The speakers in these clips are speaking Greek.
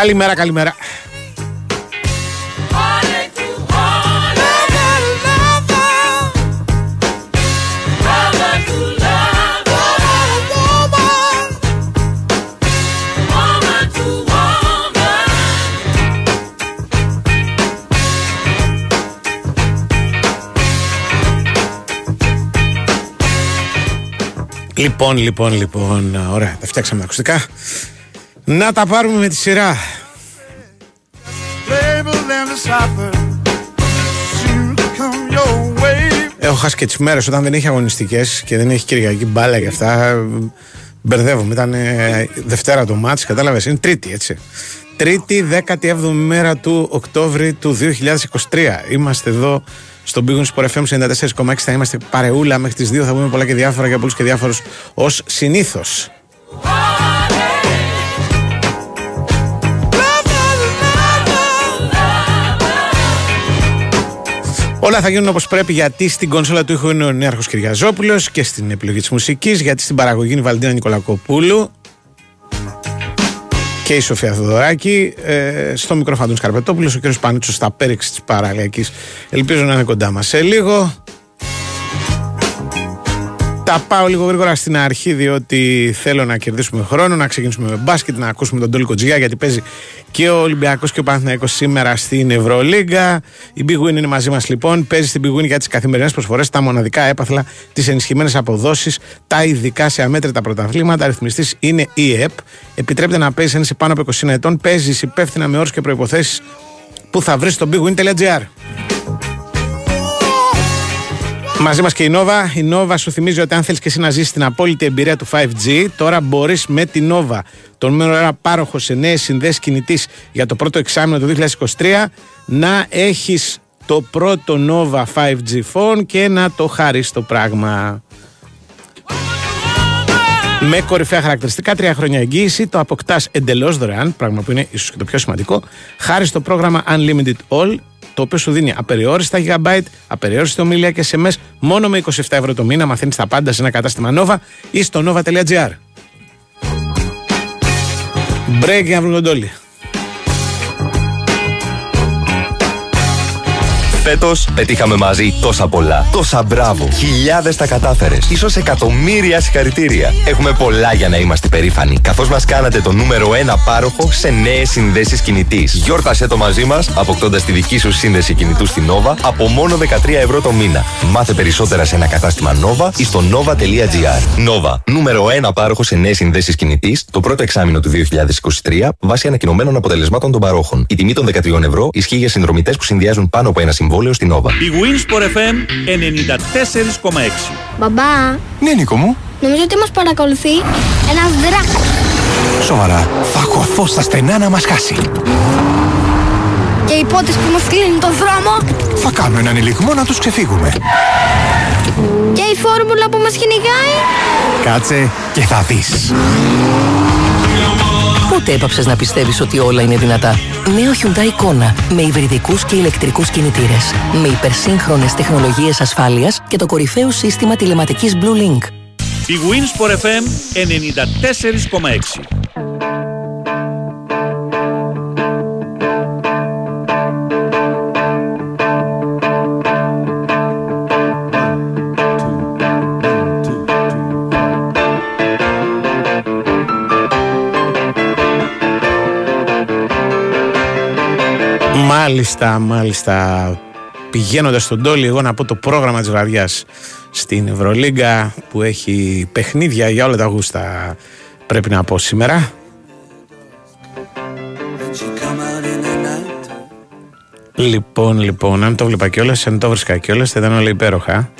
Καλημέρα, καλημέρα. Λοιπόν, ωραία, τα φτιάξαμε τα ακουστικά. Να τα πάρουμε με τη σειρά. Έχω χάσει και τις μέρες όταν δεν έχει αγωνιστικές και δεν έχει Κυριακή μπάλα και αυτά. Μπερδεύομαι, ήταν Δευτέρα το μάτς, κατάλαβες, είναι Τρίτη, έτσι. Τρίτη, 17η μέρα του Οκτώβρη του 2023. Είμαστε εδώ στον Big Win FM 94,6, θα είμαστε παρεούλα μέχρι τις 2, θα πούμε πολλά και διάφορα για πολλούς και διάφορους ως συνήθως. Όλα θα γίνουν όπως πρέπει, γιατί στην κονσόλα του ήχου είναι ο Νέαρχος Κυριαζόπουλος και στην επιλογή της μουσικής, γιατί στην παραγωγή είναι η Βαλντίνα Νικολακοπούλου και η Σοφία Θεοδωράκη, στο μικρόφωνο του Σκαρπετόπουλος, ο κύριος Πανούτσος στα πέριξη της παραλιακής. Ελπίζω να είναι κοντά μας σε λίγο. Τα πάω λίγο γρήγορα στην αρχή, διότι θέλω να κερδίσουμε χρόνο, να ξεκινήσουμε με μπάσκετ, να ακούσουμε τον Τόλι Κοτζιά, γιατί παίζει και ο Ολυμπιακός και ο Παναθηναϊκός σήμερα στην Ευρωλίγκα. Η Big Win είναι μαζί μας λοιπόν. Παίζει στην Big Win για τις καθημερινές προσφορές, τα μοναδικά έπαθλα, τις ενισχυμένες αποδόσεις, τα ειδικά σε αμέτρητα πρωταθλήματα. Αριθμιστής είναι η ΕΠ. Επιτρέπεται να παίζει σε πάνω από 20 ετών. Παίζει υπεύθυνα με όρους και προϋποθέσεις που θα βρει στο bwinΣΠΟΡ. Μαζί μας και η Nova. Η Nova σου θυμίζει ότι αν θέλεις και εσύ να ζήσεις την απόλυτη εμπειρία του 5G, τώρα μπορείς με τη Nova, τον νούμερο 1 πάροχο σε νέες συνδέσεις κινητής για το πρώτο εξάμηνο του 2023, να έχεις το πρώτο Nova 5G phone και να το χαρείς το πράγμα. Με κορυφαία χαρακτηριστικά, 3 χρόνια εγγύηση, το αποκτάς εντελώς δωρεάν, πράγμα που είναι ίσως και το πιο σημαντικό, χάρη στο πρόγραμμα Unlimited All, το οποίο σου δίνει απεριόριστα GB, απεριόριστα ομίλια και SMS μόνο με 27 ευρώ το μήνα. Μαθαίνεις τα πάντα σε ένα κατάστημα Nova ή στο nova.gr. Break για να βρουν τον Τόλι. Φέτος πετύχαμε μαζί τόσα πολλά. Τόσα μπράβο. Χιλιάδες τα κατάφερες. Ίσως εκατομμύρια συγχαρητήρια. Έχουμε πολλά για να είμαστε περήφανοι, καθώς μας κάνατε το νούμερο 1 πάροχο σε νέες συνδέσεις κινητής. Γιόρτασέ το μαζί μας, αποκτώντας τη δική σου σύνδεση κινητού στη Nova από μόνο 13 ευρώ το μήνα. Μάθε περισσότερα σε ένα κατάστημα Nova ή στο nova.gr. Nova, νούμερο 1 πάροχο σε νέες συνδέσεις κινητής, το πρώτο εξάμηνο του 2023, βάσει ανακοινωμένων αποτελεσμάτων των παρόχων. Η τιμή των 13 ευρώ ισχύει για συνδρομητές που συνδυάζουν πάνω από ένα συμβόλαιο. Στην Nova. Η bwinΣΠΟΡ FM 94,6. Μπαμπά. Ναι, Νίκο μου. Νομίζω ότι μας παρακολουθεί ένας δράκος. Σοβαρά. Θα χωθώ στα στενά να μας χάσει. Και οι πότες που μας κλείνουν τον δρόμο. Θα κάνω έναν ελιγμό να τους ξεφύγουμε. Και η φόρμουλα που μας κυνηγάει. Κάτσε και θα δεις. Πότε έπαψες να πιστεύεις ότι όλα είναι δυνατά? Νέο Hyundai Kona με υβριδικούς και ηλεκτρικούς κινητήρες. Με υπερσύγχρονες τεχνολογίες ασφάλειας και το κορυφαίο σύστημα τηλεματικής Blue Link. Η bwinΣΠΟΡ FM 94,6. Μάλιστα, πηγαίνοντας στον Τόλι, εγώ να πω το πρόγραμμα της βραδιάς στην Ευρωλίγκα που έχει παιχνίδια για όλα τα γούστα, πρέπει να πω σήμερα. Λοιπόν, αν το βλέπα κιόλας, αν το βρίσκα κιόλας, θα ήταν όλα υπέροχα.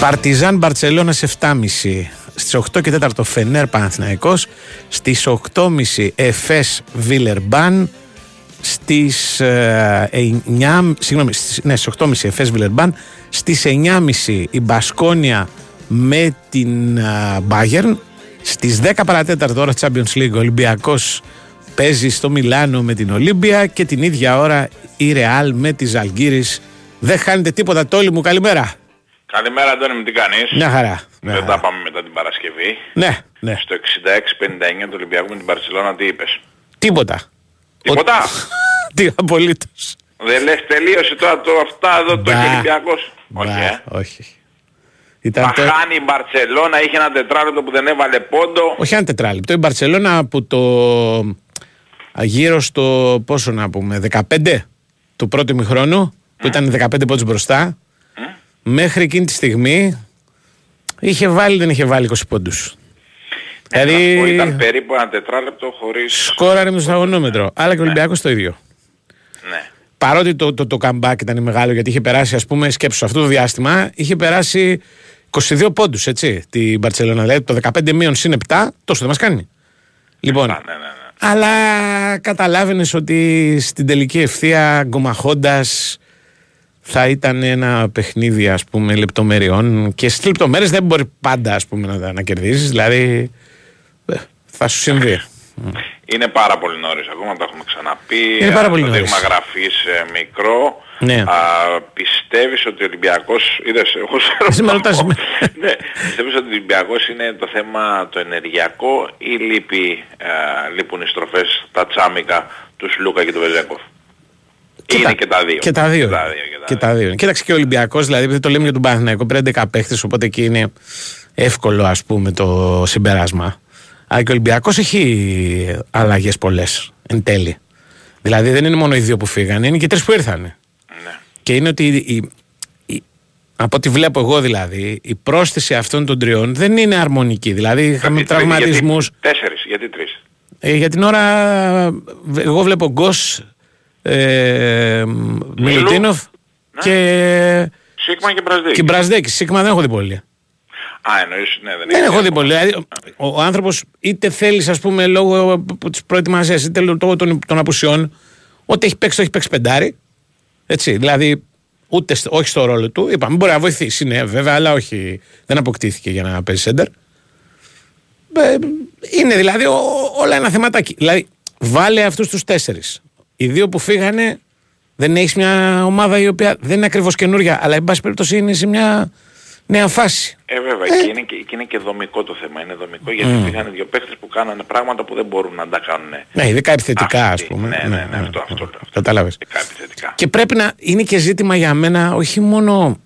Παρτιζάν Μπαρτσελόνα σε 7.30. Στις 8 και 4 Φενέρ Παναθηναϊκός, στις 8.30 Εφές Βιλερμπάν, στις 8.30 Εφές Βιλερμπάν, στις 9.30 η Μπασκόνια με την Μπάγερν, στις 10 παρατέταρτο ώρα Champions League, ο Ολυμπιακός παίζει στο Μιλάνο με την Ολύμπια και την ίδια ώρα η Ρεάλ με τη Ζαλγκίρις. Δεν χάνετε τίποτα, Τόλι μου, καλημέρα. Καλημέρα Αντώνη, μην την κάνεις. Μια χαρά. Δεν τα πάμε μετά την Παρασκευή. Ναι, ναι. Στο 66-59 του Ολυμπιακού με την Μπαρτσελόνα τι είπες? Τίποτα. Τίποτα. Τι απολύτως. Δεν λες τελείωσε τώρα το αυτά εδώ το Ολυμπιακός? Όχι. Θα χάνει η Μπαρτσελόνα, είχε ένα τετράλεπτο που δεν έβαλε πόντο. Όχι ένα τετράλεπτο, η Μπαρτσελόνα που το γύρω στο πόσο να πούμε 15 του πρώτου ημιχρόνου που ήταν 15 πόντους μπροστά μέχρι εκείνη τη στιγμή είχε βάλει, δεν είχε βάλει 20 πόντους. Δηλαδή ήταν περίπου ένα τετράλεπτο χωρίς... Σκόραρε με το σταγονόμετρο, αλλά και ο Ολυμπιακός το ίδιο. Ναι. Παρότι το comeback ήταν μεγάλο γιατί είχε περάσει, ας πούμε, σκέψου αυτό το διάστημα, είχε περάσει 22 πόντους, έτσι, την Μπαρτσελόνα. Δηλαδή το 15 μείον συν 7, τόσο δεν μας κάνει. Λοιπόν, ναι. Αλλά καταλάβαινες ότι στην τελική ευθεία, γκομαχώντας, θα ήταν ένα παιχνίδι, ας πούμε, λεπτομεριών και στις λεπτομέρειες δεν μπορεί πάντα, ας πούμε, να κερδίσεις, δηλαδή θα σου συμβεί. Είναι πάρα πολύ νωρίς ακόμα, το έχουμε ξαναπεί. Είναι πάρα πολύ νωρίς. Το δείγμα γραφής μικρό. Ναι. Πιστεύεις ότι ο Ολυμπιακός... Είδες, εγώ ναι, πιστεύεις ότι ο Ολυμπιακός είναι το θέμα το ενεργειακό ή λείπουν οι στροφές, τα τσάμικα του Σλούκα και του Βεζένκοφ? Είναι και τα δύο. Και τα δύο. Κοίταξε και ο Ολυμπιακός, δηλαδή, επειδή το λέμε για τον Παναθηναϊκό, πήρε 11 παίχτες, οπότε εκεί είναι εύκολο, ας πούμε, το συμπέρασμα. Αλλά και ο Ολυμπιακός έχει αλλαγές πολλές εν τέλει. Δηλαδή δεν είναι μόνο οι δύο που φύγανε, είναι και οι τρεις που ήρθανε. Ναι. Και είναι ότι, από ό,τι βλέπω εγώ δηλαδή, η πρόσθεση αυτών των τριών δεν είναι αρμονική. Δηλαδή είχαμε τραυματισμούς. Τέσσερις, γιατί τρεις? Για την ώρα, εγώ βλέπω Γκος, Μιλουτίνοφ και... Σίγμαν και Μπρασδέκη. Και Μπρασδέκη. Σίγμαν δεν έχω δει πολύ. Εννοείς, ναι, δεν έχω δει πολύ. Δηλαδή, ο άνθρωπος είτε θέλεις, ας πούμε, λόγω της προετοιμασίας είτε λόγω των απουσιών, ό,τι έχει παίξει το έχει παίξει πεντάρι. Έτσι, δηλαδή, όχι στο ρόλο του. Είπαμε, μπορεί να βοηθήσει, ναι, βέβαια, αλλά όχι. Δεν αποκτήθηκε για να παίζει σέντερ. Είναι δηλαδή όλα ένα θεματάκι. Δηλαδή, βάλε αυτούς τους τέσσερις. Οι δύο που φύγανε, δεν έχεις μια ομάδα η οποία δεν είναι ακριβώς καινούρια, αλλά εν πάση περιπτώσει είναι σε μια νέα φάση. Βέβαια, και είναι και δομικό το θέμα. Είναι δομικό γιατί πήγαν δύο παίχτες που κάνανε πράγματα που δεν μπορούν να τα κάνουν. Ναι, ειδικά επιθετικά, ας πούμε. Ναι, αυτό. Κατάλαβες. Και πρέπει να είναι και ζήτημα για μένα όχι μόνο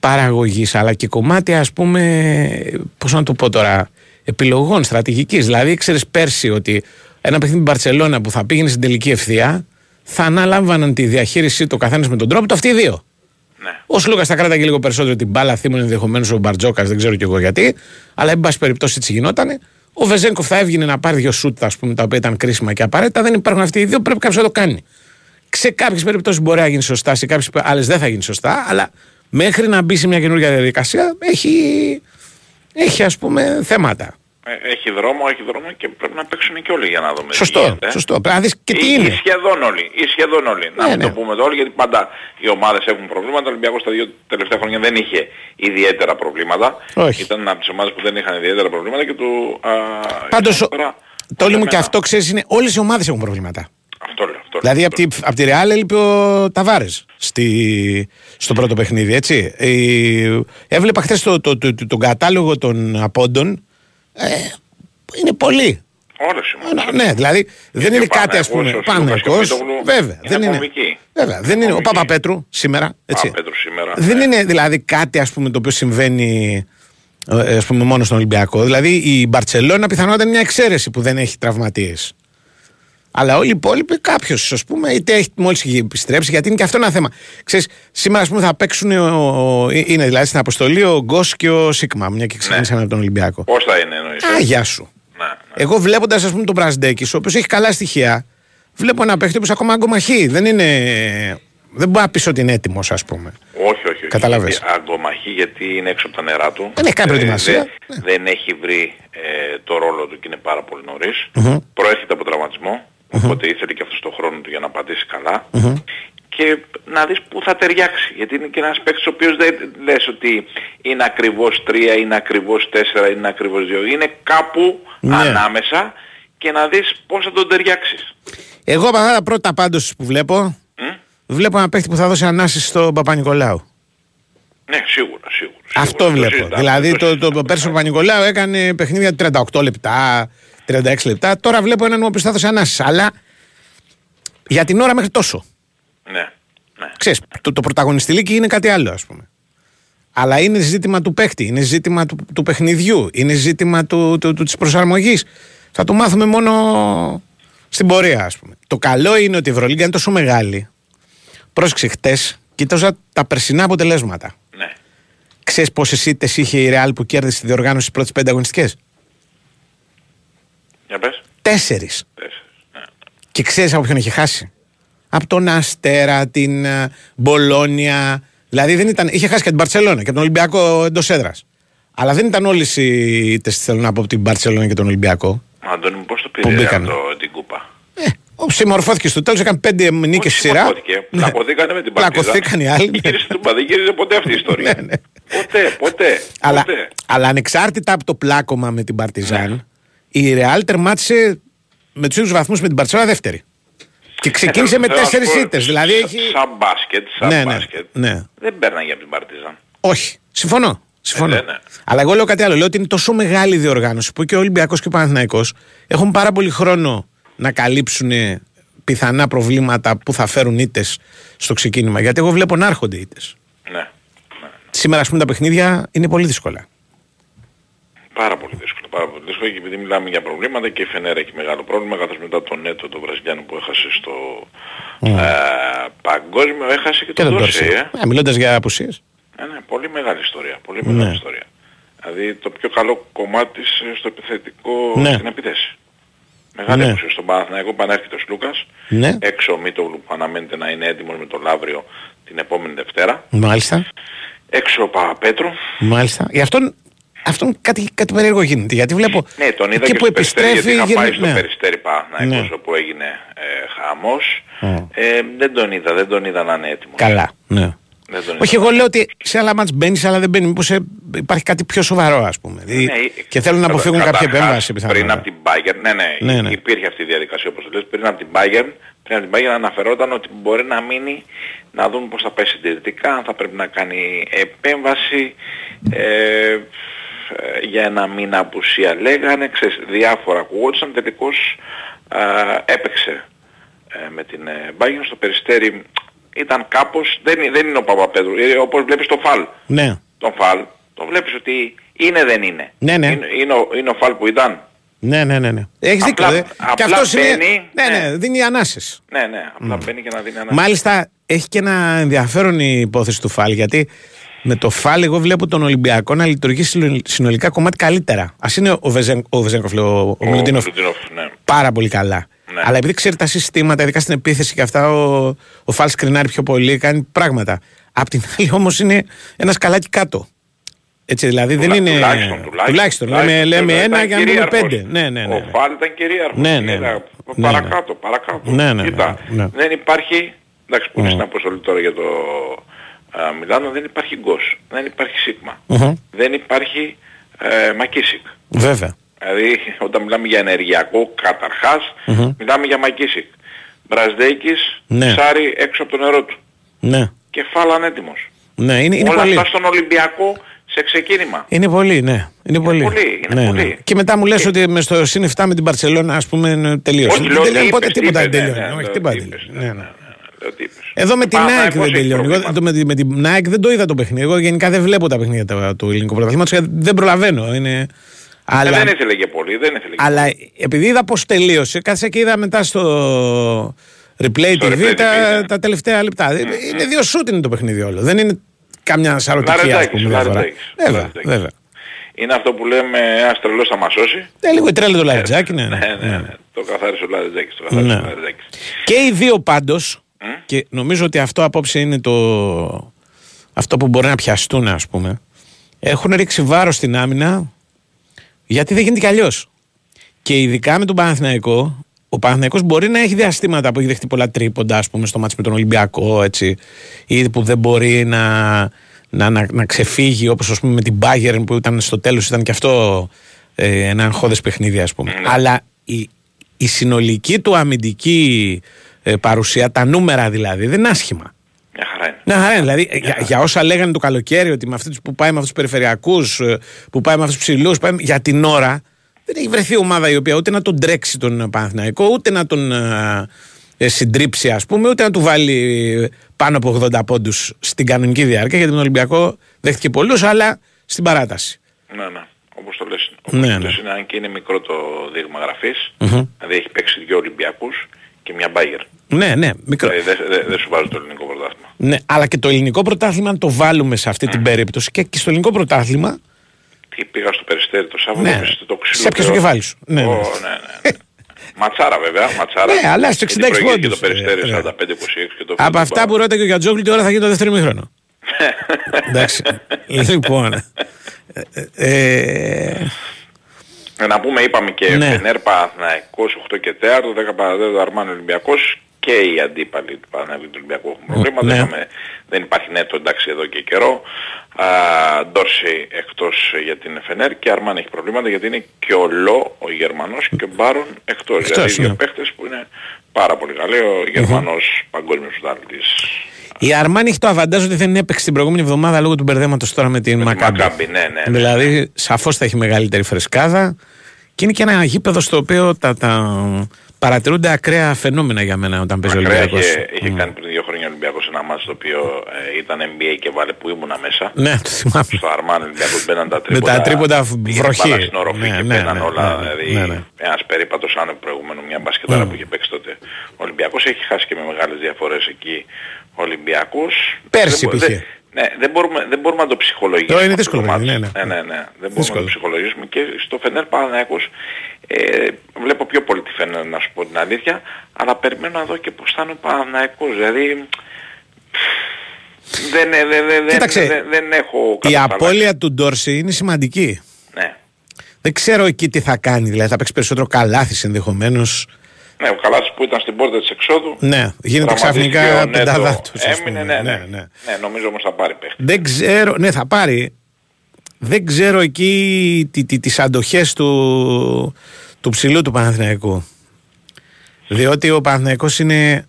παραγωγής, αλλά και κομμάτι, ας πούμε, πώς να το πω τώρα, επιλογών στρατηγικής. Δηλαδή, ήξερες πέρσι ότι ένα παιχνίδι με την Μπαρτσελόνα που θα πήγαινε στην τελική ευθεία θα αναλάμβαναν τη διαχείρισή του καθένας με τον τρόπο του αυτοί οι δύο. Ναι. Ο Σλούκας θα κράταγε λίγο περισσότερο την μπάλα, θύμωνε ενδεχομένως ο Μπαρτζόκας, δεν ξέρω κι εγώ γιατί, αλλά εν πάση περιπτώσει έτσι γινότανε. Ο Βεζένκοφ θα έβγαινε να πάρει δύο σούτ, ας πούμε, τα οποία ήταν κρίσιμα και απαραίτητα. Δεν υπάρχουν αυτοί οι δύο, πρέπει κάποιος να το κάνει. Σε κάποιες περιπτώσεις μπορεί να γίνει σωστά, σε κάποιες άλλες δεν θα γίνει σωστά, αλλά μέχρι να μπει σε μια καινούργια διαδικασία έχει ας πούμε θέματα. Έχει δρόμο και πρέπει να παίξουν και όλοι για να δούμε. Σωστό. Πρέπει να δεις και τι είναι. Ή σχεδόν όλοι. Να μην το πούμε το όλοι, γιατί πάντα οι ομάδες έχουν προβλήματα. Ο Ολυμπιακός τα δύο τελευταία χρόνια δεν είχε ιδιαίτερα προβλήματα. Όχι. Ήταν από τις ομάδες που δεν είχαν ιδιαίτερα προβλήματα και του... Πάντως, το όλο μου και αυτό ξέρεις είναι όλες οι ομάδες έχουν προβλήματα. Αυτό λέω. Δηλαδή από τη Ρεάλ έλειπε ο Ταβάρες στο πρώτο παιχνίδι, έτσι. Έβλεπα χθες τον κατάλογο των απόντων. Είναι πολύ. Ναι, δηλαδή δεν είναι κάτι ας πούμε Παναθηναϊκός. Βέβαια, δεν είναι. Ο Παπαπέτρου σήμερα. Δεν είναι δηλαδή κάτι ας πούμε το οποίο συμβαίνει ας πούμε μόνο στον Ολυμπιακό. Δηλαδή η Μπαρτσελόνα πιθανότατα είναι μια εξαίρεση που δεν έχει τραυματίες. Αλλά όλοι οι υπόλοιποι κάποιος ας πούμε είτε έχει μόλις επιστρέψει γιατί είναι και αυτό ένα θέμα. Ξέρεις, σήμερα ας πούμε θα παίξουν, είναι δηλαδή στην αποστολή ο Γκος και ο Σίγμα, μια και ξεκίνησαν από τον Ολυμπιακό. Πώς θα είναι εννοείς? Γεια σου. Ναι. Εγώ βλέποντας ας πούμε τον Μπρασδέκης, ο οποίος έχει καλά στοιχεία, βλέπω ένα παίχτη που ακόμα αγκομαχεί. Δεν μπορεί να πεις ότι είναι έτοιμος, ας πούμε. Όχι. Καταλαβαίνεις. Αγκομαχεί γιατί είναι έξω από τα νερά του. Δεν έχει κάνει προετοιμασία. Δεν έχει βρει το ρόλο του και είναι πάρα πολύ νωρίς. Προέρχεται από τραυματισμό. Οπότε ήθελε και αυτός τον χρόνο του για να πατήσει καλά. Και να δεις πού θα ταιριάξει. Γιατί είναι και ένας παίκτης ο οποίος δεν λες ότι είναι ακριβώς 3, είναι ακριβώς 4, είναι ακριβώς 2. Είναι κάπου ανάμεσα και να δεις πώς θα τον ταιριάξεις. Εγώ από αυτά τα πρώτα πάντως που βλέπω, βλέπω ένα παίκτη που θα δώσει ανάση στον Παπα-Νικολάου. Ναι, σίγουρα. Αυτό βλέπω. Δηλαδή το πέρσι ο Παπα-Νικολάου έκανε παιχνίδια 38 λεπτά, 36 λεπτά. Τώρα βλέπω έναν ο οποίος θα δώσει ανάσες. Αλλά για την ώρα μέχρι τόσο. Ναι. Ξέρεις, το πρωταγωνιστηλίκι είναι κάτι άλλο, ας πούμε. Αλλά είναι ζήτημα του παίκτη, είναι ζήτημα του παιχνιδιού, είναι ζήτημα της προσαρμογής. Θα το μάθουμε μόνο στην πορεία, ας πούμε. Το καλό είναι ότι η Ευρωλίγκα είναι τόσο μεγάλη. Πρόσεξε, χτες κοίταζα τα περσινά αποτελέσματα. Ναι. Ξέρεις πόσες ήττες είχε η Ρεάλ που κέρδισε τη διοργάνωση στις πρώτες 5 αγωνιστικές? Για πες. 4. Ναι. Και ξέρεις από ποιον είχε χάσει? Από τον Αστέρα, την Μπολόνια. Δηλαδή δεν ήταν, είχε χάσει και την Μπαρτσελόνα και τον Ολυμπιακό εντός έδρας. Αλλά δεν ήταν όλες οι ήττες, θέλω να πω, από την Μπαρτσελόνα και τον Ολυμπιακό. Αντώνη μου, πώς το πήρε την κούπα? Συμμορφώθηκε στο τέλος, έκανε 5 νίκες σειρά. Πλακωθήκανε με την Παρτιζάν. Πλακωθήκαν οι άλλοι. Δεν γύριζε ποτέ αυτή η ιστορία. Ποτέ. Αλλά ανεξάρτητα από το πλάκωμα με την Παρτιζάν, η Ρεάλ τερμάτισε με τους ίδιους βαθμούς με την Παρτιζάν δεύτερη. Και ξεκίνησε με 4 ήττες. Δηλαδή έχει. Σαν μπάσκετ. Δεν παίρναγε από την Παρτιζάν. Όχι. Συμφωνώ. Αλλά εγώ λέω κάτι άλλο. Λέω ότι είναι τόσο μεγάλη η διοργάνωση που και ο Ολυμπιακός και ο Παναθηναϊκός έχουν πάρα πολύ χρόνο να καλύψουν πιθανά προβλήματα που θα φέρουν ήττες στο ξεκίνημα. Γιατί εγώ βλέπω να έρχονται ήττες. Ναι. Σήμερα, ας πούμε, τα παιχνίδια είναι πολύ δύσκολα. Πάρα πολύ δύσκολα. Και επειδή μιλάμε για προβλήματα, και η Φενέρ έχει μεγάλο πρόβλημα, καθώς μετά τον Νέτο, τον Βραζιλιάνο που έχασε στο παγκόσμιο, έχασε και τον Ντόρσεϊ. Μιλώντας για απουσίες. Ναι, πολύ μεγάλη ιστορία. Δηλαδή το πιο καλό κομμάτι στο επιθετικό, στην επίθεση. Μεγάλη απουσία στον Παναθηναϊκό, πανέρχεται ο Σλούκας, έξω ο Μίτογλου που αναμένεται να είναι έτοιμος με το Λαύριο την επόμενη Δευτέρα. Μάλιστα. Έξω ο Παπαπέτρου. Μάλιστα. Γι' αυτόν κάτι περίεργο γίνεται. Γιατί βλέπω. Ναι, τον είδα και στο Περιστέρι, γιατί είχα πάει στο Περιστέρι Παναθηναϊκός, όπου έγινε χαμός. Δεν τον είδα να είναι έτοιμος. Καλά. Ναι. Όχι, εγώ λέω ότι σε άλλα μάτς μπαίνεις, αλλά δεν μπαίνει. Μήπως υπάρχει κάτι πιο σοβαρό, ας πούμε. Και θέλουν να αποφύγουν κάποια επέμβαση. Πριν από την Μπάγερν, υπήρχε αυτή η διαδικασία, όπως το λες. Πριν από την Μπάγερν αναφερόταν ότι μπορεί να μείνει, να δουν πώς θα πάει συντηρητικά, αν θα πρέπει να κάνει επέμβαση. Για ένα μήνα απουσία λέγανε, ξέρεις, διάφορα ακούγονταν. Τελικώς έπαιξε με την Μπάγερν στο Περιστέρι. Ήταν κάπως, δεν είναι ο Παπαπέτρου, όπως βλέπεις το Φαλ. Ναι. Τον Φαλ, τον βλέπεις ότι είναι, δεν είναι. Ναι. Είναι ο Φαλ που ήταν. Ναι. Έχεις δίκιο. Και αυτός μπαίνει. Ναι, δίνει ανάσες. Ναι, απλά μπαίνει και να δίνει ανάσες. Μάλιστα, έχει και ένα ενδιαφέρον η υπόθεση του Φαλ, γιατί με το Φαλ εγώ βλέπω τον Ολυμπιακό να λειτουργεί συνολικά κομμάτι καλύτερα. Ας είναι ο Βεζένκοφ, ο Μιλουτίνοφ, πάρα πολύ καλά. Ναι. Αλλά επειδή ξέρει τα συστήματα, ειδικά στην επίθεση και αυτά, ο Φαλ σκρινάρει πιο πολύ, κάνει πράγματα. Απ' την άλλη όμως είναι ένα σκαλάκι κάτω. Έτσι, δηλαδή δεν είναι. Τουλάχιστον. Λέμε ένα για να μην είναι 5. Ναι. Ο Φαλ ήταν κυρίαρχος. Ναι. Παρακάτω. Ναι. Δεν υπάρχει. Εντάξει, που είναι στην αποστολή τώρα για το Μιλάνο, δεν υπάρχει Γκος. Δεν υπάρχει Σίγμα. Δεν υπάρχει Μακίσικ. Βέβαια. Δηλαδή όταν μιλάμε για ενεργειακό καταρχάς, μιλάμε για Μακίσικ, Μπραζδέικης, ψάρι έξω από το νερό του. Ναι. Και φάλαν έτοιμος. Ναι, είναι όλα πολύ. Αυτά στον Ολυμπιακό σε ξεκίνημα. Είναι πολύ, ναι. Είναι πολύ. Και μετά μου λες ότι μες στο συν 7 με την Μπαρτσελόνα, ας πούμε, τελείωσε. Δεν τελειώνει ποτέ τίποτα, δεν τελειώνει. Εδώ με την ΑΕΚ δεν τελειώνει. Με την ΑΕΚ δεν το είδα το παιχνίδι. Εγώ γενικά δεν βλέπω τα παιχνίδια του ελληνικού πρωταθλήματος, δεν προλαβαίνω. Αλλά δεν ήθελε και πολύ. Αλλά επειδή είδα πως τελείωσε, κάθισα και είδα μετά στο replay TV τα τελευταία λεπτά. Είναι δύο σούτ είναι το παιχνίδι όλο. Δεν είναι καμιά σαρωτική, ας πούμε. Βέβαια. Είναι αυτό που λέμε, ένας τρελός θα μας σώσει. Λίγο η τρέλα του Λάρι Τζάκι. Ναι. Το καθάρισε ο Λάρι Τζάκι. Και οι δύο πάντως, και νομίζω ότι αυτό απόψε είναι αυτό που μπορεί να πιαστούν, ας πούμε, έχουν ρίξει βάρος στην άμυνα. Γιατί δεν γίνεται κι αλλιώς. Και ειδικά με τον Παναθηναϊκό, ο Παναθηναϊκός μπορεί να έχει διαστήματα που έχει δεχτεί πολλά τρίποντα, ας πούμε, στο μάτς με τον Ολυμπιακό, έτσι, ή που δεν μπορεί να ξεφύγει, όπως ας πούμε με την Μπάγερν που ήταν στο τέλος, ήταν και αυτό ένα αγχώδες παιχνίδι, ας πούμε. Αλλά η συνολική του αμυντική παρουσία, τα νούμερα δηλαδή, δεν είναι άσχημα. Να χαρά είναι. Δηλαδή για όσα λέγανε το καλοκαίρι, ότι με αυτούς που πάει με αυτούς τους περιφερειακούς, που πάει με αυτούς τους ψηλούς, για την ώρα δεν έχει βρεθεί ομάδα η οποία ούτε να τον τρέξει τον Παναθηναϊκό, ούτε να τον συντρίψει, ας πούμε, ούτε να του βάλει πάνω από 80 πόντους στην κανονική διάρκεια. Γιατί τον Ολυμπιακό δέχτηκε πολλούς, αλλά στην παράταση. Ναι. Όπως το λες, είναι, αν και είναι μικρό το δείγμα γραφής, δηλαδή έχει παίξει 2 Ολυμπιακούς και μια Μπάγερν. Ναι, μικρό. Δεν σου βάζω το ελληνικό πρωτάθλημα. Ναι, αλλά και το ελληνικό πρωτάθλημα, αν το βάλουμε σε αυτή την περίπτωση, και στο ελληνικό πρωτάθλημα. Τι πήγα στο Περιστέρι το Σάββατο, το ξύλο. Σε πιάσε το κεφάλι σου. Ναι. Ματσάρα βέβαια, ματσάρα. Ναι, αλλά στο 66 πόντους. Το Περιστέρι 45-26 και το. Από αυτά που ρώτησε και ο Γιατζόγλου, τώρα θα γίνει το δεύτερο ημίχρονο. Εντάξει. Λοιπόν. Να πούμε, είπαμε και Φενέρ Παναθηναϊκός 8 και 4, 10 παραδέδο Αρμάνι Ολυμπιακός, και οι αντίπαλοι του Παναθηναϊκού Ολυμπιακού έχουν προβλήματα. Δεν υπάρχει Νέτο, εντάξει, εδώ και καιρό. Ντόρση εκτός για την Φενέρ, και Αρμάνι έχει προβλήματα γιατί είναι και ο Λό ο Γερμανός και ο Μπάρον εκτός. Δηλαδή δύο παίχτες που είναι πάρα πολύ καλοί. Ο Γερμανός παγκόσμιος πρωταθλητής. Η Αρμάνι έχει το αβαντάζ ότι δεν έπαιξε την προηγούμενη εβδομάδα λόγω του μπερδέματος τώρα με την Μακάμπη. Ναι. Δηλαδή, σαφώς θα έχει μεγαλύτερη φρεσκάδα, και είναι και ένα γήπεδο στο οποίο τα παρατηρούνται ακραία φαινόμενα για μένα όταν παίζει ο Ολυμπιακός. Είχε κάνει πριν 2 χρόνια ο Ολυμπιακός ένα μάτς το οποίο ήταν NBA και βάλε που ήμουνα μέσα. Ναι, το θυμάμαι. Στο Αρμάνι ο Ολυμπιακός μπαίναν τα τρίποντα. Με τα τρίποντα βροχή. Στην οροφή και μπαίναν όλα. Δηλαδή, ένας περίπατος άνευ προηγουμένου, μια μπασκετάρα που είχε παίξει τότε. Ο Ολυμπιακός έχει χάσει και με μεγάλες διαφορές εκεί. Ολυμπιακός πέρσι πήγε. Ναι, δεν μπορούμε να το ψυχολογήσουμε. Είναι δύσκολο. Ναι. Δεν μπορούμε να το ψυχολογήσουμε, και στο Φενέρ Παναθηναϊκός βλέπω πιο πολύ τη Φενέρ, να σου πω την αλήθεια, αλλά περιμένω να δω και πώς θα είναι ο Παναθηναϊκός. Δηλαδή δεν έχω. Η απώλεια του Ντόρση είναι σημαντική. Ναι. Δεν ξέρω εκεί τι θα κάνει, δηλαδή θα παίξει περισσότερο καλάθι ενδεχομένως. Ναι, ο Καλάτσης που ήταν στην πόρτα της εξόδου. Ναι, γίνεται ξαφνικά πεντάδα τους. Έμεινε, ναι, νομίζω όμως θα πάρει παίχτη. Δεν ξέρω, ναι, θα πάρει. Δεν ξέρω εκεί τις αντοχές του ψηλού του Παναθηναϊκού. Διότι ο Παναθηναϊκός είναι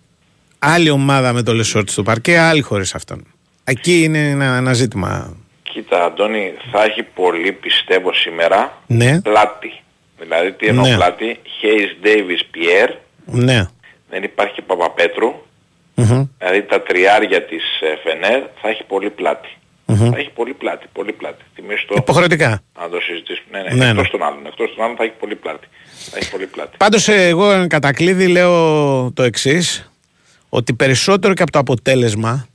άλλη ομάδα με το Λεσόρτ στο παρκέ, άλλη χωρίς αυτόν. Εκεί είναι ένα ζήτημα. Κοίτα, Αντώνη, θα έχει πολύ, πιστεύω, σήμερα πλάτη. Δηλαδή τι εννοώ πλάτη, Hayes, Davis, Pierre, δεν υπάρχει Παπαπέτρου, δηλαδή τα τριάρια της Φενέρ θα έχει πολύ πλάτη. Θα έχει πολύ πλάτη. Υποχρεωτικά. Να το συζητήσουμε, ναι. Εκτός των άλλων θα έχει πολύ πλάτη. Πάντως εγώ κατακλείδη λέω το εξής, ότι περισσότερο και από το αποτέλεσμα,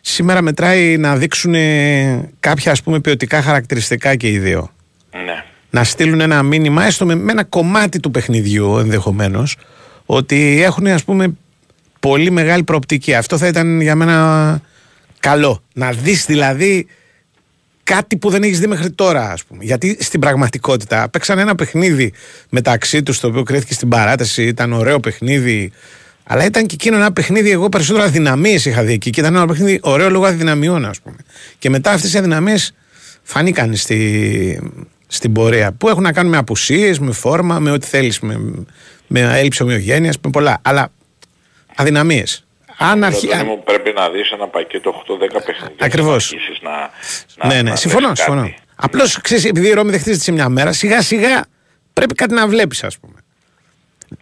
σήμερα μετράει να δείξουν κάποια, ας πούμε, ποιοτικά χαρακτηριστικά και οι δύο. Ναι. Να στείλουν ένα μήνυμα, έστω με ένα κομμάτι του παιχνιδιού ενδεχομένως, ότι έχουν, ας πούμε, πολύ μεγάλη προοπτική. Αυτό θα ήταν για μένα καλό. Να δεις δηλαδή κάτι που δεν έχεις δει μέχρι τώρα, ας πούμε. Γιατί στην πραγματικότητα παίξαν ένα παιχνίδι μεταξύ τους, το οποίο κρίθηκε στην παράταση, ήταν ωραίο παιχνίδι. Αλλά ήταν και εκείνο ένα παιχνίδι, εγώ περισσότερο αδυναμίες είχα δει εκεί. Και ήταν ένα παιχνίδι ωραίο λόγω αδυναμιών, ας πούμε. Και μετά αυτές οι αδυναμίες φανήκαν στην πορεία, που έχουν να κάνουν με απουσίες, με φόρμα, με ό,τι θέλεις, με έλλειψη ομοιογένειας, με πολλά, αλλά αδυναμίες. Αν μου πρέπει να δεις ένα πακέτο 8-10 παιχνίδια. Ακριβώς. Ναι. Συμφωνώ. Απλώς, ξέρεις, επειδή η Ρώμη δεν χτίζεται σε μια μέρα, σιγά-σιγά πρέπει κάτι να βλέπεις, ας πούμε.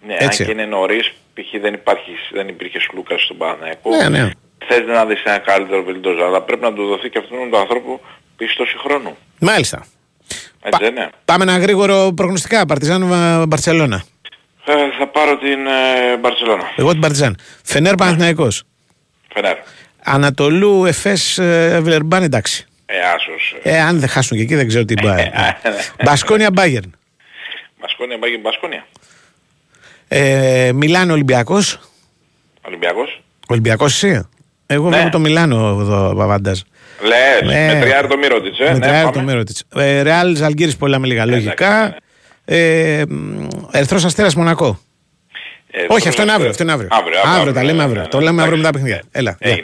Ναι, έτσι. Αν και είναι νωρίς, π.χ. δεν υπήρχε Σλούκας στον Παναθηναϊκό. Ναι. Θες να δεις ένα καλύτερο βελτιωτό, αλλά πρέπει να του δοθεί και αυτόν τον άνθρωπο πίστοση χρόνου. Μάλιστα. Πάμε ένα γρήγορο προγνωστικά. Παρτιζάν Μπαρτσελόνα. Θα πάρω την Μπαρτσελόνα. Εγώ την Παρτιζάν. Φενέρ Παναθηναϊκός. Φενέρ. Ανατολού Εφές Βιλερμπάν, εντάξει. Άσως. Αν δεν χάσουν και εκεί δεν ξέρω τι πάει. Μπασκόνια Μπάγερν. Μπασκόνια. Μιλάνο Ολυμπιακός. Ολυμπιακός εσύ. Εγώ βλέπω το Μιλάνο εδώ, Παπαντάζ. Λες, με τριάρτο Μύροτιτς, με τριάρτο Μύροτιτς. Ρεάλ Ζαλγκίρις, πολλά με λίγα λογικά. Ερθρός Αστέρας Μονακό. Όχι, αυτό είναι αύριο. Αύριο, τα λέμε αύριο. Το λέμε αύριο μετά παιχνίδια. Έλα. Είναι.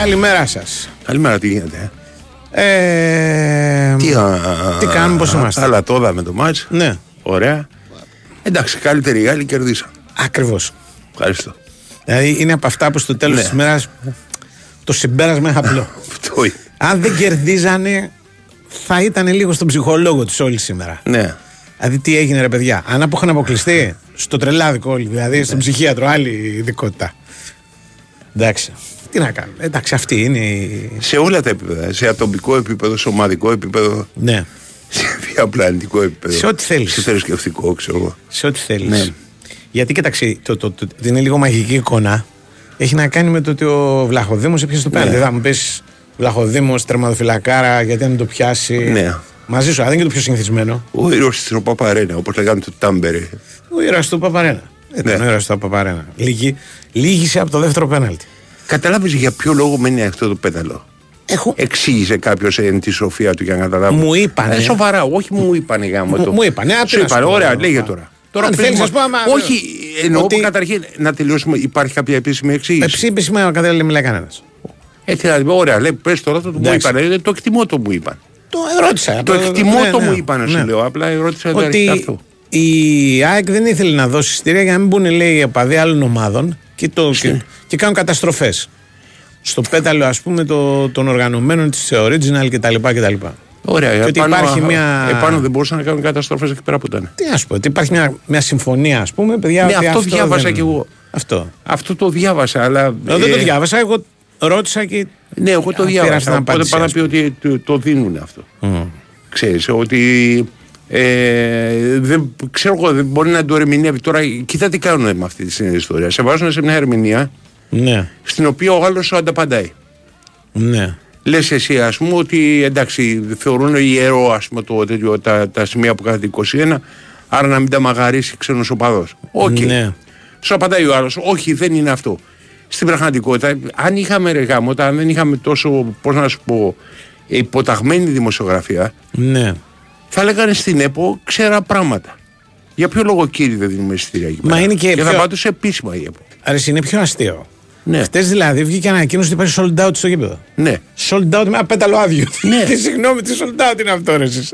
Καλημέρα σας. Καλημέρα, τι γίνεται. Τι κάνουμε, πώς είμαστε. Αλλά τώρα με το μάτς. Ναι. Ωραία. Εντάξει, καλύτεροι οι Γάλλοι κερδίσαν. Ακριβώς. Ευχαριστώ. Δηλαδή είναι από αυτά που στο τέλος της ημέρας το συμπέρασμα είναι απλό. Αν δεν κερδίζανε, θα ήταν λίγο στον ψυχολόγο τους όλοι σήμερα. Ναι. Δηλαδή τι έγινε, ρε παιδιά. Αν έχουν αποκλειστεί στο τρελάδικο όλοι, δηλαδή στον ψυχίατρο, άλλη ειδικότητα. Εντάξει. Τι να κάνουμε. Εντάξει, αυτή είναι η... Σε όλα τα επίπεδα. Σε ατομικό επίπεδο, σε ομαδικό επίπεδο. Ναι. Σε διαπλανητικό επίπεδο. Σε ό,τι θέλεις. Σε θρησκευτικό, ξέρω εγώ. Σε ό,τι θέλεις. Ναι. Γιατί κοιτάξτε, είναι λίγο μαγική εικόνα. Έχει να κάνει με το ότι ο Βλαχοδήμος έπιασε το πέναλτι. Ναι. Θα μου πεις Βλαχοδήμος, τερματοφυλακάρα, γιατί να το πιάσει. Ναι. Μαζί σου, αλλά δεν είναι και το πιο συνηθισμένο. Ο ήρωας του Παπαρένα, όπως λέγανε το Τάμπερι. Ο ήρωας του Παπαρένα. Ήταν ο ήρωας του Παπαρένα. Λύγησε από το δεύτερο πέναλτι. Καταλάβεις για ποιο λόγο μένει αυτό το πέταλο. Εξήγησε κάποιος τη σοφία του για να καταλάβει. Μου είπανε. Σοβαρά, όχι μου είπανε γάμο το. Μου είπανε, ωραία, λέγε τώρα. Τώρα πριν μας πάμε. Όχι, εννοώ ότι... καταρχήν να τελειώσουμε. Υπάρχει κάποια επίσημη εξήγηση. Επίσημα κατάλαβε, δεν μιλάει κανένας. Έτσι να δηλαδή, ωραία, λέει, πες τώρα το μου είπανε. Το εκτιμώ το μου είπαν. Το ερώτησα. Το εκτιμώ το μου είπανε, σου λέω. Απλά ερώτησα το αυτό. Η ΑΕΚ δεν ήθελε να δώσει εισιτήρια για να μην μπουν, λέει, οι οπαδοί άλλων ομάδων και κάνουν καταστροφές. Στο πέταλο, ας πούμε, των οργανωμένων της Original κτλ. Ωραία, και ότι υπάρχει μια. Επάνω δεν μπορούσαν να κάνουν καταστροφές εκεί πέρα που ήταν. Τι να σου πω, ότι υπάρχει μια συμφωνία, ας πούμε. Παιδιά, ναι, αυτό διάβασα δεν... κι εγώ. Αυτό το διάβασα, αλλά. Δεν το διάβασα, εγώ ρώτησα και. Ναι, εγώ το διάβασα. Οπότε πάνω να πει ότι το δίνουν αυτό. Ξέρεις, ότι. Δεν ξέρω εγώ, δεν μπορεί να το ερμηνεύει τώρα. Κοίτα τι κάνουν με αυτή την ιστορία. Σε βάζουν σε μια ερμηνεία, ναι, στην οποία ο άλλος σου ανταπαντάει. Ναι. Λες εσύ, ας πούμε, ότι εντάξει, θεωρούν ιερό, ας πούμε, τα σημεία που κάθεται 21, άρα να μην τα μαγαρίσει ξένος οπαδός. Okay. Ναι. Σου απαντάει ο άλλος, όχι, δεν είναι αυτό. Στην πραγματικότητα, αν είχαμε ρε γάμοτα, αν δεν είχαμε τόσο, πώς να σου πω, υποταγμένη δημοσιογραφία. Ναι. Θα λέγανε στην ΕΠΟ ξέρα πράγματα. Για ποιο λόγο, κύριε, δεν δίνουμε εισιτήρια εκεί πέρα. Μα είναι και θα πάτω σε επίσημα η ΕΠΟ. Άρα είναι πιο αστείο. Ναι. Χτες δηλαδή βγήκε ανακοίνωση ότι υπάρχει sold out στο γήπεδο. Ναι. Sold out με ένα πέταλο άδειο. Ναι. Τι συγγνώμη, τι sold out είναι αυτό, ρε εσείς.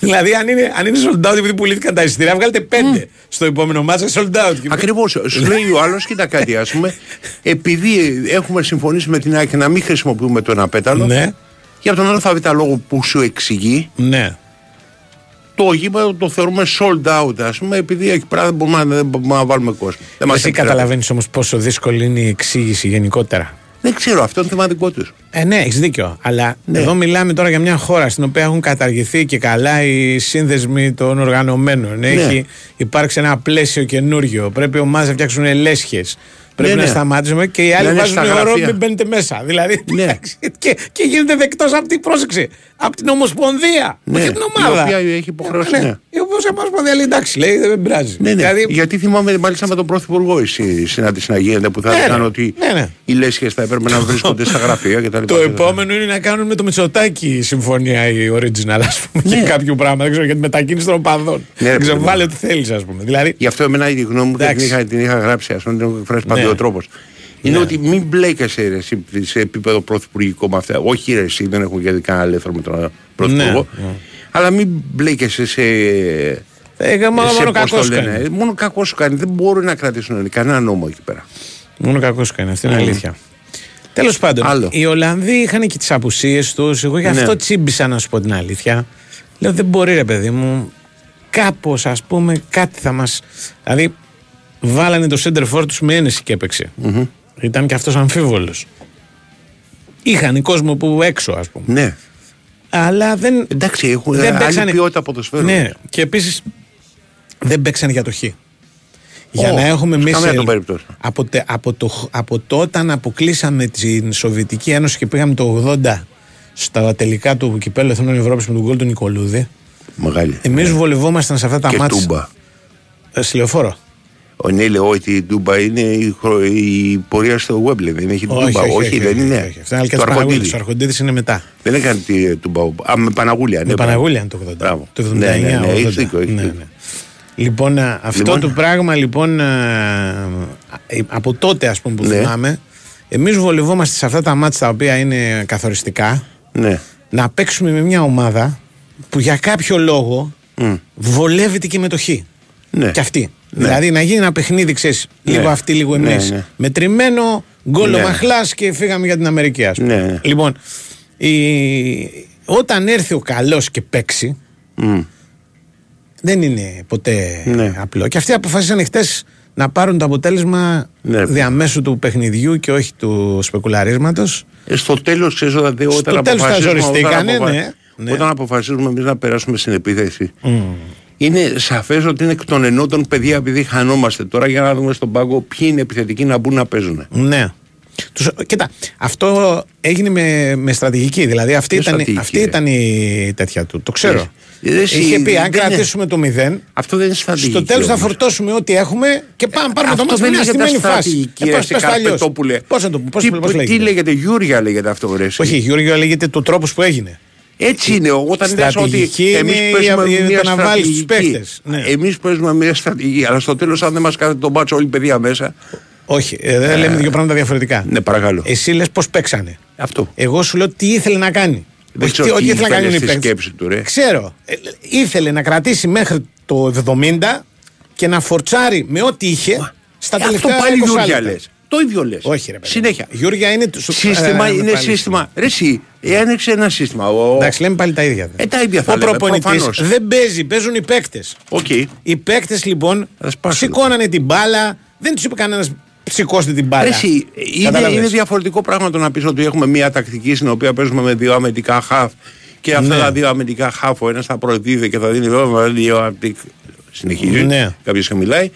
Δηλαδή, αν είναι sold out επειδή πουλήθηκαν τα εισιτήρια, βγάλετε 5 στο επόμενο μάτσα sold out. Ακριβώς. Σου λέει ο άλλος, κοίτα κάτι, α πούμε, επειδή έχουμε συμφωνήσει με την ΑΕΚ να μην χρησιμοποιούμε το ένα πέταλο. Ναι. Για τον ΑΒ λόγο που σου εξηγεί. Ναι. Το γήπεδο το θεωρούμε sold out, ας πούμε, επειδή εκεί πέρα δεν μπορούμε να βάλουμε κόσμο. Εσύ καταλαβαίνεις όμως πόσο δύσκολη είναι η εξήγηση γενικότερα. Δεν ξέρω, αυτό είναι θέμα δικό τους. Ναι, έχεις δίκιο. Αλλά εδώ μιλάμε τώρα για μια χώρα στην οποία έχουν καταργηθεί και καλά οι σύνδεσμοι των οργανωμένων. Ναι. Έχει υπάρξει ένα πλαίσιο καινούριο. Πρέπει οι ομάδες να φτιάξουν λέσχες. Πρέπει να σταματήσουμε και οι άλλοι βάζουν ωρό, μην μπαίνετε μέσα. Δηλαδή. Ναι. Και γίνεται δεκτός από την πρόσεξη. Από την Ομοσπονδία. Ναι. Όχι από την ομάδα. Η οποία έχει υποχρεώσει. Ναι. Ναι. Η Ομοσπονδία λέει εντάξει, λέει, δεν πειράζει. Ναι, ναι. Δηλαδή... Γιατί θυμάμαι μάλιστα με τον Πρωθυπουργό η συνάντηση να γίνεται που θα έλεγαν ότι οι λέσχες θα έπρεπε να βρίσκονται στα γραφεία κτλ. Το επόμενο είναι να κάνουν με το Μητσοτάκη συμφωνία η Original, α πούμε. Και κάποιο πράγμα. Δεν ξέρω για τη μετακίνηση των οπαδών. Δεν ξέρω, βάλε ό,τι θέλει, α πούμε. Γι' αυτό εμένα η γνώμη μου την είχα γράψει, α πούμε. Ο τρόπος. Είναι ότι μην μπλέκεσαι σε επίπεδο πρωθυπουργικό με αυτά. Όχι, εσύ δεν έχω γιατί κανένα ελεύθερο με τον πρωθυπουργό. Ναι, ναι. Αλλά μην μπλέκεσαι σε. Μόνο κακό σου κάνει. Μόνο κακό σου κάνει. Δεν μπορούν να κρατήσουν κανένα νόμο εκεί πέρα. Μόνο κακό σου κάνει. Αυτή είναι αλήθεια. Τέλος πάντων, οι Ολλανδοί είχαν και τις απουσίες τους. Εγώ γι' αυτό τσίμπησα, να σου πω την αλήθεια. Λέω δεν μπορεί, ρε παιδί μου. Κάπως, ας πούμε, κάτι θα μας. Δηλαδή. Βάλανε το center for τους με ένεση και έπαιξε. Mm-hmm. Ήταν και αυτός αμφίβολος. Είχαν κόσμο που έξω, ας πούμε. Ναι. Αλλά δεν. Εντάξει, έχουν δεν παίξανε... άλλη ποιότητα ποδοσφαίρου. Ναι. Και επίσης δεν παίξανε για το χ. Για να έχουμε εμείς. Από το όταν αποκλείσαμε την Σοβιετική Ένωση και πήγαμε το 80 στα τελικά του κυπέλλου Εθνών Ευρώπης με τον γκολ του Νικολούδη. Μεγάλη. Εμείς βολευόμασταν σε αυτά τα μάτς. Σε λεωφόρο. Ναι, λέω ότι η Ντούμπα είναι η πορεία στο Wembley, δεν έχει την Ντούμπα. Όχι, δεν είναι. Ο Αρχοντίδης είναι μετά. Δεν έκανε την Ντούμπα. Με Παναγούλια. Με Παναγούλια το 1989. Το 1989. Λοιπόν, αυτό το πράγμα, λοιπόν, από τότε, ας πούμε, που θυμάμαι, Εμείς βολευόμαστε σε αυτά τα μάτς τα οποία είναι καθοριστικά, ναι, να παίξουμε με μια ομάδα που για κάποιο λόγο βολεύεται και με το χ. Ναι. Και αυτή. Ναι. Δηλαδή να γίνει ένα παιχνίδι, ξέρεις, ναι, λίγο αυτή, λίγο εμείς. Ναι, ναι. Μετρημένο, γκόλο, ναι, μαχλάς και φύγαμε για την Αμερική, ας πούμε. Ναι, ναι. Λοιπόν, όταν έρθει ο καλός και παίξει, δεν είναι ποτέ, ναι, απλό. Και αυτοί αποφάσισαν χτες να πάρουν το αποτέλεσμα, ναι, διαμέσου του παιχνιδιού και όχι του σπεκουλαρίσματος. Στο τέλος, ξέρεις, όταν αποφασίζουμε εμείς να περάσουμε στην επίθεση, είναι σαφές ότι είναι εκ των ενότων, παιδιά, επειδή χανόμαστε τώρα, για να δούμε στον πάγκο ποιοι είναι επιθετικοί να μπουν να παίζουν. Ναι. Κοίτα, αυτό έγινε με στρατηγική. Δηλαδή αυτή ήταν η τέτοια του. Το ξέρω. Είχε πει, αν κρατήσουμε το 0, αυτό δεν είναι στρατηγική. Στο τέλος θα φορτώσουμε ό,τι έχουμε και πάμε, πάρουμε το μάτι με μια στημένη φάση. Πώς να το πούμε, τι λέγεται, Γιούργια λέγεται αυτό, ρε. Όχι, Γιούργια λέγεται το τρόπο που έγινε. Έτσι είναι, όταν είδες ότι εμείς παίζουμε μια στρατηγική, ναι, εμείς παίζουμε μια στρατηγική, αλλά στο τέλος αν δεν μας κάθεται το μπάτσο όλη η παιδιά μέσα. Όχι, δεν λέμε δύο πράγματα διαφορετικά. Ναι, παρακαλώ. Εσύ λες πώς παίξανε. Αυτό. Εγώ σου λέω τι ήθελε να κάνει. Δεν όχι, ξέρω τι ήθελε να κάνει στη σκέψη του, ρε. Ξέρω, ήθελε να κρατήσει μέχρι το 70 και να φορτσάρει με ό,τι είχε. Μα, στα τελευταία 20. Το ίδιο λες. Όχι, ρε παιδί. Συνέχεια. Γιώργια, είναι σύστημα. Είναι σύστημα. Ρε εσύ, άνοιξε ένα σύστημα. Εντάξει, λέμε πάλι τα ίδια. Τα ίδια θα λέμε. Ο προπονητής δεν παίζει, παίζουν οι παίκτες. Okay. Οι παίκτες λοιπόν σηκώνανε την μπάλα, δεν τους είπε κανένας σηκώστε την μπάλα. Ρε εσύ, είναι διαφορετικό πράγμα το να πεις ότι έχουμε μια τακτική στην οποία παίζουμε με δύο αμυντικά χαφ και αυτά, ναι, τα δύο αμυντικά χαφ ο ένας θα προδίδει και θα δίνει δύο. Συνεχίζει. Κάποιος μιλάει.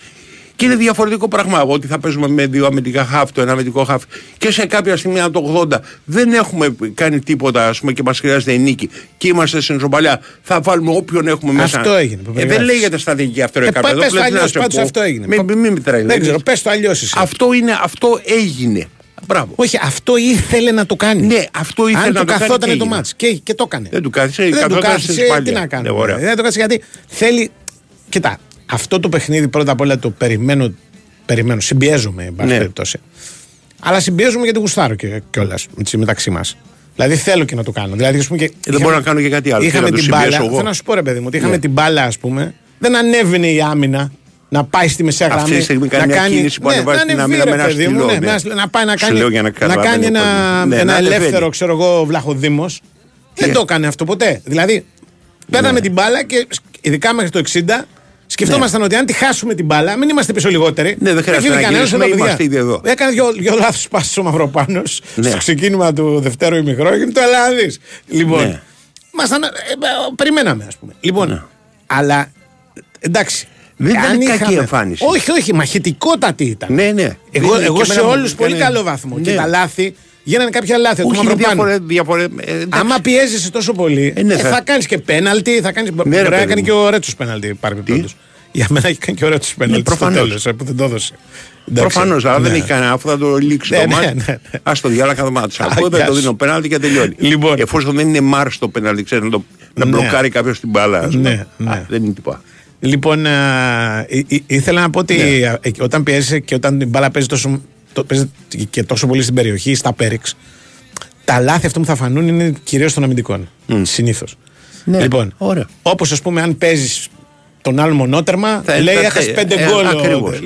Και είναι διαφορετικό πράγμα ότι θα παίζουμε με δύο αμυντικά χαφ, το ένα αμυντικό χαφ και σε κάποια στιγμή από το 80 δεν έχουμε κάνει τίποτα, ας πούμε, και μας χρειάζεται η νίκη και είμαστε στην ισοπαλία. Θα βάλουμε όποιον έχουμε μέσα. Αυτό έγινε. Δεν λέγεται στρατηγική αυτό. Πες το αλλιώς, πάντως αυτό έγινε. Μην μετράει. Δεν ξέρω, πες το αλλιώς εσύ. Αυτό είναι, αυτό έγινε. Μπράβο. Όχι, αυτό ήθελε να το κάνει. Ναι, αυτό ήθελε να το κάνει. Αν του καθότανε το μάτς και το έκανε. Δεν του κάθισε, τι να κάνει. Δεν το κάθισε γιατί θέλει. Κοιτά. Αυτό το παιχνίδι πρώτα απ' όλα το περιμένω, συμπιέζομαι, εν πάση περιπτώσει. Αλλά συμπιέζομαι γιατί γουστάρω κιόλας μεταξύ μας. Δηλαδή θέλω και να το κάνω. Δηλαδή, ας πούμε, δεν μπορώ να κάνω και κάτι άλλο. Είχαμε την μπάλα. Θέλω να σου πω, ρε παιδί μου, ότι είχαμε την μπάλα, ας πούμε, δεν ανέβαινε η άμυνα να πάει στη μεσαία γραμμή. Αυτή τη στιγμή κάνει μια κίνηση που ανεβάζει την άμυνα με ένα στυλό. Να πάει να κάνει ένα ελεύθερο, ξέρω εγώ, Βλαχοδήμος. Δεν το έκανε αυτό ποτέ. Δηλαδή, παίρναμε την μπάλα και ειδικά μέχρι το 60. Σκεφτόμασταν, ναι, ότι αν τη χάσουμε την μπάλα, μην είμαστε πίσω λιγότεροι. Ναι, δεν χρειάζεται να γυρίσουμε, είμαστε ήδη εδώ. Έκανε δυο λάθος πάσες ο Μαυροπάνος, ναι, στο ξεκίνημα του δευτέρου ημιχρόνου, το έλα να δεις. Λοιπόν, ναι, περιμέναμε, ας πούμε. Λοιπόν, ναι, αλλά εντάξει. Δεν ήταν κακή εμφάνιση. Όχι, μαχητικότατη ήταν. Ναι, ναι. Εγώ σε όλους πολύ καλό βαθμό. Και τα λάθη. Γίνανε κάποια λάθη. Άμα πιέζεσαι τόσο πολύ, θα κάνεις και πέναλτι. Θα κάνεις. Ναι, έκανε και ο Ρέτσος πέναλτι. Για μένα έχει κάνει και ο Ρέτσος πέναλτι. Προφανώς. Που δεν το έδωσε. Προφανώς. Αλλά δεν έχει κανένα. Αφού θα το λήξει το μάτι. Ας το διάλογα το μάτι. Αφού δεν το δίνω πέναλτι και τελειώνει. Εφόσον δεν είναι μάρς το πέναλτι, ξέρει να μπλοκάρει κάποιο την μπάλα. Δεν είναι τίποτα. Λοιπόν, ήθελα να πω ότι όταν πιέζεσαι και όταν την μπάλα παίζει τόσο. Και τόσο πολύ στην περιοχή, στα πέριξ, τα λάθη αυτό που θα φανούν είναι κυρίως των αμυντικών. Συνήθως. Ναι, λοιπόν, ωραία. Όπως ας πούμε, αν παίζεις τον άλλον μονότερμα, λέει έχασε 5 γκολ. Ακριβώς.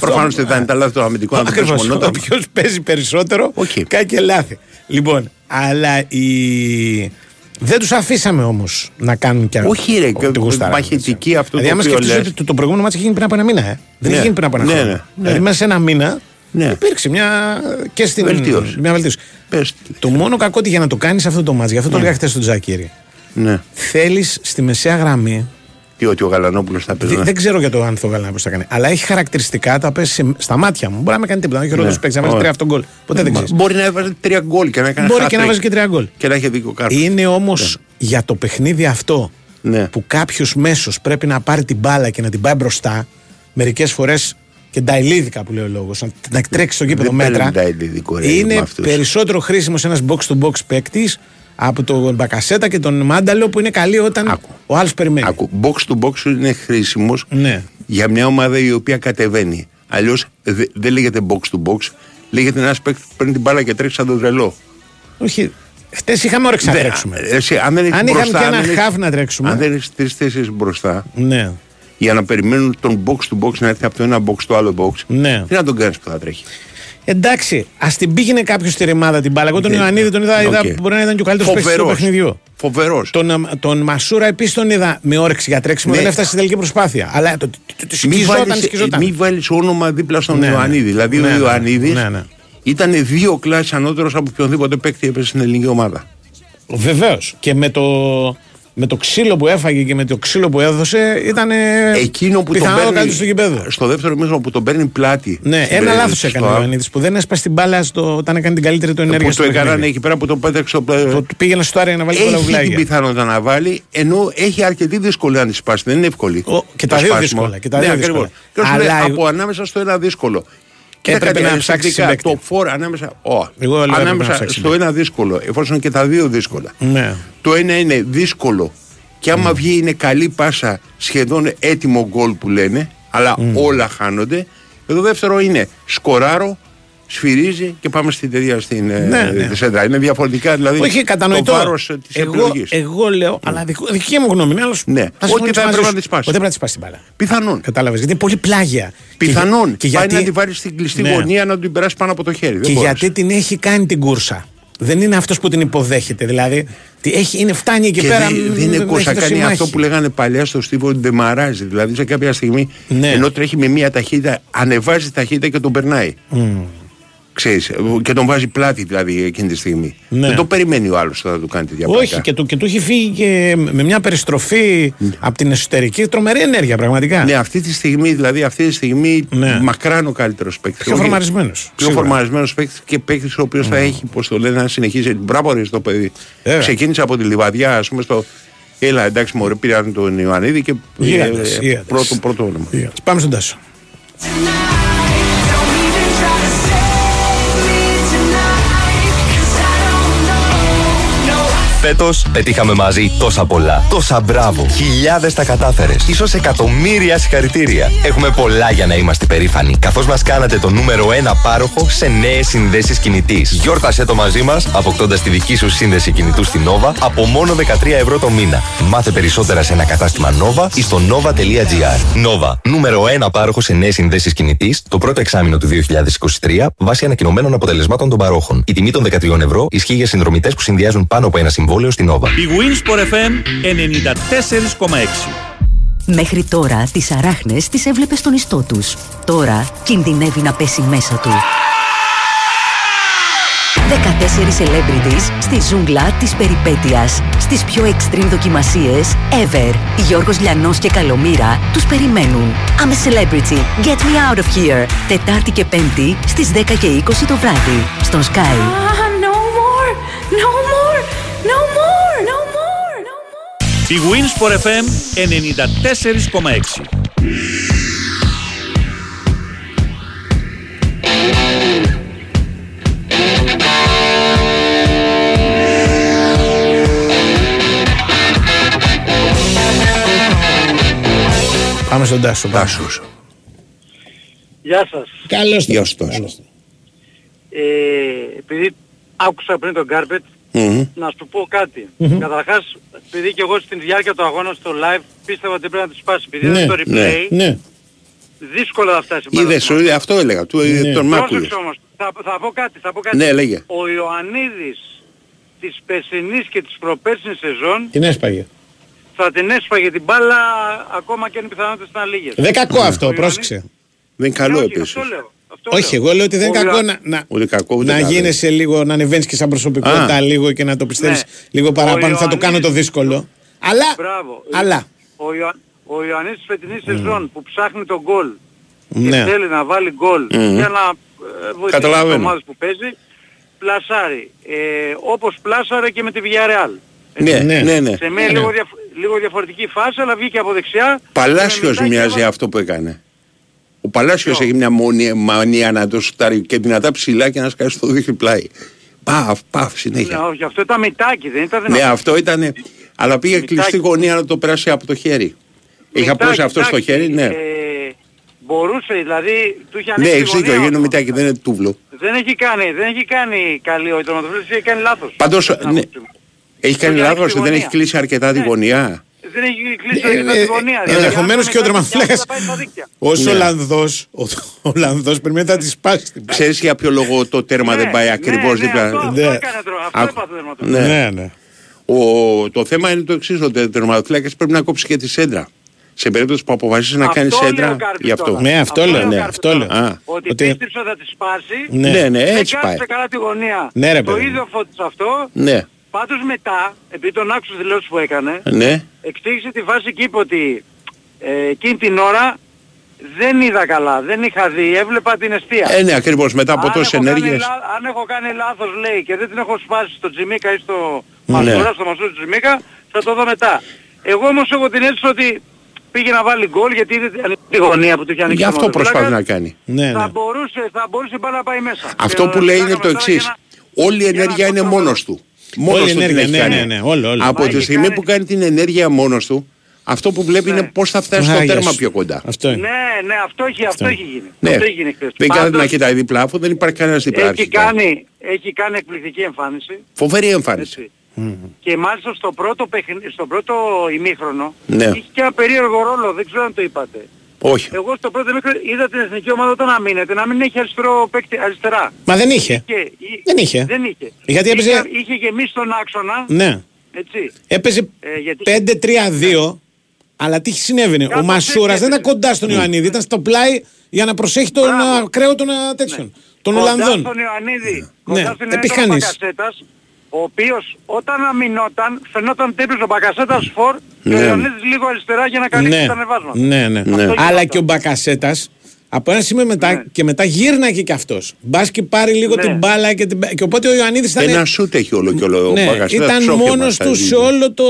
Προφανώς δεν ήταν τα λάθη των αμυντικών. Ακριβώς. Όποιος παίζει περισσότερο, κάνει και λάθη. Λοιπόν, αλλά δεν τους αφήσαμε όμως να κάνουν κι άλλο. Όχι, ρε, μαχητική αυτό. Δηλαδή, άμα σκεφτείς ότι το προηγούμενο μάτσο είχε γίνει πριν από ένα μήνα. Δεν είχε γίνει πριν από ένα χρόνο. Δηλαδή, μέσα σε ένα μήνα. Ναι. Υπήρξε μια βελτίωση. Το μόνο κακό ότι για να το κάνεις αυτό το μάτς, γι' αυτό το έλεγα χθες στον Τζακίρι, ναι, θέλεις στη μεσαία γραμμή. Τι, ότι ο Γαλανόπουλος θα παίζει. Δεν ξέρω για το αν ο Γαλανόπουλος θα κάνει. Αλλά έχει χαρακτηριστικά τα οποία στα μάτια μου μπορεί να με κάνει τίποτα. Ναι. Παίξει, να βάζει 3 αυτόν γκολ. Ποτέ δεν ξέρεις. Μπορεί να βάζει 3 γκολ και να κάνει. Μπορεί και να βάζει και 3 γκολ. Και να έχει δίκιο κάποιο. Είναι όμως για το παιχνίδι αυτό που κάποιο μέσος πρέπει να πάρει την μπάλα και να την πάει μπροστά μερικές φορές. Και νταϊλίδικα που λέει ο λόγος, να εκτρέξει στο γήπεδο μέτρα. Είναι περισσότερο χρήσιμος ένας box to box παίκτης από τον Μπακασέτα και τον Μάνταλο που είναι καλή όταν ο άλλος περιμένει. Box to box είναι χρήσιμος για μια ομάδα η οποία κατεβαίνει. Αλλιώς δεν λέγεται box to box, Λέγεται ένα παίκτη που παίρνει την μπάλα και τρέχει σαν τον τρελό. Όχι. Χτες είχαμε όρεξη να τρέξουμε. Αν είχαμε και ένα χαφ να τρέξουμε. Αν δεν έχει τρεις θέσεις μπροστά. Ναι. Για να περιμένουν τον box του box να έρθει από το ένα box στο άλλο box. Ναι. Τι να τον κάνει που θα τρέχει. Εντάξει, α την πήγαινε κάποιο στη ρημάδα την μπάλα. Εγώ τον Ιωαννίδη τον είδα που μπορεί να ήταν και ο καλύτερο παίκτη του παιχνιδιού. Φοβερό. Τον Μασούρα επίση τον είδα με όρεξη για τρέξιμο, δεν έφτασε στην τελική προσπάθεια. Αλλά το σκιζόταν. Μην βάλει όνομα δίπλα στον Ιωαννίδη. Δηλαδή ο Ιωαννίδη ήταν δύο κλάσει ανώτερο από οποιονδήποτε παίκτη έπεσε στην ελληνική ομάδα. Βεβαίω. Και με το ξύλο που έφαγε και με το ξύλο που έδωσε ήταν. Εκείνο που πιθανό τον παίρνει στο γηπέδο. Στο δεύτερο μήνυμα που τον παίρνει πλάτη. Ναι, ένα λάθο έκανε ο Ιωαννίδης που δεν έσπασε την μπάλα όταν έκανε την καλύτερη του ενέργεια. Το έκανε εκεί πέρα που τον πέταξε το πλάι. Πήγαινε στο Άρη να βάλει πολλά βλάκια. Έχει την πιθανότητα να βάλει, ενώ έχει αρκετή δυσκολία να τη σπάσει. Δεν είναι εύκολη. Και τα δύο δύσκολα. Αλλά από ανάμεσα στο ένα δύσκολο. Και έπρεπε να ψάξει το φόρο ανάμεσα στο ένα δύσκολο, εφόσον και τα δύο δύσκολα. Ναι. Το ένα είναι δύσκολο και άμα βγει είναι καλή πάσα, σχεδόν έτοιμο γκολ που λένε, αλλά όλα χάνονται. Το δεύτερο είναι σκοράρω, σφυρίζει και πάμε στην εταιρεία στην σέντρα. Είναι διαφορετικά δηλαδή. Όχι, κατανοητό. Το βάρος της επιλογής. Εγώ λέω, αλλά δική μου γνώμη είναι άλλος. Ναι, ότι θα έπρεπε να τη σπάσει. Ότι πρέπει να τη σπάσει την μπάλα. Πιθανόν. Κατάλαβες, γιατί είναι πολύ πλάγια. Πιθανόν. Και πάει να την βάλει στην κλειστή γωνία να την περάσει πάνω από το χέρι. Και γιατί την έχει κάνει την κούρσα. Δεν είναι αυτός που την υποδέχεται. Δηλαδή, φτάνει εκεί πέρα. Δεν είναι κούρσα. Κάνει αυτό που λέγανε παλιά στο στίβο ότι δεν μαράζει. Δηλαδή, σε κάποια στιγμή ενώ τρέχει με μία ταχύτητα, ανεβάζει ταχύτητα και τον περνάει. Και τον βάζει πλάτη δηλαδή εκείνη τη στιγμή. Ναι. Δεν το περιμένει ο άλλος θα του κάνει τη διαπλάκα. Όχι, και του έχει φύγει και με μια περιστροφή από την εσωτερική τρομερή ενέργεια πραγματικά. Ναι, αυτή τη στιγμή μακράν ο καλύτερος παίκτης. Πιο φορμαρισμένος παίκτης και παίκτης ο οποίος θα έχει, πώς το λένε, να συνεχίζει. Μπράβο ρε στο παιδί. Ξεκίνησε από τη Λιβαδιά, ας πούμε, στο. Έλα, εντάξει, μωρέ, πήραν τον Ιωαννίδη και πρώτο όνομα. Πάμε στον Τάσο. Φέτος πετύχαμε μαζί τόσα πολλά. Τόσα μπράβο. Χιλιάδες τα κατάφερες. Ίσως εκατομμύρια συγχαρητήρια. Έχουμε πολλά για να είμαστε περήφανοι. Καθώς μας κάνατε το νούμερο 1 πάροχο σε νέες συνδέσεις κινητής. Γιόρτασέ το μαζί μας, αποκτώντας τη δική σου σύνδεση κινητού στην Nova από μόνο 13 ευρώ το μήνα. Μάθε περισσότερα σε ένα κατάστημα Nova ή στο nova.gr. Nova, νούμερο 1 πάροχο σε νέες συνδέσεις κινητής το πρώτο εξάμηνο του 2023 βάσει ανακοινωμένων αποτελεσμάτων των παρόχων. Η τιμή των 13 ευρώ ισχύει για συνδρομητές που συνδυάζουν πάνω από ένα συμβόλαιο. Big win FM 94,6. Μέχρι τώρα τις αράχνες τις έβλεπες στον ιστό τους. Τώρα κινδυνεύει να πέσει μέσα του. 14 celebrities στη ζούγκλα της περιπέτειας. Στις πιο extreme δοκιμασίες ever. Γιώργος Λιανός και Καλομήρα τους περιμένουν. I'm a celebrity. Get me out of here. Τετάρτη και Πέμπτη στις 10 και 20 το βράδυ. Στον Sky. bwinΣΠΟΡ FM 94,6. Πάμε στον Τάσο. Γεια σας. Καλώς ήρθατε. Επειδή άκουσα πριν τον Γκάρπετ, να σου πω κάτι. Καταρχάς, επειδή και εγώ στην διάρκεια του αγώνα στο live πίστευα ότι πρέπει να του σπάσει. Επειδή είναι το replay, δύσκολα θα φτάσει. Είδες, αυτό έλεγα. Τον μάκουλες. Πρόσεξε όμως, θα πω κάτι. Ναι, λέγε. Ο Ιωαννίδης της περσινής και της προπέρσινης σεζόν θα την έσπαγε την μπάλα ακόμα και αν οι πιθανότητες ήταν λίγες. Δεν κακό αυτό, πρόσεξε. Δεν είναι καλό επίσης. Όχι, εγώ λέω ότι δεν είναι κακό να γίνεσαι λίγο, να ανεβαίνεις και σαν προσωπικότητα λίγο και να το πιστεύεις λίγο παραπάνω. Θα το κάνω το δύσκολο. Αλλά ο Ιωαννίδης της φετινής σεζόν που ψάχνει τον γκολ και θέλει να βάλει γκολ για να βοηθήσει τις ομάδες που παίζει, πλασάρει. Όπως πλάσαρε και με τη Villarreal. Σε μια λίγο διαφορετική φάση, αλλά βγήκε από δεξιά. Παλάσιος μοιάζει αυτό που έκανε. Ο Παλάσιος έχει μια μανία να το σουτάρει και δυνατά ψηλά και να σκάσει στο δίχτυ πλάι. Παφ, συνέχεια. Ναι, όχι, αυτό ήταν μετάκι, δεν ήταν δυνατό. Ναι, αυτό ήταν. Αλλά πήγε κλειστή γωνία να το περάσει από το χέρι. Είχε απλώσει αυτό στο χέρι, μπορούσε, δηλαδή, του είχε ανοίξει. Ναι, έχει δίκιο, γίνει μετάκι, δεν είναι τούβλο. Δεν έχει κάνει καλή ο τερματοφύλακας, έχει κάνει λάθος. Πάντως, ναι. Έχει κάνει λάθος, δεν έχει κλείσει αρκετά τη γωνία. Δεν έχει κλείσει αρκετά τη γωνία. Ενδεχομένως και ο τερματοφύλακας, ως Ολλανδός, περιμένει να τη σπάσει. Ξέρεις για ποιο λόγο το τέρμα δεν πάει ακριβώς δίπλα. Ναι. Το θέμα είναι το εξής, ότι ο τερματοφύλακας πρέπει να κόψει και τη σέντρα. Σε περίπτωση που αποφασίσει να κάνει σέντρα για αυτό. Ναι, αυτό λέω. Ναι, ότι η πίστηψα θα τη σπάσει. Ναι, έτσι πάει. Σε καλά τη γωνία. Ναι, ρε, το ίδιο φώτισε αυτό. Ναι. Πάντως μετά, επειδή τον άκουσα τις δηλώσεις που έκανε, ναι, εξήγησε τη φάση και είπε ότι εκείνη την ώρα δεν είδα καλά. Δεν είχα δει. Έβλεπα την αιστεία. Ναι, ακριβώς. Μετά από τόσες ενέργειες. Αν έχω κάνει λάθος, λέει, και δεν την έχω σπάσει στο Τζιμίκα ή στο Μασούρα, στο Μασούρα του Τζιμίκα, θα το δω μετά. Εγώ όμως έχω την αίσθηση ότι πήγε να βάλει γκολ γιατί είδε τη γωνία που του είχε ανοίξει. Γι' αυτό προσπαθεί να κάνει. Θα μπορούσε πάρα να πάει μέσα. Αυτό που λέει είναι το εξής. Όλη η ενέργεια είναι μόνος του. Μόνος του την έχει κάνει. Από τη στιγμή που κάνει την ενέργεια μόνος του, αυτό που βλέπει είναι πώς θα φτάσει στο τέρμα πιο κοντά. Ναι, αυτό έχει γίνει. Δεν κάθεται να κοιτάει διπλά, αφού δεν υπάρχει κανένας διπλά. Έχει κάνει εκπληκτική εμφάνιση. Φοβερή εμφάνιση. Και μάλιστα στο πρώτο ημίχρονο, ναι, είχε και ένα περίεργο ρόλο, δεν ξέρω αν το είπατε. Όχι. Εγώ στο πρώτο ημίχρονο είδα την εθνική ομάδα όταν αμήνεται, να μην έχει αριστερό παίκτη αριστερά. Μα δεν είχε. Δεν είχε. Γιατί έπαιζε... είχε γεμίσει τον άξονα. Ναι. Έτσι. Έπαιζε 5-3-2, αλλά τι συνέβαινε. Ο Μασούρας δεν ήταν κοντά στον Ιωαννίδη, ήταν στο πλάι για να προσέχει τον ακραίο των τέτοιων. Των Ολλανδών. Κοντά στον ο οποίος όταν αμυνόταν φαινόταν τύπης ο Μπακασέτας φορ και ο Ιωαννίδης λίγο αριστερά για να καλύψει τα ανεβάσματα. Ναι. Αλλά και ο Μπακασέτας από ένα σημείο μετά και μετά γύρναγε και αυτός. Μπας και πάρει λίγο την μπάλα και οπότε ο Ιωαννίδης ήταν... Ένα σούτ έχει όλο ο Μπακασέτας. Ήταν μόνος του σε όλο το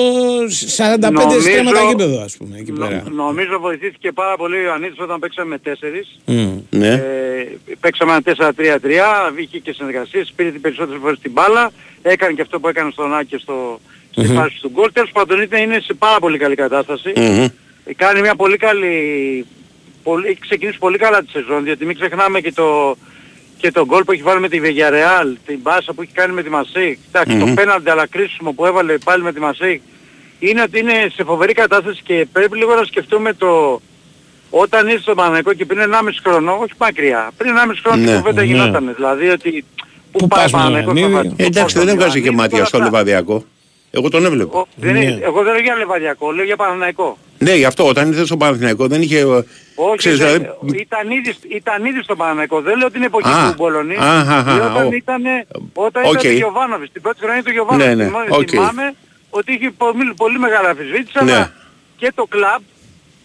45 στρέμματα γήπεδο, ας πούμε. Νομίζω βοηθήθηκε πάρα πολύ ο Ιωαννίδης όταν παίξαμε με 4. Παίξαμε ένα 4-3-3, βγήκε και συνεργασίες, πήρε την περισσότερη φορά την μπάλα, έκανε και αυτό που έκανε στον Άκη στη φάση του γκολ. Τέλος πάντων είναι σε πάρα πολύ καλή κατάσταση. Κάνει μια πολύ καλή... Έχει ξεκινήσει πολύ καλά τη σεζόν, διότι μην ξεχνάμε και το γκολ που έχει βάλει με τη Βεγιαρεάλ, την πάσα που έχει κάνει με τη Μασίκ, το πέναντι αλλά κρίσιμο που έβαλε πάλι με τη Μασίκ, είναι ότι είναι σε φοβερή κατάσταση και πρέπει λίγο να σκεφτούμε το... Όταν ήρθε στο Παναθηναϊκό και πριν 1,5 χρόνο, όχι μακριά, πριν 1,5 χρόνο την κουβέντα γινόταν. Δηλαδή ότι... Πού πάει ο Παναθηναϊκός... Εντάξει, δεν έβγαζε και μάτια στο Λεβαδιακό. Εγώ τον έβλεπα. Εγώ δεν λέω για Λεβαδιακό, λέω για Παναθηναϊκό. Ναι, γι' αυτό όταν ήρθε στο Παναθηναϊκό δεν είχε... Όχι, ήταν ήδη στο Παναθηναϊκό. Δεν λέω την εποχή του Μπολονί. Όταν ήταν ο Γιωβάνοβης, την πρώτη χρονιά του Γιωβάνοβης. Θυμάμαι ότι είχε πολύ μεγάλη αμφισβήτηση, αλλά και το κλαμπ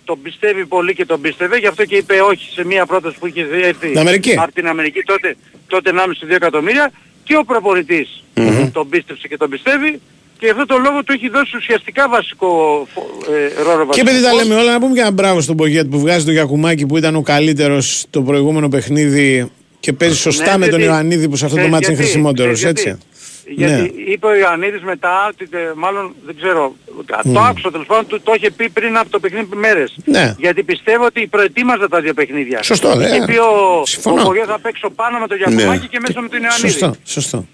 τον πιστεύει πολύ και τον πίστευε, γι' αυτό και είπε όχι σε μία πρόταση που είχε έρθει από την Αμερική τότε 1,5-2 εκατομμύρια και ο προπονητής τον πίστευσε και τον πιστεύει και γι' αυτό το λόγο του έχει δώσει ουσιαστικά βασικό ρόλο. Και επειδή τα λέμε όλα, να πούμε και ένα μπράβο στον Πογέτ που βγάζει το Γιακουμάκι που ήταν ο καλύτερος το προηγούμενο παιχνίδι και παίζει σωστά με τον Ιωαννίδη που σε αυτό το μάτσο είναι χρησιμότερος, έτσι. Γιατί είπε ο Ιωαννίδης μετά, ότι μάλλον δεν ξέρω, το άκουσα τέλος πάντων, το είχε πει πριν από το παιχνίδι μέρες. Ναι. Γιατί πιστεύω ότι προετοίμαζα τα δύο παιχνίδια. Σωστό, είχε πει ο Πογιός θα παίξω πάνω με το Γιακουμάκι και μέσα με τον Ιωαννίδη. Σωστό.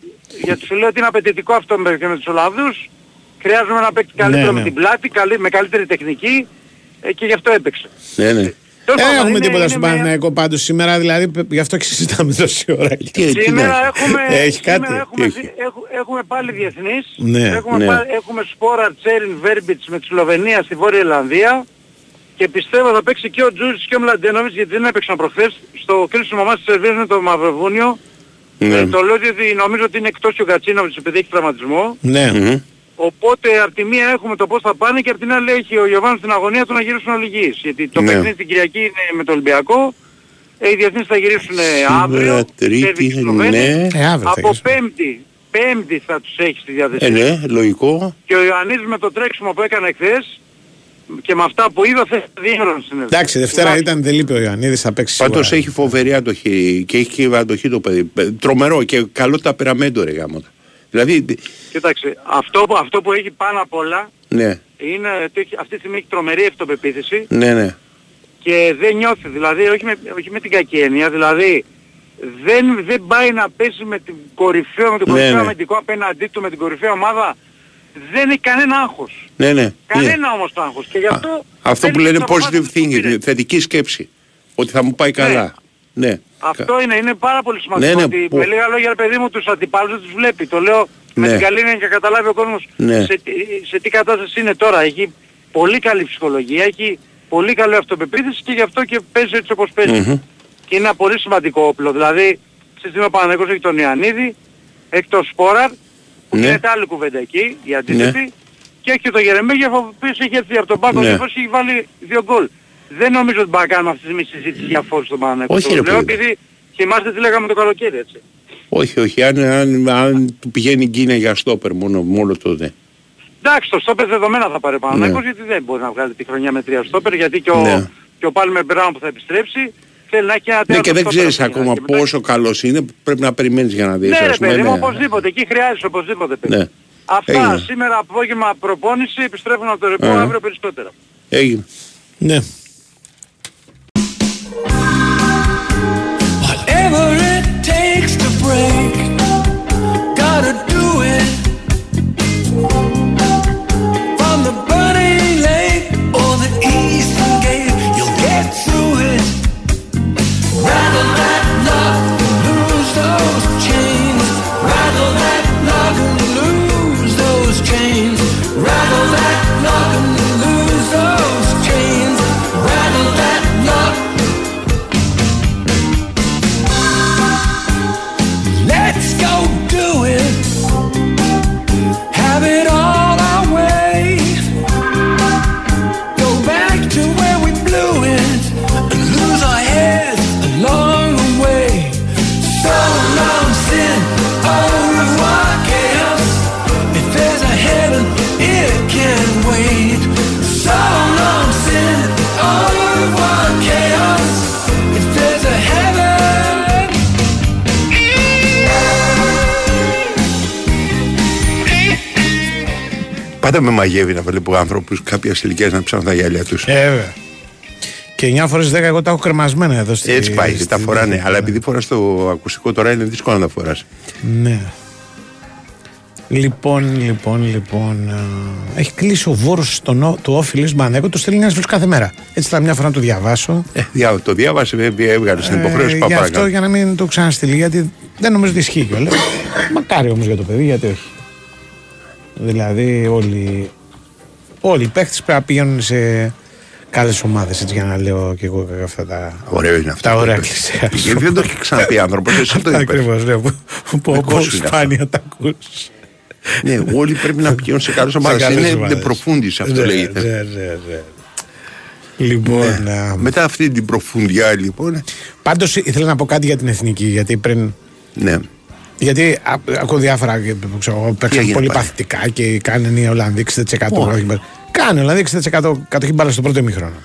Γιατί σου λέω ότι είναι απαιτητικό αυτό και με τους Ολλανδούς. Χρειάζομαι να παίξει καλύτερο με την πλάτη, με καλύτερη τεχνική και γι' αυτό έπαιξε. Ναι. Δεν έχουμε τίποτα στον Παναθηναϊκό πάντως σήμερα, δηλαδή γι' αυτό και συζητάμε τόση ώρα. Σήμερα έχουμε πάλι διεθνείς, έχουμε Σπόρα Τσέριν Βέρμπιτς με τη Σλοβενία στη Βόρεια Ιρλανδία και πιστεύω θα παίξει και ο Τζούζης και ο Μλαντένοβιτς γιατί δεν έπαιξαν προχθές στο κρίσιμο μάτι της Σερβίας με το Μαυροβούνιο. Το λέω ότι νομίζω ότι είναι εκτός ο Γκατσίνοβιτς επειδή έχει τραυματισμό. Οπότε από τη μία έχουμε το πώς θα πάνε και από την άλλη έχει ο Γιωβάνος στην αγωνία του να γυρίσουν όλοι γης. Γιατί το παιχνίδι την Κυριακή είναι με το Ολυμπιακό, οι διεθνείς θα γυρίσουν αύριο, από πέμπτη θα τους έχει στη διαδικασία. Λογικό. Και ο Ιωαννίδης με το τρέξιμο που έκανε χθες και με αυτά που είδα θα διέχρονο συνέβη. Εντάξει, Δευτέρα ήταν, δεν λείπει ο Ιωαννίδης, θα παίξει σίγουρα. Πάντως έχει φοβερή αντοχή και έχει αντοχή το παιδί. Τρομερό και καλό ταπεραμέντο ρε γάμο. Δηλαδή... Κοίταξε, αυτό που έχει πάνω απ' όλα είναι ότι αυτή τη στιγμή έχει τρομερή αυτοπεποίθηση και δεν νιώθει, δηλαδή όχι με την κακή έννοια, δηλαδή δεν πάει να παίζει με την κορυφαία, με τον κορυφαίο αμυντικό απέναντί του, με την κορυφαία ομάδα. Δεν έχει κανένα άγχος. Ναι, ναι. Κανένα όμως το άγχος. Και γι' αυτό... αυτό που λένε positive thinking, θετική σκέψη. Ότι θα μου πάει καλά. Ναι. Αυτό είναι πάρα πολύ σημαντικό. Ναι, ναι. Με λίγα λόγια, παιδί μου, τους αντιπάλους δεν τους βλέπει. Το λέω με την καλή έννοια και καταλάβει ο κόσμος σε τι κατάσταση είναι τώρα. Έχει πολύ καλή ψυχολογία, έχει πολύ καλή αυτοπεποίθηση και γι' αυτό και παίζει έτσι όπως παίζει. Mm-hmm. Και είναι ένα πολύ σημαντικό όπλο. Δηλαδή, στη στιγμή ο Παναθηναϊκός έχει τον Ιωαννίδη, έχει τον Σπόραρ, που γίνεται άλλη κουβέντα εκεί, η αντίθετη, και έχει και τον Γερεμέγεφ, ο οποίος έχει έρθει από τον πάγκο και έχει βάλει 2 γκολ. Δεν νομίζω ότι μπορεί να κάνουμε αυτή τη στιγμή συζήτηση για φόβο στον Παναθηναϊκό. Λέω επειδή θυμάστε τι λέγαμε το καλοκαίρι, έτσι. Όχι, όχι. Αν του πηγαίνει η Κίνα για στόπερ μόνο τότε. Εντάξει, το στόπερ δεδομένα θα πάρει ο Παναθηναϊκός, γιατί δεν μπορεί να βγάλει τη χρονιά με 3 στόπερ, γιατί και ο Πάλι με Μπράουν που θα επιστρέψει. Ναι, και δεν ξέρεις ακόμα πόσο καλός είναι, πρέπει να περιμένεις για να δεις. Ναι, παιδί μου, οπωσδήποτε, εκεί χρειάζεσαι οπωσδήποτε. Ναι. Αυτά σήμερα απόγευμα προπόνηση, επιστρέφουν από το ρεπό, αύριο περισσότερα. Έγινε. Ναι. Πάντα με μαγεύει να βλέπω άνθρωπους κάποιες ηλικίες να ψάχνουν τα γυαλιά τους. Βέβαια. Και 9 φορές 10 εγώ τα έχω κρεμασμένα εδώ στην. Έτσι πάει, τα φοράνε. Αλλά επειδή φοράς το ακουστικό τώρα είναι δύσκολο να τα φοράς. Ναι. Λοιπόν. Έχει κλείσει ο βόρος του Όφιλης Μπανέκο, το στέλνει ένας φίλος κάθε μέρα. Έτσι θα μια φορά να το διαβάσω. Το διάβασε, έβγαλε στην υποχρέωση που απαγγέλνει. Αυτό για να μην το ξαναστείλει, γιατί δεν νομίζω ότι ισχύει κιόλας. Μακάρι όμως για το παιδί, γιατί όχι. Δηλαδή όλοι οι παίχτες πρέπει να πηγαίνουν σε καλές ομάδες, έτσι για να λέω και εγώ αυτά τα ωραία κλισέ. Γιατί δεν το έχει ξαναπεί άνθρωπος, εσύ αυτό είπες. Ακριβώς, ναι, που σπάνια τα ακούς. Ναι, όλοι πρέπει να πηγαίνουν σε καλές ομάδες, είναι de profundis αυτό λέγεται. Ναι. Λοιπόν, μετά αυτή την προφούντια λοιπόν. Πάντως ήθελα να πω κάτι για την εθνική, γιατί πριν... Γιατί ακούω διάφορα που παίξαν πολύ παθητικά και κάνουν οι Ολλανδοί 60%. Κάνουν οι Ολλανδοί 60% κατοχή μπάλας στο πρώτο ημίχρονο.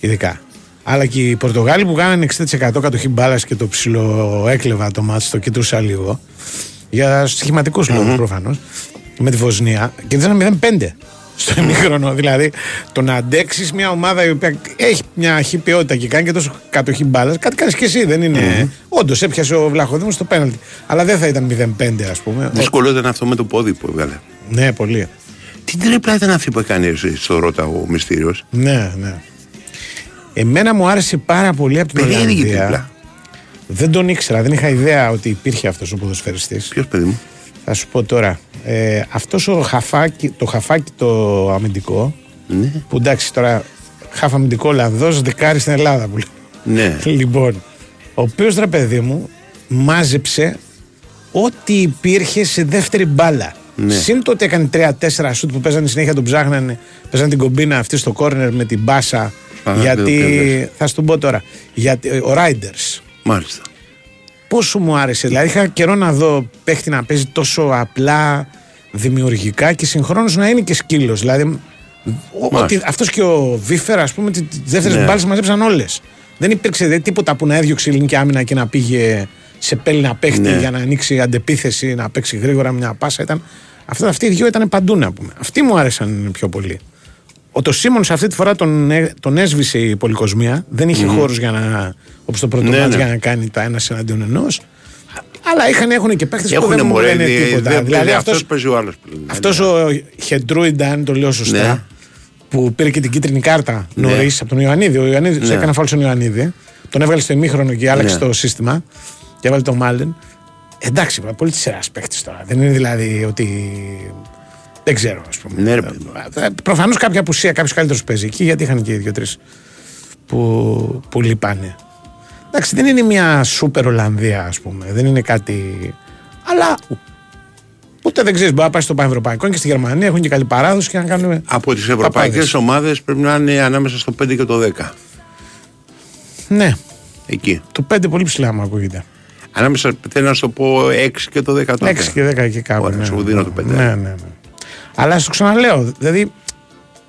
Ειδικά. Αλλά και οι Πορτογάλοι που κάνανε 60% κατοχή μπάλας και το ψιλοέκλεβα το μάτς, το κοιτούσα λίγο. Για στοιχηματικούς λόγους προφανώς. Με τη Βοσνία. Και ήταν 0-5 στο ημίχρονο. Δηλαδή το να αντέξεις μια ομάδα η οποία έχει μια χυπιότητα και κάνει και τόσο κατοχή μπάλας, κάτι κάνεις και εσύ, δεν είναι. Όντως έπιασε ο Βλαχοδήμος το πέναλτι. Αλλά δεν θα ήταν 0-5, ας πούμε. Δύσκολο ήταν αυτό με το πόδι που έβγαλε. Ναι, πολύ. Τι τρίπλα ήταν αυτή που έκανε στο Ρώτα ο Μυστήριος. Ναι. Εμένα μου άρεσε πάρα πολύ από την Ολλανδία. Δεν τον ήξερα, δεν είχα ιδέα ότι υπήρχε αυτός ο ποδοσφαιριστής. Ποιος, παιδί μου? Θα σου πω τώρα. Αυτός ο χαφάκι, το χαφάκι το αμυντικό. Ναι. Που εντάξει τώρα, χαφ αμυντικό Ολλανδός, δεκάρι στην Ελλάδα που λέει. Ναι. Λοιπόν, ο οποίος ρε παιδί μου μάζεψε ό,τι υπήρχε σε δεύτερη μπάλα. Ναι. Συν τότε έκανε 3-4 σουτ που παίζανε συνέχεια, τον ψάχνανε. Παίζανε την κομπίνα αυτή στο κόρνερ με την μπάσα. Γιατί. Θα σου τον πω τώρα. Γιατί, ο Riders. Μάλιστα. Πόσο μου άρεσε. Δηλαδή είχα καιρό να δω παίχτη να παίζει τόσο απλά, δημιουργικά και συγχρόνως να είναι και σκύλος. Δηλαδή αυτός και ο Βίφερα, ας πούμε, τις δεύτερες μπάλες μαζέψαν όλες. Δεν υπήρξε τίποτα που να έδιωξε η ελληνική άμυνα και να πήγε σε πέλη να παίχτη για να ανοίξει αντεπίθεση, να παίξει γρήγορα μια πάσα. Αυτοί οι δυο ήταν παντού, να πούμε. Αυτοί μου άρεσαν πιο πολύ. Ο Σίμονς αυτή τη φορά τον έσβησε η πολυκοσμία. Δεν είχε χώρους για να, όπως το πρώτο μάτς, για να κάνει τα ένας εναντίον ενός. Αλλά έχουν και παίχτες που δεν μου λένε τίποτα. Δηλαδή αυτός παίζει ο άλλος. Αυτός ο Χεντρούιντα, αν το λέω σωστά, που πήρε και την κίτρινη κάρτα νωρίς από τον Ιωαννίδη. Ο Ιωαννίδης έκανε φάουλ στον Ιωαννίδη. Τον έβγαλε στο ημίχρονο και άλλαξε το σύστημα. Και έβαλε τον Μάλεν. Εντάξει, πολύ τυχερός παίχτης τώρα. Δεν είναι δηλαδή ότι. Δεν ξέρω, ας πούμε. Ναι, προφανώς κάποια απουσία, κάποιος καλύτερος παίζει εκεί, γιατί είχαν και οι δύο-τρεις που λυπάνε. Εντάξει, δεν είναι μια σούπερ Ολλανδία, ας πούμε. Δεν είναι κάτι. Αλλά ούτε δεν ξέρεις, μπορεί να πάει στο πανευρωπαϊκό και στη Γερμανία, έχουν και καλή παράδοση και να κάνουν. Από τις ευρωπαϊκές ομάδες πρέπει να είναι ανάμεσα στο 5 και το 10. Ναι. Εκεί. Το 5 πολύ ψηλά μου ακούγεται. Ανάμεσα, θέλω να σου το πω 6 και το 10. 6 και 10 και κάπου. Ωραία, σου δίνω το 5. Ναι. Αλλά στο ξαναλέω, δηλαδή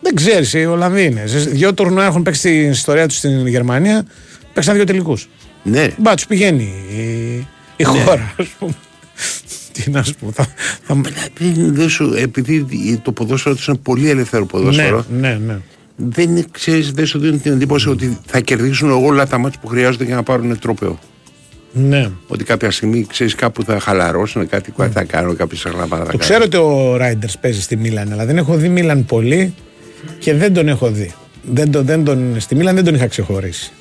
δεν ξέρεις, οι Ολλανδοί είναι. Δύο τουρνουά έχουν παίξει την ιστορία τους στην Γερμανία, παίξαν δύο τελικούς. Ναι. Μπα, τους πηγαίνει η χώρα, ας πούμε. Τι να σου πω. Επειδή το ποδόσφαιρο τους είναι πολύ ελεύθερο ποδόσφαιρο, δεν ξέρεις, δεν σου δίνουν την εντύπωση ότι θα κερδίσουν όλα τα μάτς που χρειάζονται για να πάρουν τρόπαιο. Ναι. Ότι κάποια στιγμή ξέρεις κάπου θα χαλαρώσουν, κάτι θα κάνουν, κάποιες αγλαμάρα. Το ξέρω ότι ο Ράιντερς παίζει στη Μίλαν, αλλά δεν έχω δει Μίλαν πολύ και δεν τον έχω δει. Στη Μίλαν δεν τον είχα ξεχωρίσει.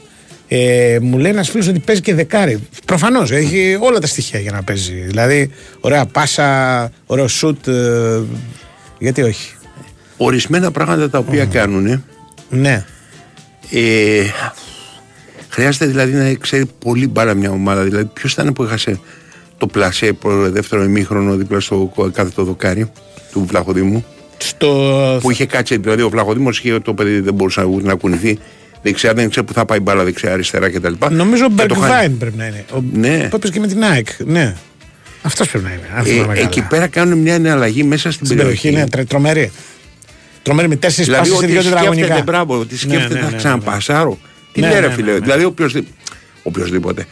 Μου λέει ένας φίλος ότι παίζει και δεκάρι. Προφανώς έχει όλα τα στοιχεία για να παίζει. Δηλαδή, ωραία πάσα, ωραίο σουτ. Γιατί όχι. Ορισμένα πράγματα τα οποία κάνουν. Ναι. Χρειάζεται δηλαδή να ξέρει πολύ μπάλα μια ομάδα. Δηλαδή, ποιος ήταν που έχασε το πλασέ δεύτερο ημίχρονο δίπλα στο κάθετο δοκάρι του Βλαχοδήμου. Που είχε κάτσει, δηλαδή ο Βλαχοδήμος είχε το παιδί, δεν μπορούσε να κουνηθεί. Δεξιά, δεν ξέρει που θα πάει μπάλα, δεξιά, αριστερά κτλ. Νομίζω ο Μπεργκβάιν πρέπει να είναι. Ναι. Πόπες και με την ΑΕΚ. Ναι. Αυτός πρέπει να είναι. Εκεί πέρα κάνουν μια εναλλαγή μέσα στην περιοχή. Είναι τρομερή. Τρομερή με 4 δηλαδή, πάσεις σε 2 τετραγωνικά. Μπράβο, τι σκέφτεται να ξαναπασάρω. Τι λέει ρε φίλε, δηλαδή οποιοδήποτε.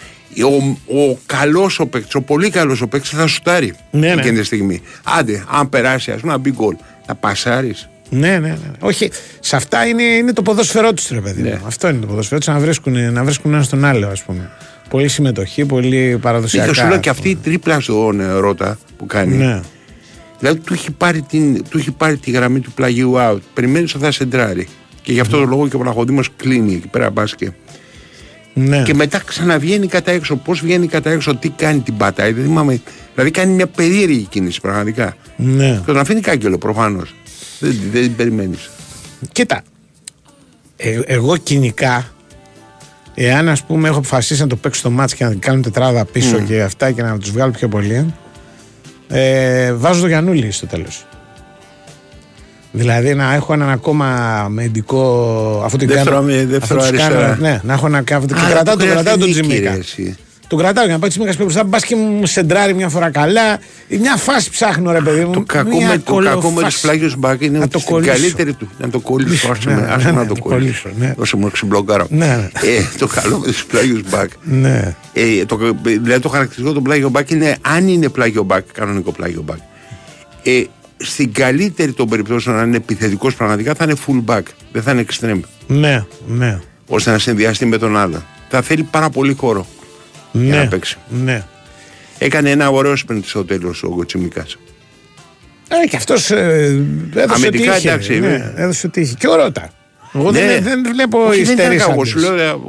Ο καλός ο παίκτης, ο πολύ καλός ο παίκτης θα σουτάρει εκείνη τη στιγμή. Άντε, αν περάσει, ας πούμε, να μπει γκολ. Θα πασάρεις. Ναι. Όχι, σε αυτά είναι το ποδόσφαιρό τους, ρε παιδί μου. Αυτό είναι το ποδόσφαιρό τους, να βρίσκουν ένα στον άλλο, ας πούμε. Πολύ συμμετοχή, πολύ παραδοσιακά. Και σου λέω και αυτή η τρίπλα στον Ρώτα που κάνει. Δηλαδή του έχει πάρει τη γραμμή του πλαγιού out. Περιμένεις ότι θα σεντράρει. Και γι' αυτό το λόγο και ο Βλαχοδήμος κλείνει εκεί πέρα μπάσκετ. Ναι. Και μετά ξαναβγαίνει κατά έξω. Πώς βγαίνει κατά έξω, τι κάνει, την πατάει. Δεν θυμάμαι. Δηλαδή κάνει μια περίεργη κίνηση πραγματικά. Ναι. Και τον αφήνει κάγκελο προφανώς. Δεν περιμένεις. Κοίτα. Εγώ κοινικά, εάν ας πούμε έχω αποφασίσει να το παίξω το μάτς και να κάνω τετράδα πίσω και αυτά και να τους βγάλω πιο πολύ, βάζω το Γιαννούλη στο τέλος. Δηλαδή να έχω έναν ακόμα αμυντικό. Αφού την κάνω. Ναι, να έχω να κρατάω τον Τζιμίκα. Τον κρατάω για να πάει ο Τζιμίκας πιο μπροστά. Μπας και μου σεντράρει μια φορά καλά. Μια φάση ψάχνω, ρε παιδί μου. Το κακό με τους πλάγιους μπακ είναι ότι στην καλύτερη του. Να το κολλήσω. Άσε να το κολλήσω. Όσο μου ξυμπλοκάρω. Το καλό με τους πλάγιους μπακ. Δηλαδή το χαρακτηριστικό του πλάγιου μπακ είναι αν είναι πλάγιο μπακ, κανονικό πλάγιο μπακ. Στην καλύτερη των περιπτώσεων, αν είναι επιθετικός πραγματικά, θα είναι full back. Δεν θα είναι extreme. Ναι. Ώστε να συνδυαστεί με τον άλλο. Θα θέλει πάρα πολύ χώρο για να παίξει. Ναι. Έκανε ένα ωραίο sprint στο τέλος ο Τσιμίκας. Και αυτός έδωσε αμυντικά, ότι είχε. Εντάξει, έδωσε ότι είχε. Και ο Ρώτα. Εγώ δεν βλέπω υστέρηση.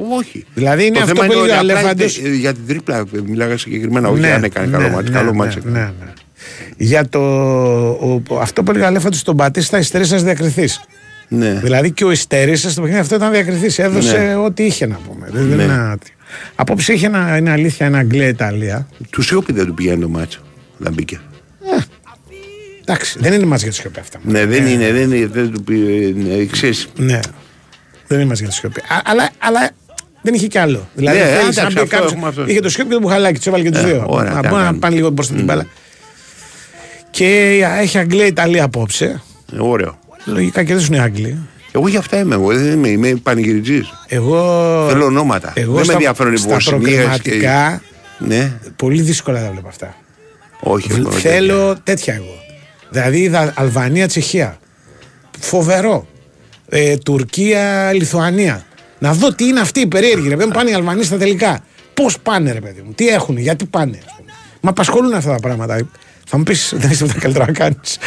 Όχι. Δηλαδή είναι το αυτό που έλεγε ο Αλέφαντος. Για την τρίπλα μιλάγα συγκεκριμένα. Όχι αν έκανε καλό μάτσο. Ναι. Για αυτό που έλεγε ο Αλέφαντος στον Πατίστα, υστερήσας διακριθείς. Ναι. Δηλαδή και ο υστερήσας στο παιχνίδι αυτό ήταν διακριθείς. Έδωσε ό,τι είχε να πούμε. Απόψε είχε είναι αλήθεια ένα Αγγλία-Ιταλία. Του Σιώπη δεν του πηγαίνει το μάτσο. Δεν μπήκε. Εντάξει, δεν είναι μάτσο για τη Σιώπη αυτά. Ναι, δεν είναι. Δεν του πει. Ναι. Δεν είναι μάτσο για τη Σιώπη. Αλλά δεν είχε κι άλλο. Δηλαδή είχε το Σιώπη και το Μπουχαλάκι. Του έβαλε και του δύο. Να πάνε λίγο μπροστά την μπάλα. Και έχει Αγγλία-Ιταλία απόψε. Ωραίο. Λογικά κερδίζουν οι Άγγλοι. Εγώ για αυτά είμαι πανηγυριτζής. Θέλω ονόματα. Δεν με ενδιαφέρουν στα προκριματικά. Ναι. Πολύ δύσκολα τα βλέπω αυτά. Όχι. Θέλω τέτοια εγώ. Δηλαδή είδα Αλβανία-Τσεχία. Φοβερό. Τουρκία-Λιθουανία. Να δω τι είναι αυτή η περίεργη. Ρε παιδί μου, πάνε οι Αλβανοί στα τελικά. Πώς πάνε, ρε παιδί μου, τι έχουν, γιατί πάνε. Μα απασχολούν αυτά τα πράγματα. Θα μου πεις, δεν είσαι από τα καλύτερα να κάνεις.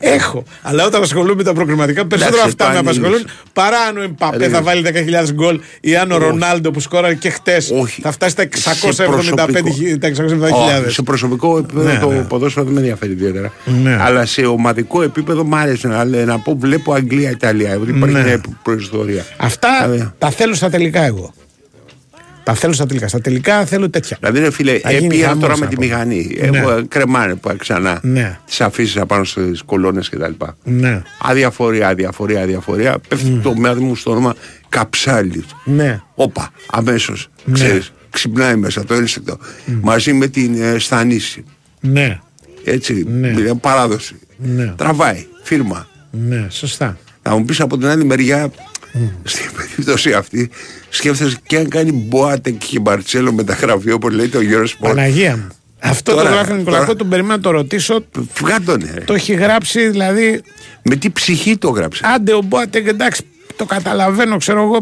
Έχω. Αλλά όταν ασχολούμαι με τα προκριματικά, περισσότερο αυτά με απασχολούν παρά αν ο Εμπαπέ θα βάλει 10.000 γκολ ή αν ο Ρονάλντο που σκόραρε και χτες θα φτάσει τα 675.000. Σε προσωπικό επίπεδο το ποδόσφαιρο δεν με ενδιαφέρει ιδιαίτερα. Αλλά σε ομαδικό επίπεδο μου άρεσε να πω: βλέπω Αγγλία-Ιταλία. Υπάρχει μια προϊστορία. Αυτά τα θέλω στα τελικά εγώ. Τα θέλω στα τελικά. Στα τελικά θέλω τέτοια. Δηλαδή, ρε φίλε, έπια τώρα με τη μηχανή. Ναι. Εγώ κρεμάνε που ξανά τις αφήσεις να πάνω στις κολόνες κτλ. Ναι. Αδιαφορία. Πέφτει το μυαλό μου στο όνομα καψάλι. Ναι. Όπα, αμέσως. Ναι. Ξέρεις, ξυπνάει μέσα το ένστικτο. Μαζί με την Στανίση. Ναι. Έτσι, δηλαδή, παράδοση. Ναι. Τραβάει, φίρμα. Ναι, σωστά. Να μου πεις από την άλλη μεριά. Στην περίπτωση αυτή σκέφτεσαι και αν κάνει Μποάτεκ και Μπαρτσέλο μεταγραφή όπως λέει το bwinΣΠΟΡ. Παναγία μου. Αυτό τώρα, το γράφει ο Νικολακό, τον περιμένω να το ρωτήσω. Βγάτονε. Το έχει γράψει δηλαδή. Με τι ψυχή το γράψε. Άντε ο Μποάτεκ, εντάξει, το καταλαβαίνω, ξέρω εγώ.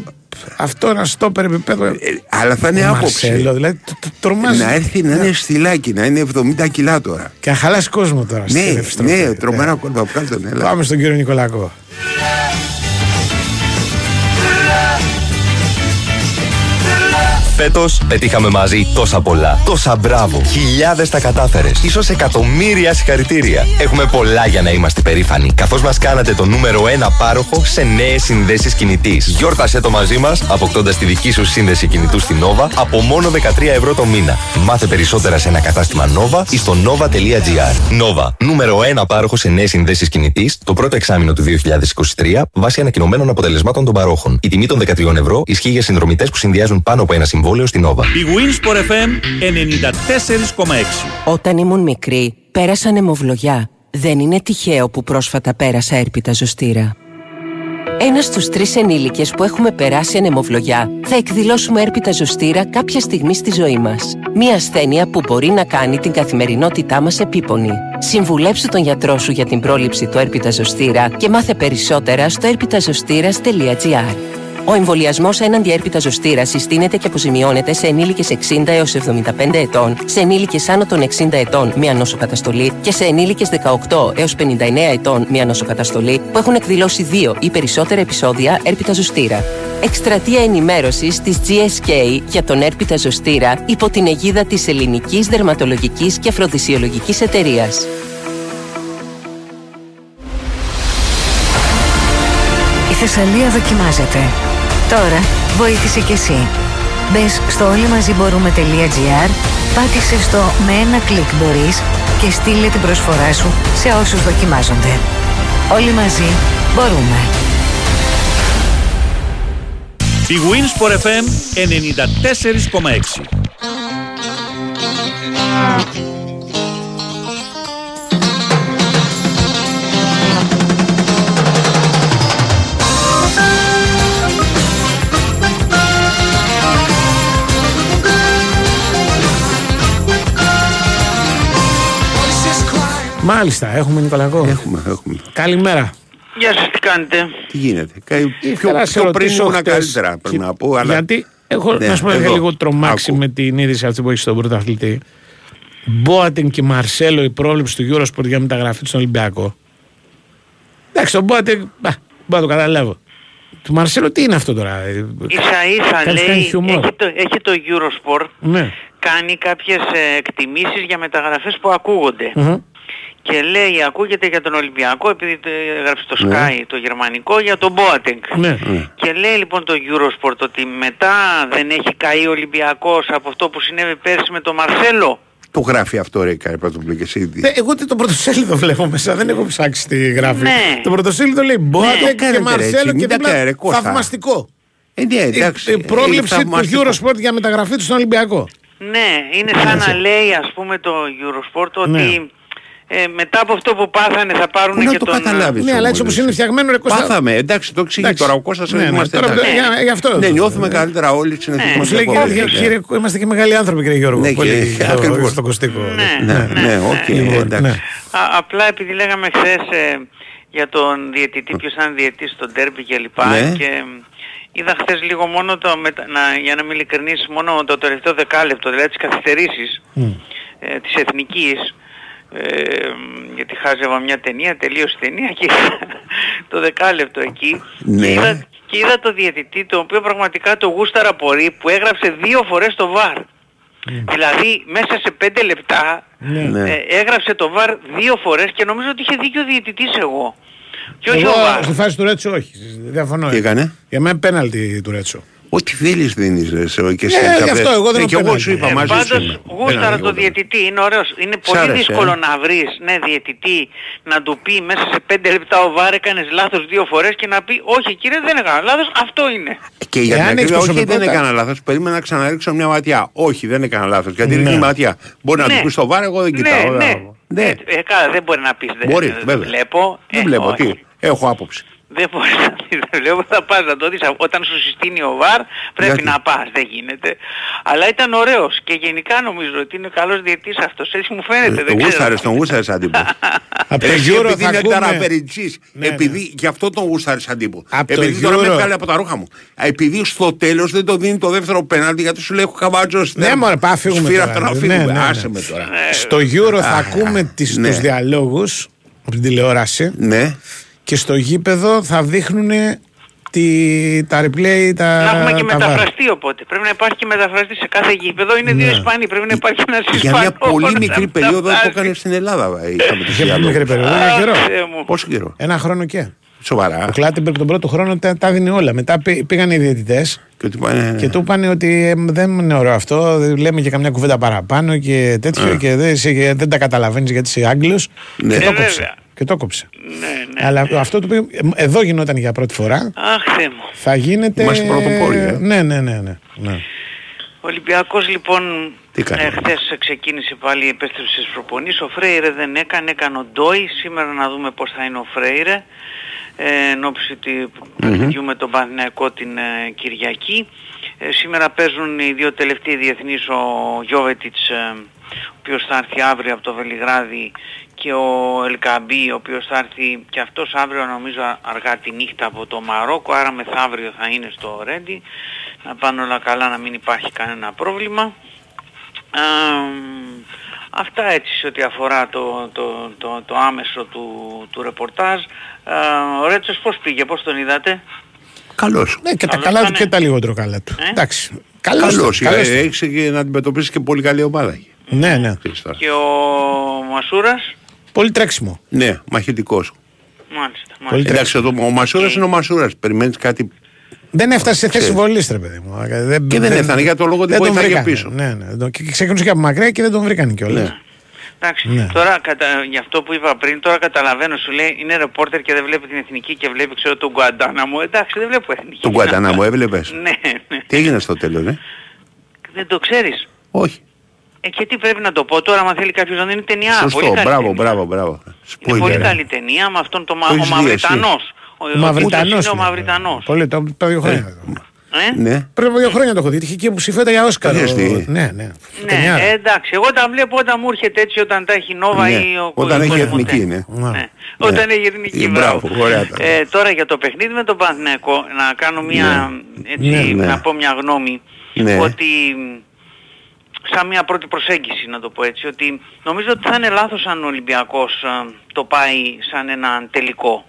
Αυτό ένα στόπερ επίπεδο. Αλλά θα είναι άποψη. Δηλαδή, να έρθει να είναι στυλάκι, να είναι 70 κιλά τώρα. Και να χαλάσει κόσμο τώρα. Ναι, τρομερά κόλπα. Πάμε στον κύριο Νικολακό. Φέτος πετύχαμε μαζί τόσα πολλά. Τόσα μπράβο. Χιλιάδες τα κατάφερες. Ίσως εκατομμύρια συγχαρητήρια. Έχουμε πολλά για να είμαστε περήφανοι. Καθώς μας κάνατε το νούμερο 1 πάροχο σε νέες συνδέσεις κινητής. Γιόρτασέ το μαζί μας, αποκτώντας τη δική σου σύνδεση κινητού στην Nova από μόνο 13 ευρώ το μήνα. Μάθε περισσότερα σε ένα κατάστημα Nova ή στο nova.gr. Nova, νούμερο 1 πάροχο σε νέες συνδέσεις κινητής, το πρώτο εξάμηνο του 2023, βάσει ανακοινωμένων αποτελεσμάτων των παρόχων. Η τιμή των 13 ευρώ ισχύει για συνδρομητές που συνδυάζουν πάνω από ένα συμβόλαιο. Big win FM 94,6. Όταν ήμουν μικρή, πέρασαν αιμοβλογιά. Δεν είναι τυχαίο που πρόσφατα πέρασα έρπιτα ζωστήρα. Ένας στους 3 ενήλικες που έχουμε περάσει ανεμοβλογιά θα εκδηλώσουμε έρπιτα ζωστήρα κάποια στιγμή στη ζωή μας. Μια ασθένεια που μπορεί να κάνει την καθημερινότητά μας επίπονη. Συμβουλέψου τον γιατρό σου για την πρόληψη του έρπιτα ζωστήρα και μάθε περισσότερα στο erpitazostira.gr. Ο εμβολιασμός έναντι έρπιτα ζωστήρα συστήνεται και αποζημιώνεται σε ενήλικες 60 έως 75 ετών, σε ενήλικες άνω των 60 ετών μία νόσοκαταστολή και σε ενήλικες 18 έως 59 ετών μία νόσοκαταστολή που έχουν εκδηλώσει 2 ή περισσότερα επεισόδια έρπιτα ζωστήρα. Εκστρατεία ενημέρωσης της GSK για τον έρπιτα ζωστήρα υπό την αιγίδα της Ελληνικής Δερματολογικής και Αφροδυσιολογικής Εταιρείας. Η Θεσσαλία δοκιμάζεται. Τώρα βοήθησε κι εσύ. Μπες στο όλοιμαζιμπορούμε.gr, πάτησε στο «Με ένα κλικ μπορείς» και στείλε την προσφορά σου σε όσους δοκιμάζονται. Όλοι μαζί μπορούμε. bwinΣΠΟΡ FM 94,6. Μάλιστα, έχουμε Νικολακό. Έχουμε. Καλημέρα. Γεια σας, τι κάνετε. Τι γίνεται. Πιο πριν ήμουν καλύτερα, πρέπει να πω. Αλλά... Γιατί έχω, ναι, να σου πω, είχα λίγο τρομάξει με την είδηση αυτή που έχει στον πρωταθλητή. Μποάτεν και Μαρσέλο, η πρόληψη του bwinΣΠΟΡ για μεταγραφή στον Ολυμπιακό. Εντάξει, τον Μποάτεν, να το καταλάβω. Του Μαρσέλο τι είναι αυτό τώρα. Ίσα-ίσα λέει, έχει το bwinΣΠΟΡ, ναι. Κάνει κάποιες εκτιμήσεις για μεταγραφές που ακούγονται. Mm-hmm. Και λέει, ακούγεται για τον Ολυμπιακό, επειδή έγραψε το Sky, ναι, το γερμανικό, για τον Boateng. Ναι. Και λέει λοιπόν το bwinΣΠΟΡ ότι μετά δεν έχει καεί ο Ολυμπιακός από αυτό που συνέβη πέρσι με τον Μαρσέλο. Το γράφει αυτό, ρε, κάτι που το ήδη. Εγώ τι το πρωτοσέλιδο βλέπω μέσα, δεν έχω ψάξει τι γράφει. Ναι. Το πρωτοσέλιδο λέει Boateng, ναι, και Μαρσέλο και δίπλα θαυμαστικό. Η πρόληψη του bwinΣΠΟΡ για μεταγραφή του στον Ολυμπιακό. Ναι, είναι σαν να λέει, ας πούμε, το bwinΣΠΟΡ ότι... μετά από αυτό που πάθανε θα πάρουν και τον... Ναι, αλλά έτσι όπως είναι φτιαγμένο, ρε Κώστα... Πάθαμε, εντάξει, το εξήγει τώρα ο Κώστας, είμαστε εντάξει. Ναι, νιώθουμε καλύτερα όλοι, συνεχίζουμε. Είμαστε και μεγάλοι άνθρωποι, κύριε Γιώργο. Ναι, ακριβώς. Στο Κωστίκο. Ναι, οκ, εντάξει. Απλά επειδή λέγαμε χθες για τον διαιτητή, ποιος ήταν διαιτητής στο ντέρμπι κλπ. Ναι. Και είδα χθες λίγο μόνο το, για να μην ειλικρινείς, μόνο το τελευταίο δεκάλεπτο, δηλαδή τις καθυστερήσεις της εθνικής, γιατί χάζευα μια ταινία, τελείωσε η ταινία και το δεκάλεπτο εκεί. Ναι. Και είδα το διαιτητή, το οποίο πραγματικά το γούσταρα πολύ, που έγραψε 2 φορές το VAR. Δηλαδή μέσα σε 5 λεπτά έγραψε το VAR 2 φορές και νομίζω ότι είχε δίκιο ο διαιτητής εγώ. Και όχι εγώ, ο VAR. Στη φάση του Ρέτσο όχι, διαφωνώ. Τι έκανε? Για μένα πέναλτι του Ρέτσο. Ό,τι θέλεις δίνεις και σε καφέ. Αυτό εγώ δεν εγώ σου είπα μαζί σου. Πάντως γούσταρα το διαιτητή, είναι ωραίος. Είναι πολύ δύσκολο να βρεις διαιτητή να του πει μέσα σε 5 λεπτά ο VAR έκανες λάθος 2 φορές και να πει όχι κύριε δεν έκανα λάθος, αυτό είναι. Και για την ακρίβεια, όχι δεν έκανα λάθος, περίμενα να ξαναρίξω μια ματιά. Όχι δεν έκανα λάθος, γιατί ρίχνει ματιά. Μπορεί να του πει στο VAR, εγώ δεν κοιτάω. Ναι, δεν μπορεί να πεις δεν βλέπω. Δεν βλέπω, τι, έχω άποψη. Δεν μπορείς να δεις, δεν βλέπω, θα πας να το δεις. Όταν σου συστήνει ο VAR πρέπει να πας, δεν γίνεται. Αλλά ήταν ωραίος και γενικά νομίζω ότι είναι καλός διαιτητής αυτός, έτσι μου φαίνεται. Τον γούσταρες, Αντίπο. Από το Euro θα ακούμε. Επειδή γι' αυτό τον γούσταρες, Αντίπο. Επειδή τώρα με βγάλε από τα ρούχα μου. Επειδή στο τέλος δεν το δίνει το δεύτερο πέναλτι γιατί σου λέει έχω καβάτζος. Ναι μωρέ, πάμε φύγουμε τώρα. Άσε με τώρα. Στο Euro θα ακούμε τους διαλόγους από την τηλεόραση. Ναι. Και στο γήπεδο θα δείχνουν τα replay, Να έχουμε και μεταφραστή οπότε. Πρέπει να υπάρχει και μεταφραστή σε κάθε γήπεδο. Είναι 2 Ισπανοί, πρέπει να υπάρχει ένας Ισπανός. Για μια πολύ μικρή περίοδο το έκανε στην Ελλάδα. Είχε πολύ μικρή περίοδο, ένα καιρό. Πόσο καιρό? Ένα χρόνο και. Σοβαρά. Ο Κλάτεμπερκ τον πρώτο χρόνο τα δίνει όλα. Μετά πήγαν οι διαιτητές και του είπαν ότι δεν είναι ωραίο αυτό. Λέμε και καμιά κουβέντα παραπάνω και τέτοιο και δεν τα καταλαβαίνεις γιατί είσαι Άγγλος. Και το κόψε. Ναι. Αλλά αυτό το οποίο εδώ γινόταν για πρώτη φορά. Αχ, Θεέ μου. Θα γίνεται. Είμαστε πρωτοπόροι. Ναι. Ο Ολυμπιακός λοιπόν χθες ξεκίνησε πάλι, επέστρεψε στις προπονήσεις. Ο Φρέιρε δεν έκανε ο Ντόι. Σήμερα να δούμε πώς θα είναι ο Φρέιρε. Εν ώψη του παιχνιδιού με τον Παναθηναϊκό την Κυριακή. Σήμερα παίζουν οι 2 τελευταίοι διεθνείς, ο Γιόβετιτς, ο οποίος θα έρθει αύριο από το Βελιγράδι, και ο Ελκαμπή, ο οποίος θα έρθει και αυτός αύριο νομίζω αργά τη νύχτα από το Μαρόκο, άρα μεθαύριο θα είναι στο Ρέντι. Να πάνε όλα καλά, να μην υπάρχει κανένα πρόβλημα. Αυτά έτσι σε ό,τι αφορά το άμεσο του ρεπορτάζ. Ο Ρέτσος πώς πήγε, πώς τον είδατε? Καλός. Ναι, και τα καλά του και τα λιγότερο καλά του. Εντάξει. Καλός. Έχεις να αντιμετωπίσεις και πολύ καλή ομάδα. Ναι. Και ο Μασούρας. Πολύ τρέξιμο. Ναι, μαχητικός. Μάλιστα. Εντάξει, ο Μασούρας είναι ο Μασούρας. Περιμένεις κάτι. Δεν έφτασε σε θέση βολής, ρε παιδί μου. Και δεν έφτανε για το λόγο ότι δεν έφτανε πίσω. Ναι. Και ξεκίνησε και από μακριά και δεν τον βρήκαν κιόλας. Εντάξει, τώρα για αυτό που είπα πριν, τώρα καταλαβαίνω, σου λέει είναι ρεπόρτερ και δεν βλέπει την εθνική και βλέπει, ξέρω, τον Γκουαντάναμο. Εντάξει, δεν βλέπω εθνική. Τον Γκουαντάναμο έβλεπες? Ναι. Τι έγινε στο τέλος, ναι? Δεν το ξέρεις. Όχι. Και τι πρέπει να το πω τώρα, άμα θέλει κάποιος να δει, είναι ταινιά. Σωστό, πολύ καλή ταινία. Μπράβο. Είναι πολύ καλή ταινία με αυτόν τον Μαυριτανός. Ο Μαυριτανός είναι ο Μαυριτανός. Πολύ, τα 2 χρόνια. Ναι. Πριν από 2 χρόνια το έχω δει, είχε και υποψηφιότητα για Όσκαρ. Ναι, εντάξει, εγώ τα βλέπω όταν μου έρχεται έτσι, όταν τα έχει η Nova ή ο Κουλεράκης. Όταν έχει εθνική, ναι. Όταν έχει εθνική, μπράβο. Τώρα για το παιχνίδι με τον Παναθηναϊκό, να κάνω μια, έτσι, να πω μια γνώμη, ότι σαν μια πρώτη προσέγγιση, να το πω έτσι, ότι νομίζω ότι θα είναι λάθος αν ο Ολυμπιακός το πάει σαν έναν τελικό.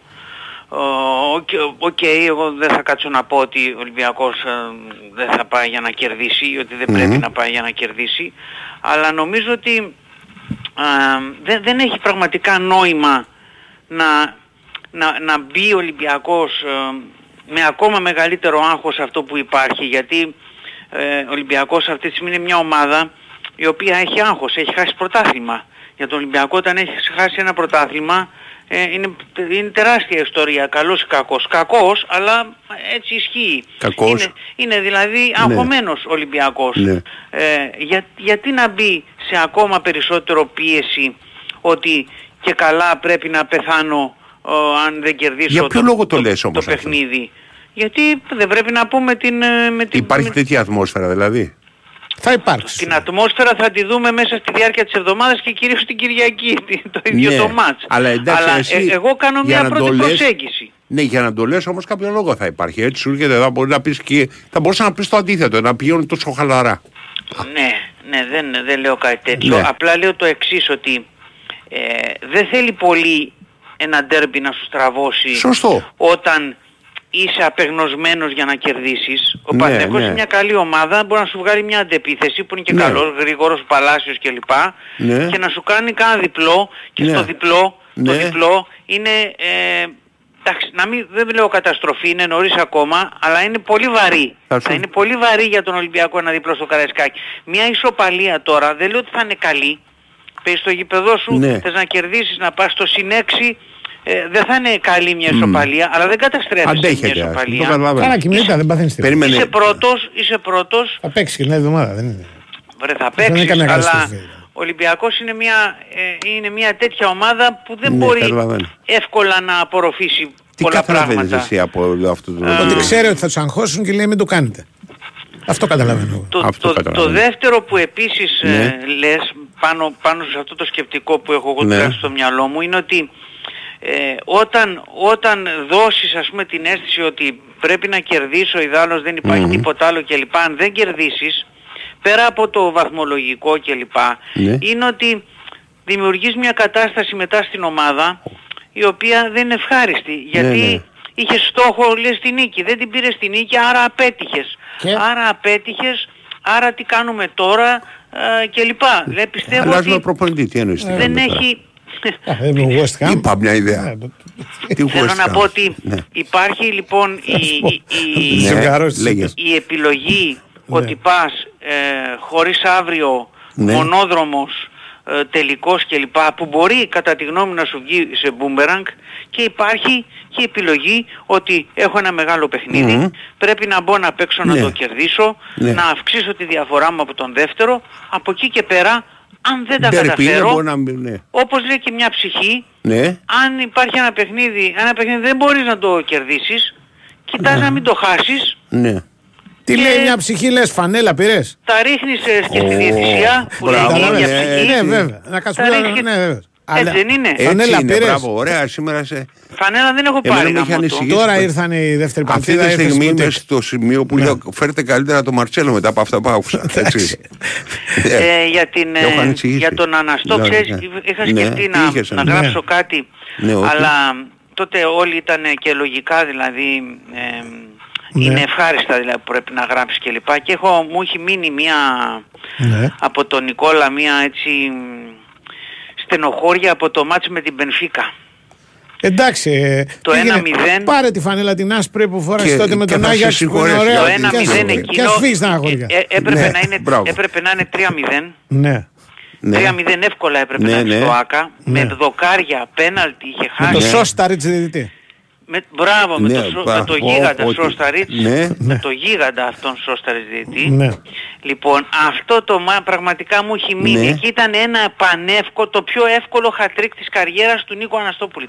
Okay, εγώ δεν θα κάτσω να πω ότι ο Ολυμπιακός δεν θα πάει για να κερδίσει, ότι δεν πρέπει να πάει για να κερδίσει, αλλά νομίζω ότι δεν έχει πραγματικά νόημα να μπει ο Ολυμπιακός με ακόμα μεγαλύτερο άγχος αυτό που υπάρχει, γιατί ο Ολυμπιακός αυτή τη στιγμή είναι μια ομάδα η οποία έχει άγχος, έχει χάσει πρωτάθλημα. Για τον Ολυμπιακό όταν έχει χάσει ένα πρωτάθλημα είναι τεράστια ιστορία, καλός ή κακός. Κακός, αλλά έτσι ισχύει. Κακός. Είναι δηλαδή αγχωμένος ο Ολυμπιακός. Ναι. Γιατί να μπει σε ακόμα περισσότερο πίεση ότι και καλά πρέπει να πεθάνω αν δεν κερδίσω το παιχνίδι. Γιατί δεν πρέπει να πούμε την... Υπάρχει τέτοια ατμόσφαιρα δηλαδή. Θα υπάρξει. Την ατμόσφαιρα θα τη δούμε μέσα στη διάρκεια της εβδομάδας και κυρίως την Κυριακή, το ίδιο ναι, το μάτς. Αλλά, εντάξει, αλλά εσύ, εγώ κάνω μια πρώτη προσέγγιση. Ναι, για να το λες όμως κάποιο λόγο θα υπάρχει. Έτσι σου έρχεται εδώ, μπορεί να πεις και θα μπορούσα να πεις το αντίθετο, να πηγαίνουν τόσο χαλαρά. Ναι, ναι, δεν λέω κάτι τέτοιο. Ναι. Απλά λέω το εξής, ότι δεν θέλει πολύ ένα ντέρμπι να σου στραβώσει. Σωστό. Όταν είσαι απεγνωσμένος για να κερδίσεις. Ο Παναθηναϊκός είναι μια καλή ομάδα, μπορεί να σου βγάλει μια αντεπίθεση που είναι και καλός, γρήγορος, Παλάσιος κλπ. Ναι. Και να σου κάνει κάνα διπλό και στο διπλό, το διπλό είναι... να μην, δεν λέω καταστροφή, είναι νωρίς ακόμα, αλλά είναι πολύ βαρύ. Θα είναι πολύ βαρύ για τον Ολυμπιακό ένα διπλό στο Καραϊσκάκι. Μια ισοπαλία τώρα, δεν λέω ότι θα είναι καλή. Παίζεις στο γήπεδό σου, θες να κερδίσεις, να πας στο συνέξι. Δεν θα είναι καλή μια ισοπαλία, αλλά δεν καταστρέφεις μια ισοπαλία. Καλά κοιμήθηκα, δεν παθαίνεις τίποτα. Είσαι πρώτος. Θα παίξεις και την εβδομάδα, δεν είναι. Βρε, θα παίξεις, αλλά... Ο Ολυμπιακός είναι μια τέτοια ομάδα που δεν μπορεί εύκολα να απορροφήσει πολλά πράγματα. Τι καταλαβαίνεις εσύ από αυτό το λόγο? Ότι ξέρει ότι θα τους αγχώσουν και λέει μην το κάνετε. Αυτό καταλαβαίνω. Το δεύτερο που επίσης λες πάνω σε αυτό το σκεπτικό που έχω εγώ στο μυαλό μου είναι ότι όταν δώσεις ας πούμε την αίσθηση ότι πρέπει να κερδίσω, ιδάλλως δεν υπάρχει τίποτα άλλο κλπ. Αν δεν κερδίσεις, πέρα από το βαθμολογικό κλπ, είναι ότι δημιουργείς μια κατάσταση μετά στην ομάδα η οποία δεν είναι ευχάριστη. Γιατί είχες στόχο, λες, τη νίκη, δεν την πήρες τη νίκη, άρα απέτυχες. Άρα τι κάνουμε τώρα κλπ. Πιστεύω ότι προπονητή, τι εννοείς, δεν έχει... Είπα μια ιδέα. Θέλω να πω ότι υπάρχει λοιπόν η επιλογή ότι πας χωρίς αύριο, μονόδρομος, τελικός κλπ, που μπορεί κατά τη γνώμη να σου βγει σε μπούμεραγκ, και υπάρχει και η επιλογή ότι έχω ένα μεγάλο παιχνίδι, πρέπει να μπω να παίξω, να το κερδίσω, να αυξήσω τη διαφορά μου από τον δεύτερο, από εκεί και πέρα αν δεν τα καταφέρω, όπως λέει και μια ψυχή, αν υπάρχει ένα παιχνίδι δεν μπορείς να το κερδίσεις, κοιτάς να μην το χάσεις. Τι λέει μια ψυχή, λες, φανέλα πήρες? Τα ρίχνεις και στη διαιτησία που λέει μια ψυχή. Ναι, βέβαια. Να κάτσουμε να... Έτσι δεν είναι? Φανέλα πήρες? Ωραία, σήμερα σε... Φανέλα δεν έχω πάρει. Τώρα ήρθαν οι δεύτεροι παντίδα. Αυτή τη στιγμή είμαι στο σημείο που λέω φέρτε καλύτερα το Μαρτσέλο μετά από αυτά που άκουσα. Για τον Αναστό, ξέρεις, είχα σκεφτεί να γράψω κάτι, αλλά τότε όλοι ήταν και λογικά, δηλαδή... Είναι ευχάριστα δηλαδή που πρέπει να γράψεις και λοιπά, και μου έχει μείνει μια από τον Νικόλα, μια έτσι στενοχώρια από το μάτς με την Μπενφίκα. Εντάξει, το 1-0. Πάρε τη φανέλα την άσπρη που φοράς τότε με τον Άγια Συγχωρέα. Το 1-0 εκείνο έπρεπε να είναι 3-0. Ναι. 3-0 εύκολα έπρεπε να είναι στο Άκα, με δοκάρια, πέναλτι είχε χάσει. Με το Σώσταρη της διδυτή. Μπράβο, με το γίγαντα Σώσταριτς, με το γίγαντα αυτόν Σώσταριτς διαιτητή. Λοιπόν, αυτό το πραγματικά μου έχει μείνει. Εκεί ήταν ένα πανεύκολο, το πιο εύκολο χατρίκ της καριέρας του Νίκο Αναστόπουλη.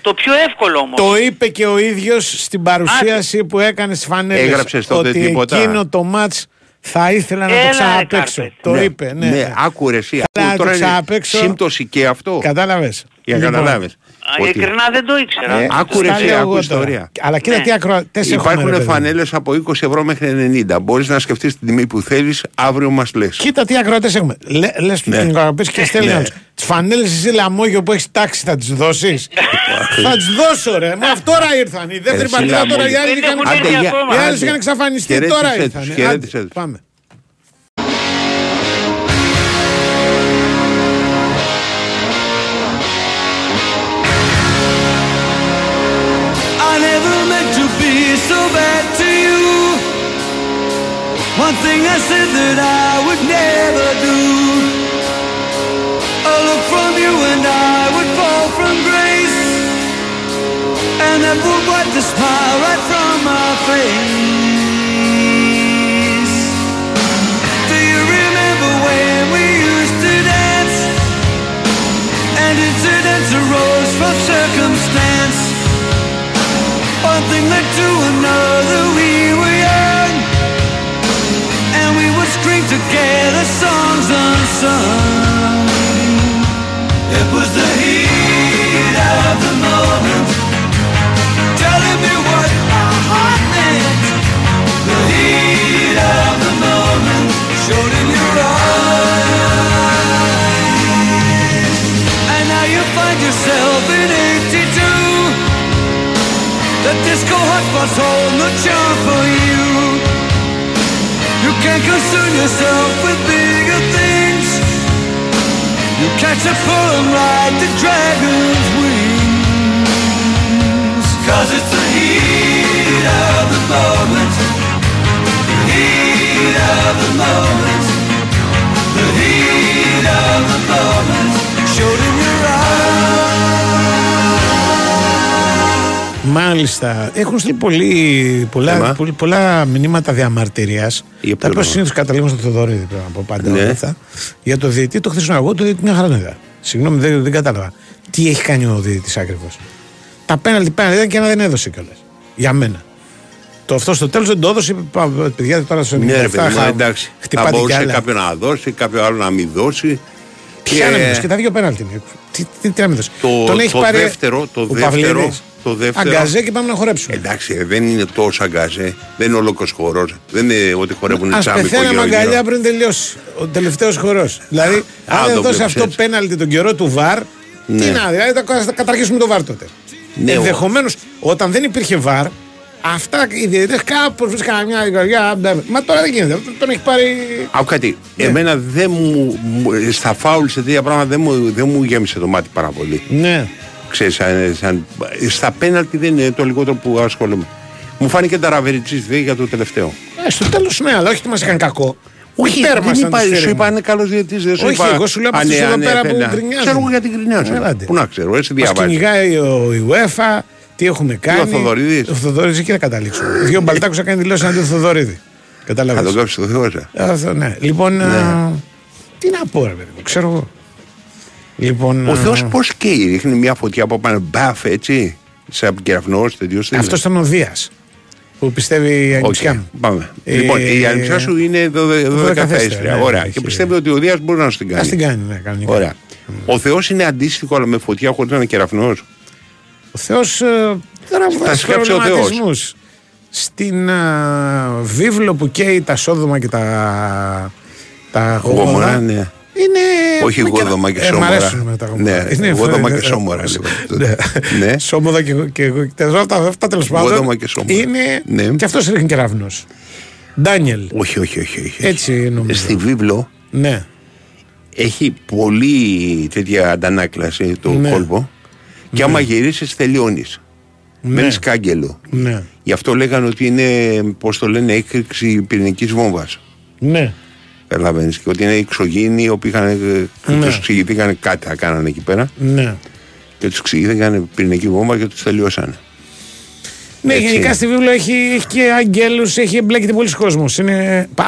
Το πιο εύκολο όμως. Το είπε και ο ίδιος στην παρουσίαση που έκανε στις φανέλες, ότι εκείνο το μάτς θα ήθελα να το ξαναπαίξω. Το είπε, ναι. Άκουρε εσύ, τώρα είναι σύμπτωση και αυτό. Κατάλαβες. Για καταλάβεις. Ειλικρινά δεν το ήξερα. Άκουρε άκου ιστορία. Αλλά κοίτα τι ακροατές έχουμε. Υπάρχουν φανέλες από 20 ευρώ μέχρι 90. Μπορείς να σκεφτείς την τιμή που θέλεις, αύριο μας λες. Κοίτα τι ακροατές έχουμε. Λες τους νοικοκαπές και στέλνει άλλους. Τις φανέλες εσύ λαμόγιο που έχεις τάξει θα τις δώσεις? Θα τις δώσω ρε. Μα αυτό τώρα ήρθαν. Οι δεύτεροι πατρίδα τώρα οι άλλοι είχαν εξαφανιστεί. Τώρα ήρθαν. Πάμε. One thing I said that I would never do, a look from you and I would fall from grace, and that would wipe the smile right from my face. Do you remember when we used to dance, and incidents arose from circumstance? One thing led to another, we were young, scream together. catch a pull like the dragon's wings. Cause it's the heat of the moment. The heat of the moment. The heat of the moment. Showed in your eyes. Μάλιστα. Έχουν στείλει πολλά μηνύματα διαμαρτυρίας. Τα οποία συνήθως καταλήγουν στο Θοδωρίδη, πρέπει να πω πάντα όλα αυτά. Για το διαιτητή, το χθεσινό αγώνα, το διαιτητή μια χαρά τον είδα. Συγγνώμη, δεν κατάλαβα. Τι έχει κάνει ο διαιτητής ακριβώς. Τα πέναλτι ήταν και ένα δεν έδωσε κιόλας. Για μένα. Το αυτό στο τέλος δεν το έδωσε. Παιδιά, τώρα στον Ιωάννη. Θα μπορούσε κάποιον να δώσει, κάποιον άλλο να μην δώσει. Και τα δύο πέναλτι. Τι να μην δώσει. Το δεύτερο. Αγκαζέ και πάμε να χορέψουμε. Εντάξει, δεν είναι τόσο αγκαζέ. Δεν είναι ολόκληρος χορός. Δεν είναι ότι χορεύουν τσάμι. Πεθαίναμε αγκαλιά πριν τελειώσει ο τελευταίος χορός. Δηλαδή, αν δεν δώσει αυτό πέναλτι τον καιρό του βαρ, ναι. Τι να, δηλαδή θα καταργήσουμε το βαρ τότε. Ναι, ενδεχομένως, όταν δεν υπήρχε βαρ, αυτά οι διαιτητές κάπως βρίσκαν μια αγκαλιά. Μα τώρα δεν γίνεται. Τον έχει πάρει. Άκου κάτι. Ναι. Εμένα δεν μου. Στα φάουλ σε τέτοια πράγματα δεν μου γέμισε το μάτι πάρα πολύ. Ναι. Ξέρεις, στα πέναλτι δεν είναι το λιγότερο που ασχολούμαι. Μου φάνηκε τα ραβεριτσής για το τελευταίο. Στο τέλος ναι, αλλά όχι ότι μας είχαν κακό. Όχι, σου είπα αν είναι καλός διαιτητής. Όχι, εγώ σου λέω από αυτούς εδώ πέρα που γκρινιάζουν. Ξέρω εγώ γιατί γκρινιάζουν. Πού να ξέρω, έτσι διαβάζω. Μας κυνηγάει η UEFA, τι έχουμε κάνει. Ο Θοδωρίδης. Ο Θοδωρίδης εκεί να καταλήξω. Δύο μπαλτάκους θα κάνει δηλώσεις αντί του Θοδωρίδη. Καταλάβεις. Θα τον κάψει το Θεό. Ναι, λοιπόν. Τι να πω, ρε παιδί μου, ξέρω εγώ. Λοιπόν, ο Θεός πώς καίει, ρίχνει μια φωτιά από πάνω, μπαφ έτσι, σαν κεραυνός, τελείωσε. Αυτό ήταν ο Δίας, που πιστεύει η ανιψιά μου. Πάμε. Λοιπόν, η ανιψιά σου είναι 12 θέστρια, ωραία. Και πιστεύει ότι ο Δίας μπορεί να σου την κάνει. Να την κάνει, ναι, κανονικά. Ωραία. Ο Θεός είναι αντίστοιχο, αλλά με φωτιά χωρίς να είναι κεραυνός. Ο Θεός. Θα σκάψει ο Θεός. Στην βίβλο που καίει τα σόδομα και τα γόμορα. Είναι. Όχι γόδομα και σόμορα. Μ' αρέσουν με τα γόμορα. Ναι, γόδομα και σόμορα. Ναι. Σόμοδα και εγώ. Αυτά τέλος πάντων. Γόδομα και σόμορα. Είναι. Και αυτός ρίχνει κεραυνός. Ντάνιελ. Όχι. Έτσι νομίζω. Στη βίβλο. Ναι. Έχει πολύ τέτοια αντανάκλαση το κόλπο. Και άμα γυρίσεις τελειώνεις. Μένεις κάγκελο. Γι' αυτό λέγανε ότι είναι, πώς το λένε, έκρηξη πυρηνικής βόμβας. Ναι. Καταλαβαίνεις και ότι είναι εξωγήινοι οι οποίοι τους εξηγήθηκαν κάτι θα κάνανε εκεί πέρα. Ναι. Και τους εξηγήθηκαν πυρηνική βόμβα και τους τελειώσανε. Ναι, έτσι γενικά είναι. Στη βίβλο έχει και αγγέλους, έχει εμπλέκεται πολλοί κόσμος.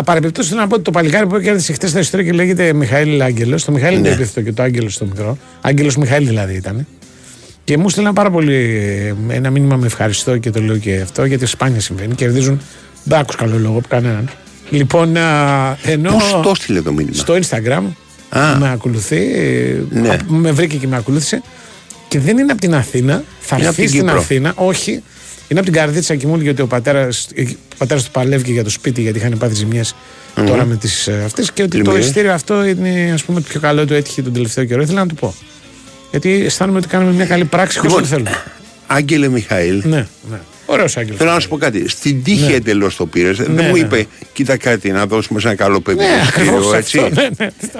Παρεπιπτώσει θέλω να πω ότι το παλικάρι που κέρδισε χτες στο ιστορικό και λέγεται Μιχαήλ Άγγελος. Το Μιχαήλ είναι επίθετο και το Άγγελος το μικρό. Άγγελος Μιχαήλ δηλαδή ήταν. Και μου στείλαν πάρα πολύ ένα μήνυμα με ευχαριστώ και το λέω και αυτό γιατί σπάνια συμβαίνει. Κερδίζουν. Δεν άκουσα καλό λόγο από κανέναν. Λοιπόν, ενώ πώς το μήνυμα? Στο Instagram με ακολουθεί, με βρήκε και με ακολούθησε και δεν είναι από την Αθήνα, θα έρθει στην Αθήνα, όχι, είναι από την Καρδίτσα και μου έλεγε ότι ο πατέρας του παλεύει για το σπίτι γιατί είχαν πάθει ζημιές τώρα με τις αυτές και ότι το εισιτήριο αυτό είναι ας πούμε το πιο καλό του έτυχε τον τελευταίο καιρό, ήθελα να του πω. Γιατί αισθάνομαι ότι κάναμε μια καλή πράξη χωρίς να θέλουμε. Άγγελε Μιχαήλ. Ναι. Ωραίος Άγγελος. Θέλω να σου πω κάτι. Στην τύχη εντελώς το πήρες. Δεν μου είπε, κοίτα κάτι να δώσουμε σε ένα καλό παιδί.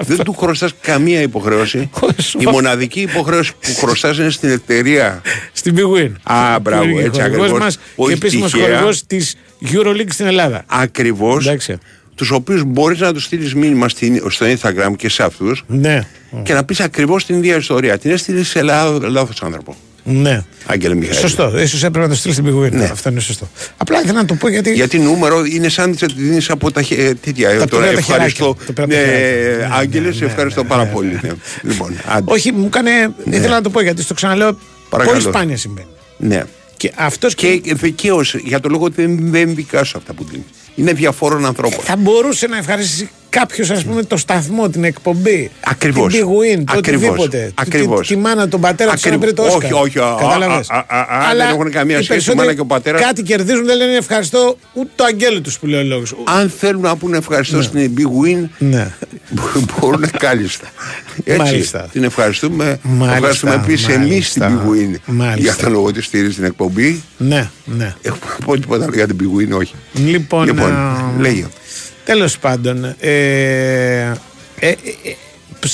Δεν του χρωστάς καμία υποχρέωση. Η μοναδική υποχρέωση που χρωστάς είναι στην εταιρεία. Στην Big Win. Α, μπράβο, έτσι ακριβώς. Ο επίσημος χορηγός της EuroLeague στην Ελλάδα. Ακριβώς. Τους οποίους μπορείς να τους στείλεις μήνυμα στο Instagram και σε αυτούς. Και να πεις ακριβώς την ίδια ιστορία. Την έστειλες σε λάθος άνθρωπο. Ναι. Άγγελε Μιχαήλ. Σωστό. Ίσως έπρεπε να το στείλει στην Big Win. Ναι. Αυτό είναι σωστό. Απλά ήθελα να το πω γιατί. Γιατί νούμερο είναι σαν να τη δίνεις από τα χέρια. Τώρα ευχαριστώ. Άγγελε, ευχαριστώ πάρα πολύ. Λοιπόν, όχι, μου κάνε. Ήθελα να το πω γιατί στο ξαναλέω. Πολύ σπάνια συμβαίνει. Ναι. Και αυτός και δικαίως για το λόγο ότι δεν δικάσω αυτά που δίνει. Είναι διαφόρων ανθρώπων. Θα μπορούσε να ευχαριστήσει κάποιος, ας πούμε, το σταθμό, την εκπομπή. Ακριβώς. Την Big Win, το οτιδήποτε. Ακριβώς. Τη μάνα, τον πατέρα του να βρει το Όσκαρ. Όχι. Κατάλαβες. Αλλά δεν έχουν καμία σχέση η μάνα και ο πατέρα. Κάτι κερδίζουν, δεν λένε ευχαριστώ ούτε το αγγέλο του που λέει ο λόγος. Αν θέλουν να πούνε ευχαριστώ στην Big Win, μπορούν κάλλιστα. Μάλιστα. Την ευχαριστούμε. Ευχαριστούμε επίσης εμείς την Big Win για τον λόγο ότι στηρίζει την εκπομπή. Ναι. Έχω τίποτα για την Big Win, όχι. Λοιπόν, τέλος πάντων,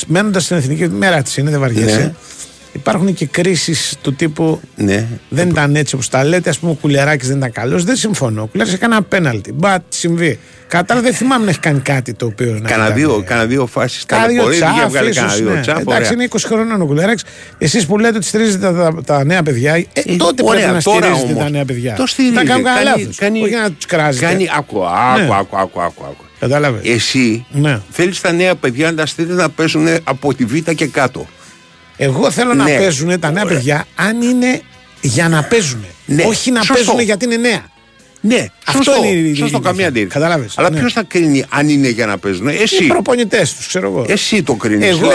μένοντας στην εθνική, μέρα της είναι, δεν βαριέσαι. Ναι. Υπάρχουν και κρίσεις του τύπου. Ναι. Δεν ήταν έτσι όπως τα λέτε. Ας πούμε, ο Κουλεράκης δεν ήταν καλός. Δεν συμφωνώ. Ο Κουλεράκης έκανε ένα πέναλτι. Μπα, τι συμβεί. Κατάλαβα, δεν θυμάμαι να έχει κάνει κάτι το οποίο. Καναδίο φάσεις. Καναδίο τσάφ. Εντάξει, είναι 20 χρονών ο Κουλεράκης. Εσείς που λέτε ότι στηρίζετε τα νέα παιδιά. Τότε πρέπει να στηρίζετε τα νέα παιδιά. Το στηρίζετε. Να κάνουν κανένα λάθος. Όχι να τους κράζετε. Άκου. Κατάλαβε. Εσύ θέλεις τα νέα παιδιά να τα στείλει να παίζουν από τη Β και κάτω. Εγώ θέλω να παίζουν τα νέα παιδιά αν είναι για να παίζουν. Ναι. Όχι να παίζουν γιατί είναι νέα. Ναι, αυτό είναι. Σωστό, καμία αντίρρηση. Αλλά ποιος θα κρίνει αν είναι για να παίζουν? Εσύ. Οι προπονητές τους, ξέρω εγώ. Εσύ το κρίνεις. Εγώ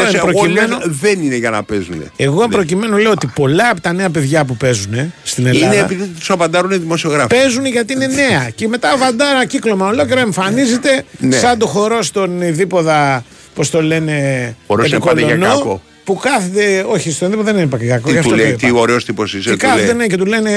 δεν είναι για να παίζουν. Εγώ προκειμένου λέω ότι πολλά από τα νέα παιδιά που παίζουν στην Ελλάδα. Είναι επειδή τους απαντάρουν οι δημοσιογράφοι. Παίζουν γιατί είναι νέα. Και μετά βαντάρα κύκλωμα ολόκληρο εμφανίζεται σαν το χορό στον Ειδίποδα. Πώς το λένε. Χορός για κάκο. Που κάθεται, όχι στον τύπο δεν είναι πακεκάκο. Τι ωραίος τύπος είσαι. Και κάθεται λέει. Ναι, και του λένε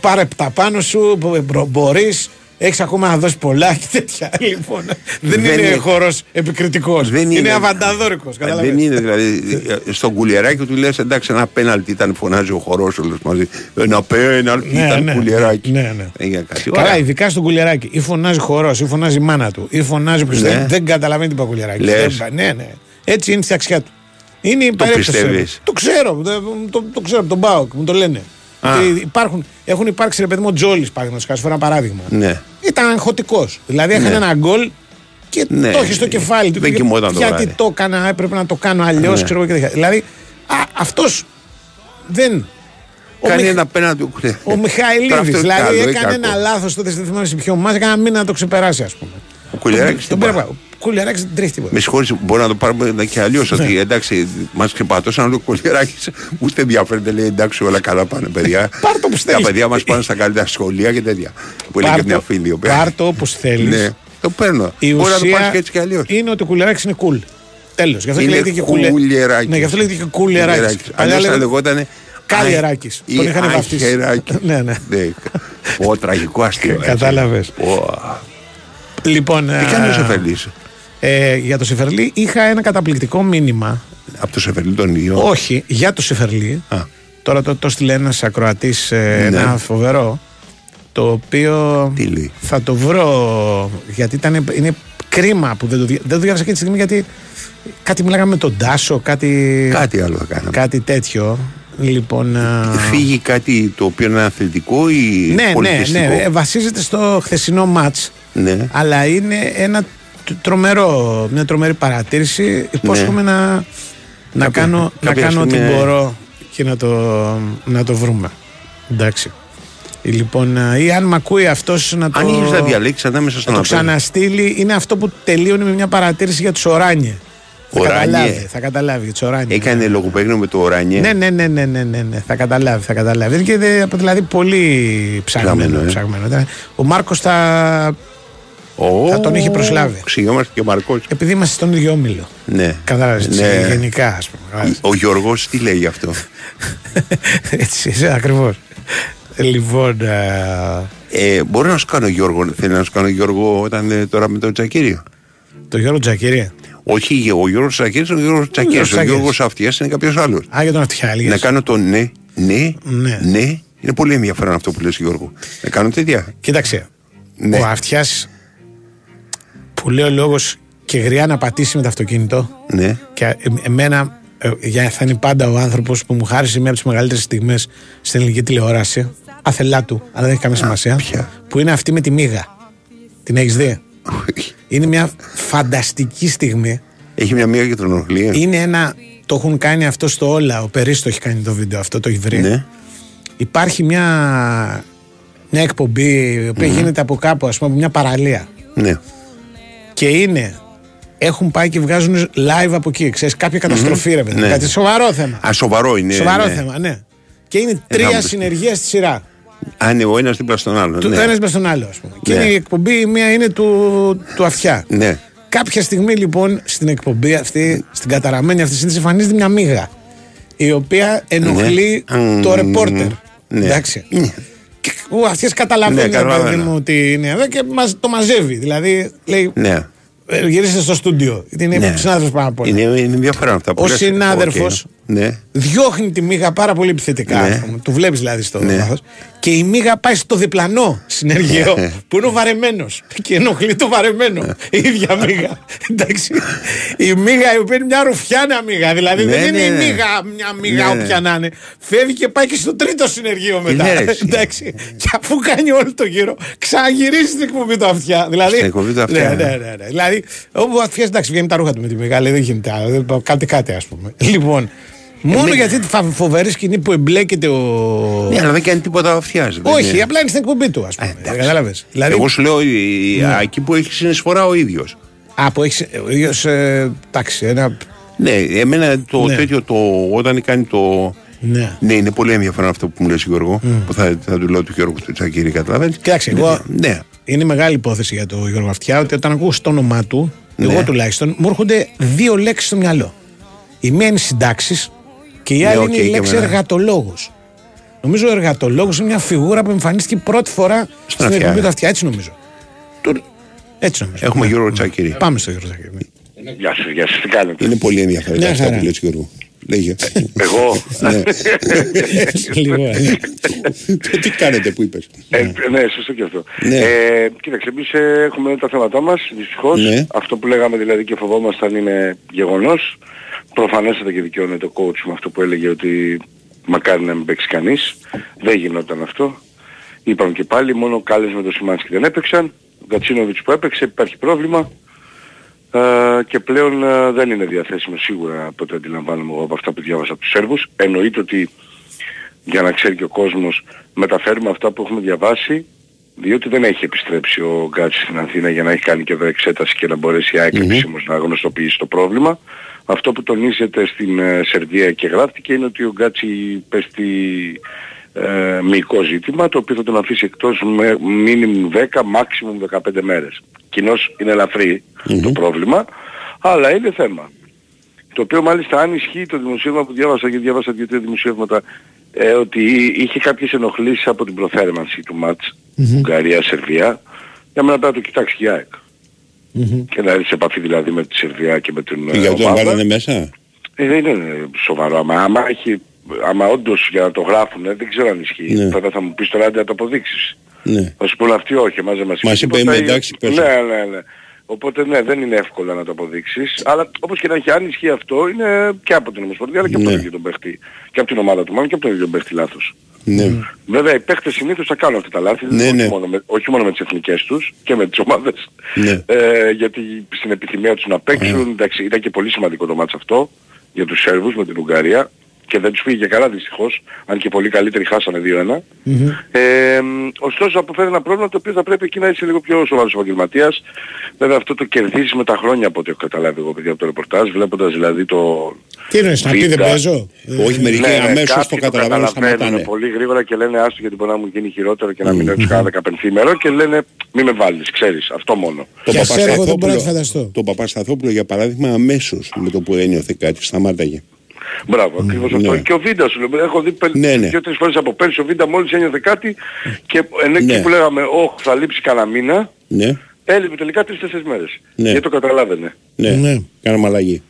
πάρε τα πάνω σου, μπορείς, έχεις ακόμα να δώσεις πολλά και τέτοια. Λοιπόν, δεν είναι χώρος επικριτικός, είναι αβανταδόρικος. Δεν είναι δηλαδή, στον Κουλεράκη του λες εντάξει ένα πέναλτι ήταν, φωνάζει ο χορός όλος μαζί. Ένα πέναλτι ήταν Κουλεράκη. Ναι. Καλά, ειδικά στον Κουλεράκη, ή φωνάζει χορός, ή φωνάζει η μάνα του, ή φωνάζει ποιος δεν καταλαβαίνει την Πακουλεράκη. Ναι. Έτσι είναι στη αξιά του. Είναι η περίπτωση. Το ξέρω. Το ξέρω από τον ΠΑΟΚ, μου το λένε. Έχουν υπάρξει ρε παιδί μου, ο Τζόλης παραδείγματος χάρη, ένα παράδειγμα. Ναι. Ήταν αγχωτικός. Δηλαδή έκανε ένα γκολ και το έχει στο κεφάλι του. Γιατί το έκανα, έπρεπε να το κάνω αλλιώς. Ναι. Δηλαδή αυτός δεν. Κάνει ένα πέναντι του Κουλεράκη. Ο Μιχαηλίδης. Δηλαδή έκανε ένα λάθος τότε, δεν θυμάμαι σε ποιο μάτι, έκανε ένα μήνα να το ξεπεράσει, ας πούμε. Ο Κουλεράκης. Κουλεράκης δεν τρέχει τίποτα. Με συγχωρείτε, μπορεί να το πάρουμε και αλλιώς. Ότι εντάξει, μας ξεπατώσαν ο Κουλεράκης, ούτε ενδιαφέρεται, λέει εντάξει, όλα καλά πάνε, παιδιά. Πάρτο όπως θέλει. Τα παιδιά μας πάνε στα καλύτερα σχολεία και τέτοια. Που έλεγε μια φίλη. Πάρτο όπως θέλει. Το παίρνω. Μπορεί να το πάρει και έτσι και αλλιώς. Είναι ότι ο Κουλεράκης είναι cool. Τέλος. Γι' αυτό λέγεται και Κουλεράκης. Ναι, γι' αυτό λέγεται και Κουλεράκης. Αλλιώς θα λεγόταν. Καλλιεράκης. Τον είχαν βαφτίσει. Ο τραγικό αστείο. Κατάλαβες. Λοιπόν. Τι κάνει ο Σεφερλής. Για το Σεφερλή είχα ένα καταπληκτικό μήνυμα. Από το Σεφερλή τον ίδιο. Όχι, για το Σεφερλή. Τώρα το στείλε ένας ακροατής, ένα φοβερό. Το οποίο θα το βρω. Γιατί είναι κρίμα που δεν το διάβασα και τη στιγμή. Γιατί κάτι μιλάγαμε με τον Τάσο. Κάτι άλλο θα κάναμε. Κάτι τέτοιο. Λοιπόν, φύγει κάτι το οποίο είναι αθλητικό ή πολιτιστικό. Ναι. Βασίζεται στο χθεσινό μάτς. Ναι. Αλλά είναι μια τρομερή παρατήρηση. Υπόσχομαι να κάνω ό,τι μπορώ και να το βρούμε. Εντάξει. Λοιπόν, ή αν μ' ακούει αυτός να το ξαναστείλει. Είναι αυτό που τελείωνε με μια παρατήρηση για τους Οράνιε. Θα καταλάβει για τους Οράνιε. Έκανε λογοπαίγνιο με το Οράνιε. Ναι. Θα καταλάβει. Και δηλαδή πολύ ψαγμένο. Ο Μάρκος θα τον είχε προσλάβει. Ξηγόμαστε και ο Μαρκός. Επειδή είμαστε στον ίδιο όμιλο. Ναι. Κατάλαβες, γενικά, ας πούμε. Ο Γιώργος τι λέει γι' αυτό. Έτσι, ακριβώς. Λοιπόν. Μπορώ να σου κάνω Γιώργο. Θέλει να σου κάνω Γιώργο όταν τώρα με τον Τζακίριο. Το Γιώργο Τζακίριο. Όχι, ο Γιώργος Τζακίρης είναι ο Γιώργος Τζακίρης. Ο Γιώργος Αυτιάς είναι κάποιος άλλος. Α, για τον Αυτιά, λέγες. Να κάνω το ναι. Είναι πολύ ενδιαφέρον αυτό που λες, Γιώργο. Να κάνω τέτοια. Κοίταξε. Ναι. Ο Αυτιάς που λέει ο λόγος και γριά να πατήσει με το αυτοκίνητο. Ναι. Και εμένα θα είναι πάντα ο άνθρωπος που μου χάρισε μια από τις μεγαλύτερες στιγμές στην ελληνική τηλεόραση. Αθελά του, αλλά δεν έχει καμία σημασία. Πια. Που είναι αυτή με τη μύγα. Την έχεις δει? Είναι μια φανταστική στιγμή. Έχει μια μύγα και τον ενοχλεί. Είναι το έχουν κάνει αυτό στο Όλα. Ο Περίς το έχει κάνει το βίντεο αυτό, το έχει βρει. Ναι. Υπάρχει μια εκπομπή η οποία γίνεται από κάπου, ας πούμε, από μια παραλία. Ναι. Και έχουν πάει και βγάζουν live από εκεί. Ξέρεις, κάποια καταστροφή, ρε παιδί. Ναι. Σοβαρό θέμα. Α, σοβαρό είναι. Σοβαρό θέμα. Και είναι τρία συνεργεία στη σειρά. Αν ο ένας δίπλα στον άλλο. Το ένας δίπλα στον άλλο, ας πούμε. Και η εκπομπή, η μία είναι του Αυτιά. Ναι. Κάποια στιγμή, λοιπόν, στην εκπομπή αυτή, στην καταραμένη αυτή σύνθεση, εμφανίζεται μια μύγα. Η οποία ενοχλεί το ρεπόρτερ. Ναι. Εντάξει. Ναι. Ο Αυτιάς καταλαβαίνει, παιδί μου, ότι είναι εδώ και το μαζεύει. Δηλαδή, λέει. Ναι. Γυρίστε στο στούντιο. Είναι ναι. Συνάδελφος πάνω από όλα. Είναι ενδιαφέρον αυτά που λέτε. Ο συνάδελφος ναι. διώχνει τη μύγα πάρα πολύ επιθετικά. Ναι. Του βλέπει δηλαδή στο βάθος. Και η μύγα πάει στο διπλανό συνεργείο που είναι ο βαρεμένος. Και ενοχλεί το βαρεμένο. Η ίδια μύγα. Εντάξει. Η μύγα η οποία είναι μια ρουφιάνα μύγα. Δηλαδή ναι, δεν είναι η μύγα μια μύγα όποια να είναι. Φεύγει και πάει και στο τρίτο συνεργείο μετά. Εντάξει. Και αφού κάνει όλο το γύρο, ξαναγυρίζει στην εκπομπή του αυτιά. Δηλαδή. Δηλαδή, όπου αφιέσαι, εντάξει, βγαίνει τα ρούχα του με τη μεγάλη, δεν γίνεται άλλο. Κάτι, ας πούμε. Λοιπόν, μόνο γιατί τη φοβερή σκηνή που εμπλέκεται ο. Ναι, αλλά δεν κάνει τίποτα αυτιάζει. Όχι, απλά είναι στην εκπομπή του, ας πούμε. Κατάλαβες. Εγώ σου λέω, εκεί που έχει συνεισφορά ο ίδιος. Α, που έχει. Ο ίδιος. Εντάξει, ένα. Ναι, εμένα το τέτοιο, όταν κάνει το. Ναι. Ναι, είναι πολύ ενδιαφέρον αυτό που μου λες, Γιώργο. Που θα του λέω του Γιώργου του Τσακίρη, καταλαβαίνεις. Κοιτάξτε, εγώ. Ναι. Είναι μεγάλη υπόθεση για τον Γιώργο Αυτιά ότι όταν ακούω στο όνομά του, ναι. εγώ τουλάχιστον, μου έρχονται δύο λέξεις στο μυαλό. Η μία είναι συντάξεις και η άλλη είναι η λέξη εργατολόγος. Νομίζω ο εργατολόγος είναι μια φιγούρα που εμφανίστηκε πρώτη φορά στην εκπομπή του Αυτιά. Έτσι νομίζω. Έτσι νομίζω. Έχουμε Γιώργο Τσακίρη. Πάμε στο Γιώργο Τσακίρη. Γεια σας, γεια σας. Τι κάνετε. Είναι πολύ ενδιαφέροντα αυτά που λέτε, Γιώργο. Εγώ. Τι κάνετε που είπες. Ναι, σωστό και αυτό. Κοίταξε, εμείς έχουμε τα θέματα μας, δυστυχώς. Αυτό που λέγαμε δηλαδή και φοβόμασταν είναι γεγονός. Προφανέστατα και δικαιώνεται ο coach με αυτό που έλεγε ότι μακάρι να μην παίξει κανείς. Δεν γινόταν αυτό. Είπαμε και πάλι, μόνο Κάλες με το Σιμάνσκι δεν έπαιξαν. Ο Γκατσίνοβιτς που έπαιξε, υπάρχει πρόβλημα. Και πλέον δεν είναι διαθέσιμο σίγουρα από ό,τι αντιλαμβάνομαι εγώ από αυτά που διάβασα από τους Σέρβους. Εννοείται ότι για να ξέρει και ο κόσμος μεταφέρουμε αυτά που έχουμε διαβάσει, διότι δεν έχει επιστρέψει ο Γκάτσι στην Αθήνα για να έχει κάνει και εδώ εξέταση και να μπορέσει επισήμως να γνωστοποιήσει το πρόβλημα. Αυτό που τονίζεται στην Σερβία και γράφτηκε είναι ότι ο Γκάτσι πέστη μυϊκό ζήτημα, το οποίο θα τον αφήσει εκτός με μίνιμουμ 10, μάξιμουμ 15 μέρες. Κοινώς είναι ελαφρύ το πρόβλημα, αλλά είναι θέμα. Το οποίο μάλιστα αν ισχύει το δημοσίευμα που διάβασα και διάβασα 2-3 δημοσίευματα ότι είχε κάποιες ενοχλήσεις από την προθέρμανση του μάτς Ουγγαρία-Σερβία, για μένα πρέπει να το κοιτάξει η ΑΕΚ. Και να έρθει σε επαφή δηλαδή με τη Σερβία και με την Ελλάδα. Για αυτό το βάλανε μέσα. Δεν είναι σοβαρό. Άμα έχει... Άμα όντως για να το γράφουν, δεν ξέρω αν ισχύει. Ναι. Τώρα θα μου πεις τώρα να το αποδείξεις. Ναι. Θα σου πούνε αυτοί όχι, εμάς δεν μας είπε. Μας είπε είμαι εντάξει, πες. Ναι. Οπότε ναι, δεν είναι εύκολο να το αποδείξεις. Αλλά όπως και να έχει, αν ισχύει αυτό, είναι και από την Ομοσπονδία, αλλά και από τον ίδιο τον παίχτη. Και από την ομάδα του μάλλον και από τον ίδιο τον παίχτη λάθος. Ναι. Βέβαια οι παίχτες συνήθως θα κάνουν αυτά τα λάθη, όχι μόνο με τις εθνικές τους και με τις ομάδες. Ναι. Γιατί στην επιθυμία τους να παίξουν, εντάξει, ήταν και πολύ σημαντικό το μάτς αυτό για τους Σέρβους με την Ουγγαρία. Και δεν τους πήγε και καλά δυστυχώς, αν και πολύ καλύτεροι χάσανε 2-1. Ωστόσο αποφέρει ένα πρόβλημα το οποίο θα πρέπει εκεί να είσαι λίγο πιο σοβαρός επαγγελματίας. Βέβαια αυτό το κερδίζεις με τα χρόνια από ό,τι έχω καταλάβει εγώ παιδιά από το ρεπορτάζ, βλέποντας δηλαδή το... Τι είναι, να πει δεν παίζω. Όχι μερικοί αμέσως το καταλαβαίνουν σταματάνε. Πολύ γρήγορα και λένε άστο γιατί μπορεί να μου γίνει χειρότερο και να μην έτσι κάνα 15η ημέρα και λένε μη με βάλεις, ξέρεις, αυτό μόνο. Το Παπασταθόπουλο για παράδειγμα αμέσως με το που ένιωθε κάτι σταμάταγε. Μπράβο, ακριβώς αυτό. Ναι. Και ο Βίντα σου λέω, έχω δει 2-3 φορές από πέρσι ο Βίντα μόλις ένιωθε κάτι και ενώ εκεί που λέγαμε όχι θα λείψει κανένα μήνα, έλειπε τελικά 3-4 μέρες. Ναι. Γιατί το καταλάβαινε. Ναι, κάναμε αλλαγή.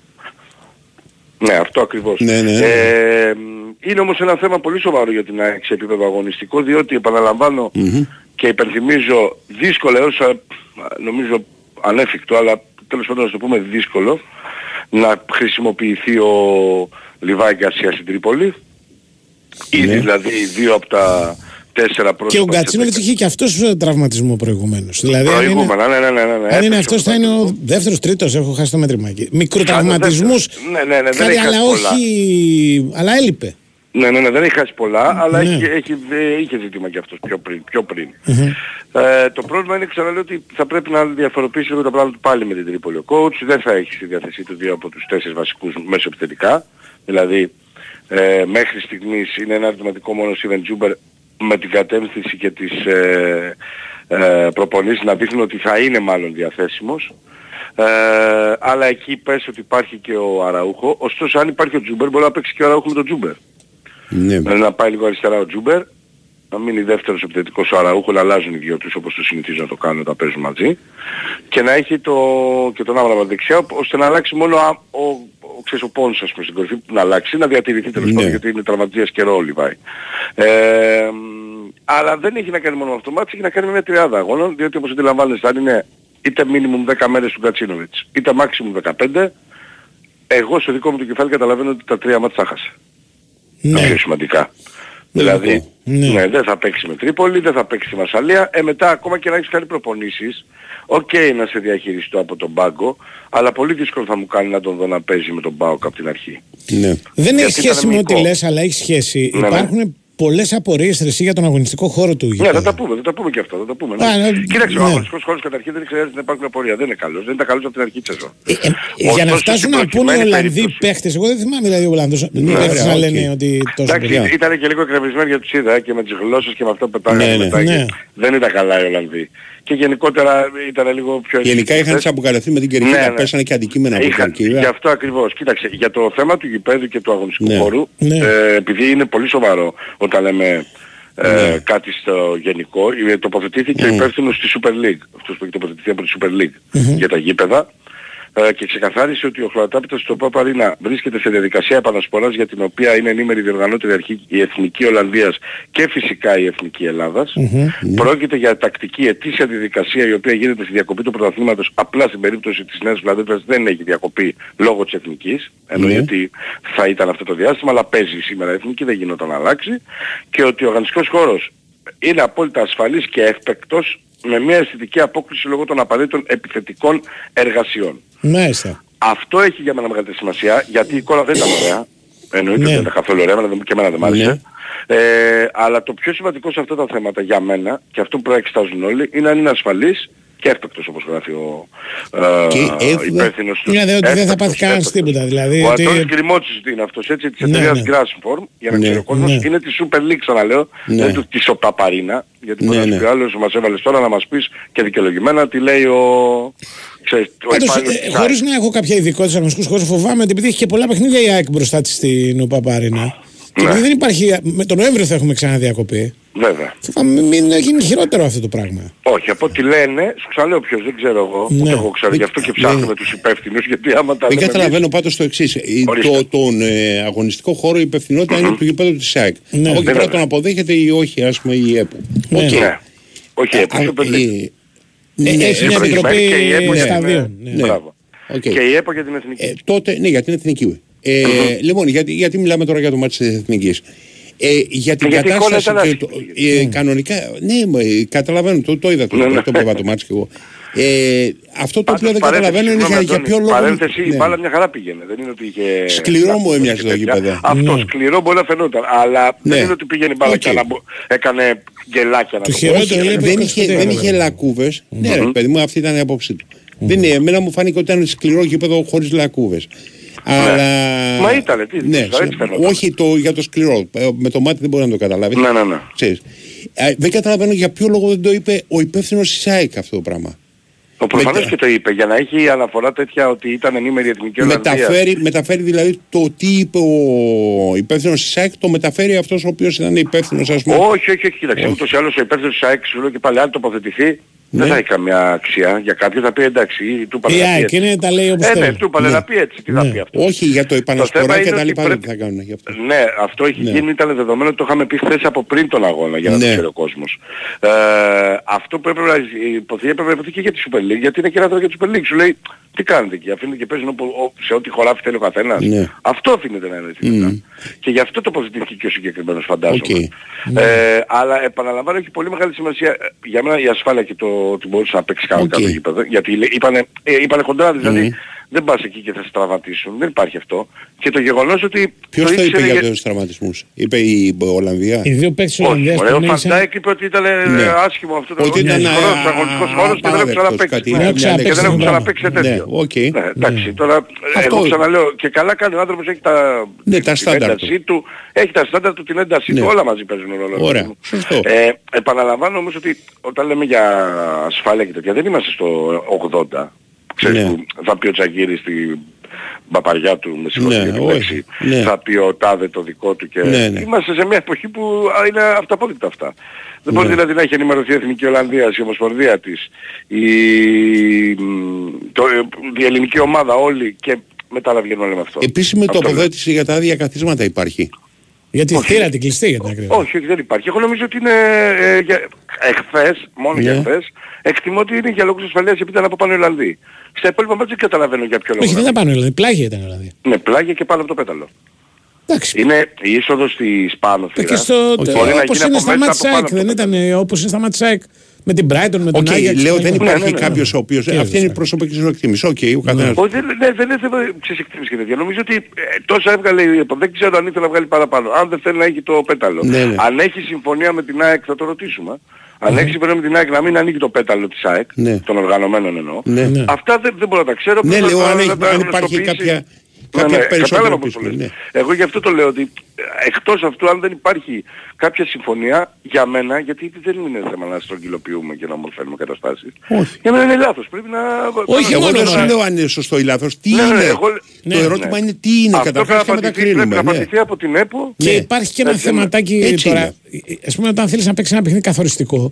Ναι, αυτό ακριβώς. Είναι όμως ένα θέμα πολύ σοβαρό για την ΑΕΚ σε επίπεδο αγωνιστικό, διότι επαναλαμβάνω και υπενθυμίζω δύσκολα έως νομίζω ανέφικτο, αλλά τέλος πάντων να το πούμε δύσκολο, να χρησιμοποιηθεί ο Λιβάη Γκαρσία στην Τρίπολη. Ήδη δηλαδή δύο από τα 4 πρόσωπα. Και ο Γκατσίνοβιτς είχε και αυτός τραυματισμό προηγουμένως. Δηλαδή, αν είναι αυτός θα είναι ο δεύτερος, τρίτος, έχω χάσει το μετρημάκι. Μικροτραυματισμούς, αλλά έλειπε. Ναι, δεν έχει χάσει πολλά, αλλά είχε ζήτημα και αυτός πιο πριν. Το πρόβλημα είναι, ξαναλέω, ότι θα πρέπει να διαφοροποιήσει λίγο τα πράγματα πάλι με την Τρίπολη. Ο coach δεν θα έχει στη διάθεσή του δύο από τους 4 βασικούς μεσοεπιθετικά. Δηλαδή, μέχρι στιγμής είναι ένα ερωτηματικό μόνο Σίβεν Τζούμπερ με την κατεύθυνση και τις προπονήσεις να δείχνουν ότι θα είναι μάλλον διαθέσιμος. Αλλά εκεί πες ότι υπάρχει και ο Αραούχο. Ωστόσο, αν υπάρχει ο Τζούμπερ, μπορεί να παίξει και ο Αραούχο με τον Τζούμπερ. Ναι. Να πάει λίγο αριστερά ο Τζούμπερ να μείνει δεύτερος επιθετικός ο Αραούχο, να αλλάζουν οι δυο τους όπως το συνηθίζουν να το κάνουν όταν παίζουν μαζί, και να έχει το... και τον Άβραμα δεξιά, ώστε να αλλάξει μόνο ο Πόνς, ας πούμε, στην κορυφή που να αλλάξει, να διατηρηθεί τέλος πάντων, γιατί είναι τραυματίας καιρό ο Λιβάη. Αλλά δεν έχει να κάνει μόνο με αυτό το μάτι, έχει να κάνει με μια τριάδα αγώνων, διότι όπως αντιλαμβάνεστε, αν είναι είτε minimum 10 μέρες του Κατσίνοβιτς, είτε maximum 15, εγώ στο δικό μου το κεφάλι καταλαβαίνω ότι τα τρία μάτια θα χάσε. Ναι. Τα πιο σημαντικά. Ναι, δηλαδή, ναι, δεν θα παίξει με Τρίπολη, δεν θα παίξει στη Μασσαλία, μετά ακόμα και να έχεις κάνει προπονήσεις, να σε διαχειριστώ από τον πάγκο, αλλά πολύ δύσκολο θα μου κάνει να τον δω να παίζει με τον ΠΑΟΚ από την αρχή. Ναι. Δεν έχει σχέση με ό,τι λες, αλλά έχει σχέση. Ναι, υπάρχουν πολλές απορίες για τον αγωνιστικό χώρο του γηπέδου. Ναι, θα τα πούμε και αυτό. Κοίταξε, ο αγωνιστικός χώρος καταρχήν δεν ξέρει να υπάρχουν απορία. Δεν είναι καλός. Δεν ήταν καλός από την αρχή της σεζόν. Για να φτάσουν να πούνε οι Ολλανδοί παίχτες, εγώ δεν θυμάμαι δηλαδή ο Ολλανδός να λένε ότι τόσο παιδιά. Ήταν και λίγο εκνευρισμένοι για τους είδα και με τις γλώσσες και με αυτό που πετάγανε. Δεν ήταν καλά οι Ολλανδοί. Και γενικότερα ήταν λίγο πιο... Γενικά είχαν τσαμπουκαρεθεί με την κερκίδα, πέσανε και αντικείμενα από την κερκίδα. Γι' αυτό ακριβώς. Κοίταξε, για το θέμα του γηπέδου και του αγωνιστικού χώρου, επειδή είναι πολύ σοβαρό όταν λέμε κάτι στο γενικό, τοποθετήθηκε ο υπεύθυνος στη Super League, αυτός που έχει τοποθετηθεί από τη Super League για τα γήπεδα, και ξεκαθάρισε ότι ο χλωρατάπητος στο Παπαρίνα βρίσκεται σε διαδικασία επανασποράς, για την οποία είναι ενήμερη διοργανώτερη αρχή η Εθνική Ολλανδίας και φυσικά η Εθνική Ελλάδας. Πρόκειται για τακτική ετήσια διαδικασία, η οποία γίνεται στη διακοπή του πρωταθλήματος, απλά στην περίπτωση της Νέας Ολλανδίας δεν έχει διακοπή λόγω της Εθνικής, εννοεί ότι θα ήταν αυτό το διάστημα, αλλά παίζει σήμερα η Εθνική, δεν γινόταν να αλλάξει, και ότι ο οργανιστικός χώρος είναι απόλυτα ασφαλής και εύπαικτος, με μια αισθητική απόκληση λόγω των απαραίτητων επιθετικών εργασιών. Μάλιστα. Αυτό έχει για μένα μεγάλη σημασία, γιατί η εικόνα δεν ήταν ωραία. Εννοείται ότι δεν ήταν καθόλου ωραία, και εμένα δεν μ' άρεσε. Αλλά το πιο σημαντικό σε αυτά τα θέματα για μένα, και αυτό που πρέπει να εξετάζουν όλοι, είναι αν είναι ασφαλής και εύπαικτος, όπως γράφει ο υπεύθυνος του. Δηλαδή ότι δεν θα πάθει κανένας τίποτα. Δηλαδή, ο Αντώνης Γκριμότσης είναι αυτός, έτσι, της εταιρείας Grassform, για να ξέρει ο κόσμος, είναι της Super League, ξαναλέω, δεν του της Οπαπαρίνα, γιατί μπορεί να άλλος μας έβαλες τώρα να μας πεις και δικαιολογημένα τι λέει ο... Χωρίς να έχω κάποια ειδικότητα στους αγωνιστικούς χώρους, φοβάμαι ότι επειδή έχει και πολλά παιχνίδια η ΑΕΚ μπροστά της στην Οπαπαρίνα, και επειδή δεν υπάρχει, με τον Νοέμβριο θα έχουμε ξαναδιακοπή. Βέβαια. Θα μην γίνει χειρότερο αυτό το πράγμα. Όχι, από ό,τι λένε, σου ξαναλέω ποιος, δεν ξέρω εγώ, ούτε εγώ ξέρω, γι' αυτό και ψάχνουμε τους υπεύθυνους, γιατί άμα τα λέμε... Δεν καταλαβαίνω πάντως το εξής, τον αγωνιστικό χώρο η υπευθυνότητα είναι του γηπέδου της ΑΕΚ. Από εκεί πέρα τον αποδέχεται ή όχι, ας πούμε, η ΕΠΟ. Ναι, όχι ΕΠΟ, το παιδί. Έχει μια επιτροπή σταδίων. Και η ΕΠΟ για την Εθνική. Τότε, ναι, για την Εθνική. Λοιπόν, γιατί μιλάμε τώρα για το μάτι της Εθνικής. Για την κατάσταση κανονικά, ναι, καταλαβαίνω, το είδα το πέμπα το μάτι και εγώ. Αυτό το οποίο δεν καταλαβαίνω είναι για ποιο λόγο... Παρένθεση, η μπάλα μια χαρά πήγαινε, δεν είναι ότι είχε... Σκληρό μου έμοιαζε το γήπεδο. Αυτό σκληρό μπορεί να φαινόταν, αλλά δεν είναι ότι πήγαινε η μπάλα και έκανε γελάκια να... Δεν είχε λακκούβες, ναι ρε παιδί μου, αυτή ήταν η απόψη του. Εμένα μου φάνηκε ότι ήταν σκληρό γήπεδο χωρίς λακκούβες. Αλλά... Μα ήτανε, τι φαινόταν. Όχι για το σκληρό, με το μάτι δεν μπορεί να το καταλάβει. Ναι. Δεν καταλαβαίνω για ποιο λόγο δεν το είπε ο υπεύθυνος της ΑΕΚ αυτό το πράγμα. Προφανώς και το είπε, για να έχει αναφορά τέτοια ότι ήταν ενήμερη η Εθνική Ολλανδία. Μεταφέρει δηλαδή το τι είπε ο υπεύθυνος της ΑΕΚ, το μεταφέρει αυτός ο οποίος ήταν υπεύθυνος, ας πούμε. Όχι, κοίταξε, ούτως ή άλλως ο υπεύθυνος της ΑΕΚ, σου λέω και πάλι, αν τοποθετηθεί, δεν θα έχει καμία αξία για κάποιον, θα πει εντάξει, του είπα να πει έτσι. Του είπα να πει έτσι, τι θα πει αυτό. Όχι για το επανασπορά και τα λοιπά δεν θα κάνουν γι' αυτό. Ναι, αυτό έχει γίνει, ήταν δεδομένο ότι το είχαμε πει χθες από πριν τον αγώνα, για να το ξέρει ο κόσμος. Αυτό που έπρεπε να υποθεί, έπρεπε να υποθεί και για τη Super League, γιατί είναι και ένα τώρα για τη Super League. Σου λέει τι κάνετε εκεί, αφήνετε και παίζουν σε ό,τι χωράφι θέλει ο καθένας. Αυτό αφήνεται να είναι. Και γι' αυτό τοποθετήθηκε και ο συγκεκριμένος, φαντάζομαι. Αλλά επαναλαμβάνω, έχει πολύ μεγάλη σημασία για μένα η ασφάλεια και το ότι μπορούσε να παίξει κάποιο γήπεδο, γιατί είπανε κοντά, δηλαδή δεν πας εκεί και θα σε τραυματίσουν, δεν υπάρχει αυτό, και το γεγονός ότι... Ποιος το είπε για τους τραυματισμούς, είπε η Ολλανδία? Οι δύο παίκτες της Ολλανδίας... Ο Φαντάικ είπε ότι ήταν άσχημο αυτό το αγωνιστικός χώρος και δεν έχουν ξαναπαίξει. Και δεν έχουν ξαναπαίξει σε τέτοιο. Εντάξει, τώρα εγώ ξαναλέω, και καλά κάνει ο άνθρωπος, έχει τα στάνταρ του, την έντασή του, όλα μαζί παίζουν ρόλο. Επαναλαμβάνω όμως ότι όταν λέμε για ασφάλεια και τέτοια, δεν είμαστε στο 80. Ξέρεις, θα πει ο Τζαλγκίρις μπαπαριά του, με συγχωρείτε την λέξη, θα πει ο τάδε το δικό του και... Ναι, ναι. Είμαστε σε μια εποχή που είναι αυταπόδεικτα αυτά. Δεν μπορεί δηλαδή να έχει ενημερωθεί η Εθνική Ολλανδία, η Ομοσπονδία της, η ελληνική ομάδα όλοι και μετά να βγαίνουν όλοι με αυτό. Επίσημη τοποθέτηση για τα άδεια καθίσματα υπάρχει? Γιατί η θύρα την κλειστή για την ακρίβεια. Όχι, δεν υπάρχει. Εγώ νομίζω ότι είναι εχθές, μόνο για εχθές, εκτιμώ ότι είναι για λόγους ασφαλείας επειδή ήταν από πάνω οι Ολλανδοί. Στα υπόλοιπα μάτια δεν καταλαβαίνω για ποιο λόγο. Όχι, δεν ήταν πάνω οι Ολλανδοί, πλάγια ήταν οι Ολλανδοί. Ναι, πλάγια και πάνω από το πέταλο. Εντάξει. Είναι η είσοδος της πάνω θύρας. Και στο... όπως είναι στα Ματσάικ, δεν ήταν όπως είναι στα Ματσάικ. Με την Brighton, με τον Άγιαξ. Λέω δεν υπάρχει κάποιος ο οποίος... Αυτή είναι η προσωπική σου εκτίμηση. Οκ, ο καθένας. Δεν έφερε ξες εκτίμηση και τέτοια. Νομίζω ότι τόσα έβγαλε η ΕΠΑ. Δεν ξέρω αν ήθελε να βγάλει παραπάνω. Αν δεν θέλει να έχει το πέταλο. Αν έχει συμφωνία με την ΑΕΚ θα το ρωτήσουμε. Αν έχει συμφωνία με την ΑΕΚ να μην ανοίγει το πέταλο της ΑΕΚ, των οργανωμένων εννοώ. Αυτά δεν μπορώ να τα ξέρω. Ναι, λέω αν υπάρχει κάποια... Κατάλαβα πώς το λες. Ναι. Εγώ γι' αυτό το λέω ότι εκτός αυτού αν δεν υπάρχει κάποια συμφωνία για μένα, γιατί δεν είναι θέμα να στρογγυλοποιούμε και να ομορφαίνουμε καταστάσεις. Όχι. Για μένα είναι λάθος. Πρέπει να... Όχι, εγώ δεν σου λέω αν είναι σωστό ή λάθος. Τι είναι. Το ερώτημα είναι τι είναι καταρχάς και μετακρίνουμε. Πρέπει να απαντηθεί από την ΕΠΟ. Και υπάρχει και ένα θεματάκι τώρα. Ας πούμε όταν θέλεις να παίξεις ένα παιχνίδι καθοριστικό,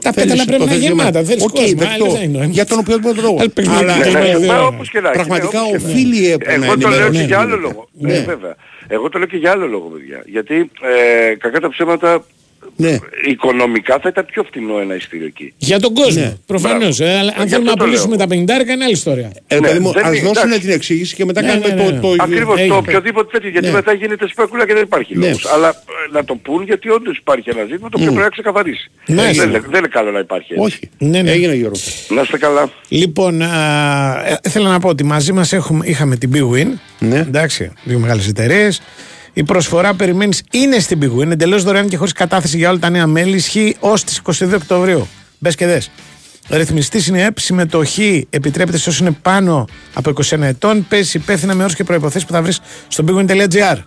τα πέταλα πρέπει να είναι γεμάτα. Θέλεις κόσμο. Για τον οποίο δεν μπορώ. Αλλά πραγματικά οφείλει η ΕΠΟ. Εγώ το λέω και για άλλο λόγο. Ναι, βέβαια. Εγώ το λέω και για άλλο λόγο, παιδιά. Γιατί κακά τα ψέματα οικονομικά θα ήταν πιο φτηνό ένα εισιτήριο εκεί. Για τον κόσμο. Ναι. Προφανώς. Αν θέλουμε να πουλήσουμε τα 50 είναι άλλη ιστορία. Ας δώσουν την εξήγηση και μετά κάνουμε το... Ακριβώς το οποιοδήποτε τέτοιο. Γιατί μετά γίνεται σπέκουλα και δεν υπάρχει λόγος. Αλλά να το πούν γιατί όντως υπάρχει ένα ζήτημα το οποίο πρέπει να ξεκαθαρίσει. Δεν είναι καλό να υπάρχει. Όχι. Έγινε Γιώργο. Να είστε καλά. Λοιπόν, θέλω να πω ότι μαζί μας είχαμε την Big Win. Εντάξει, δύο μεγάλες εταιρείες. Η προσφορά περιμένεις είναι στην Big Win, είναι εντελώς δωρεάν και χωρίς κατάθεση για όλα τα νέα μέλη. Ισχύει ως τις 22 Οκτωβρίου. Μπες και δες. Ρυθμιστής είναι ΕΠ, συμμετοχή επιτρέπεται σε όσοι είναι πάνω από 21 ετών. Παίζεις υπεύθυνα με όρους και προϋποθέσεις που θα βρεις στο bwin.gr.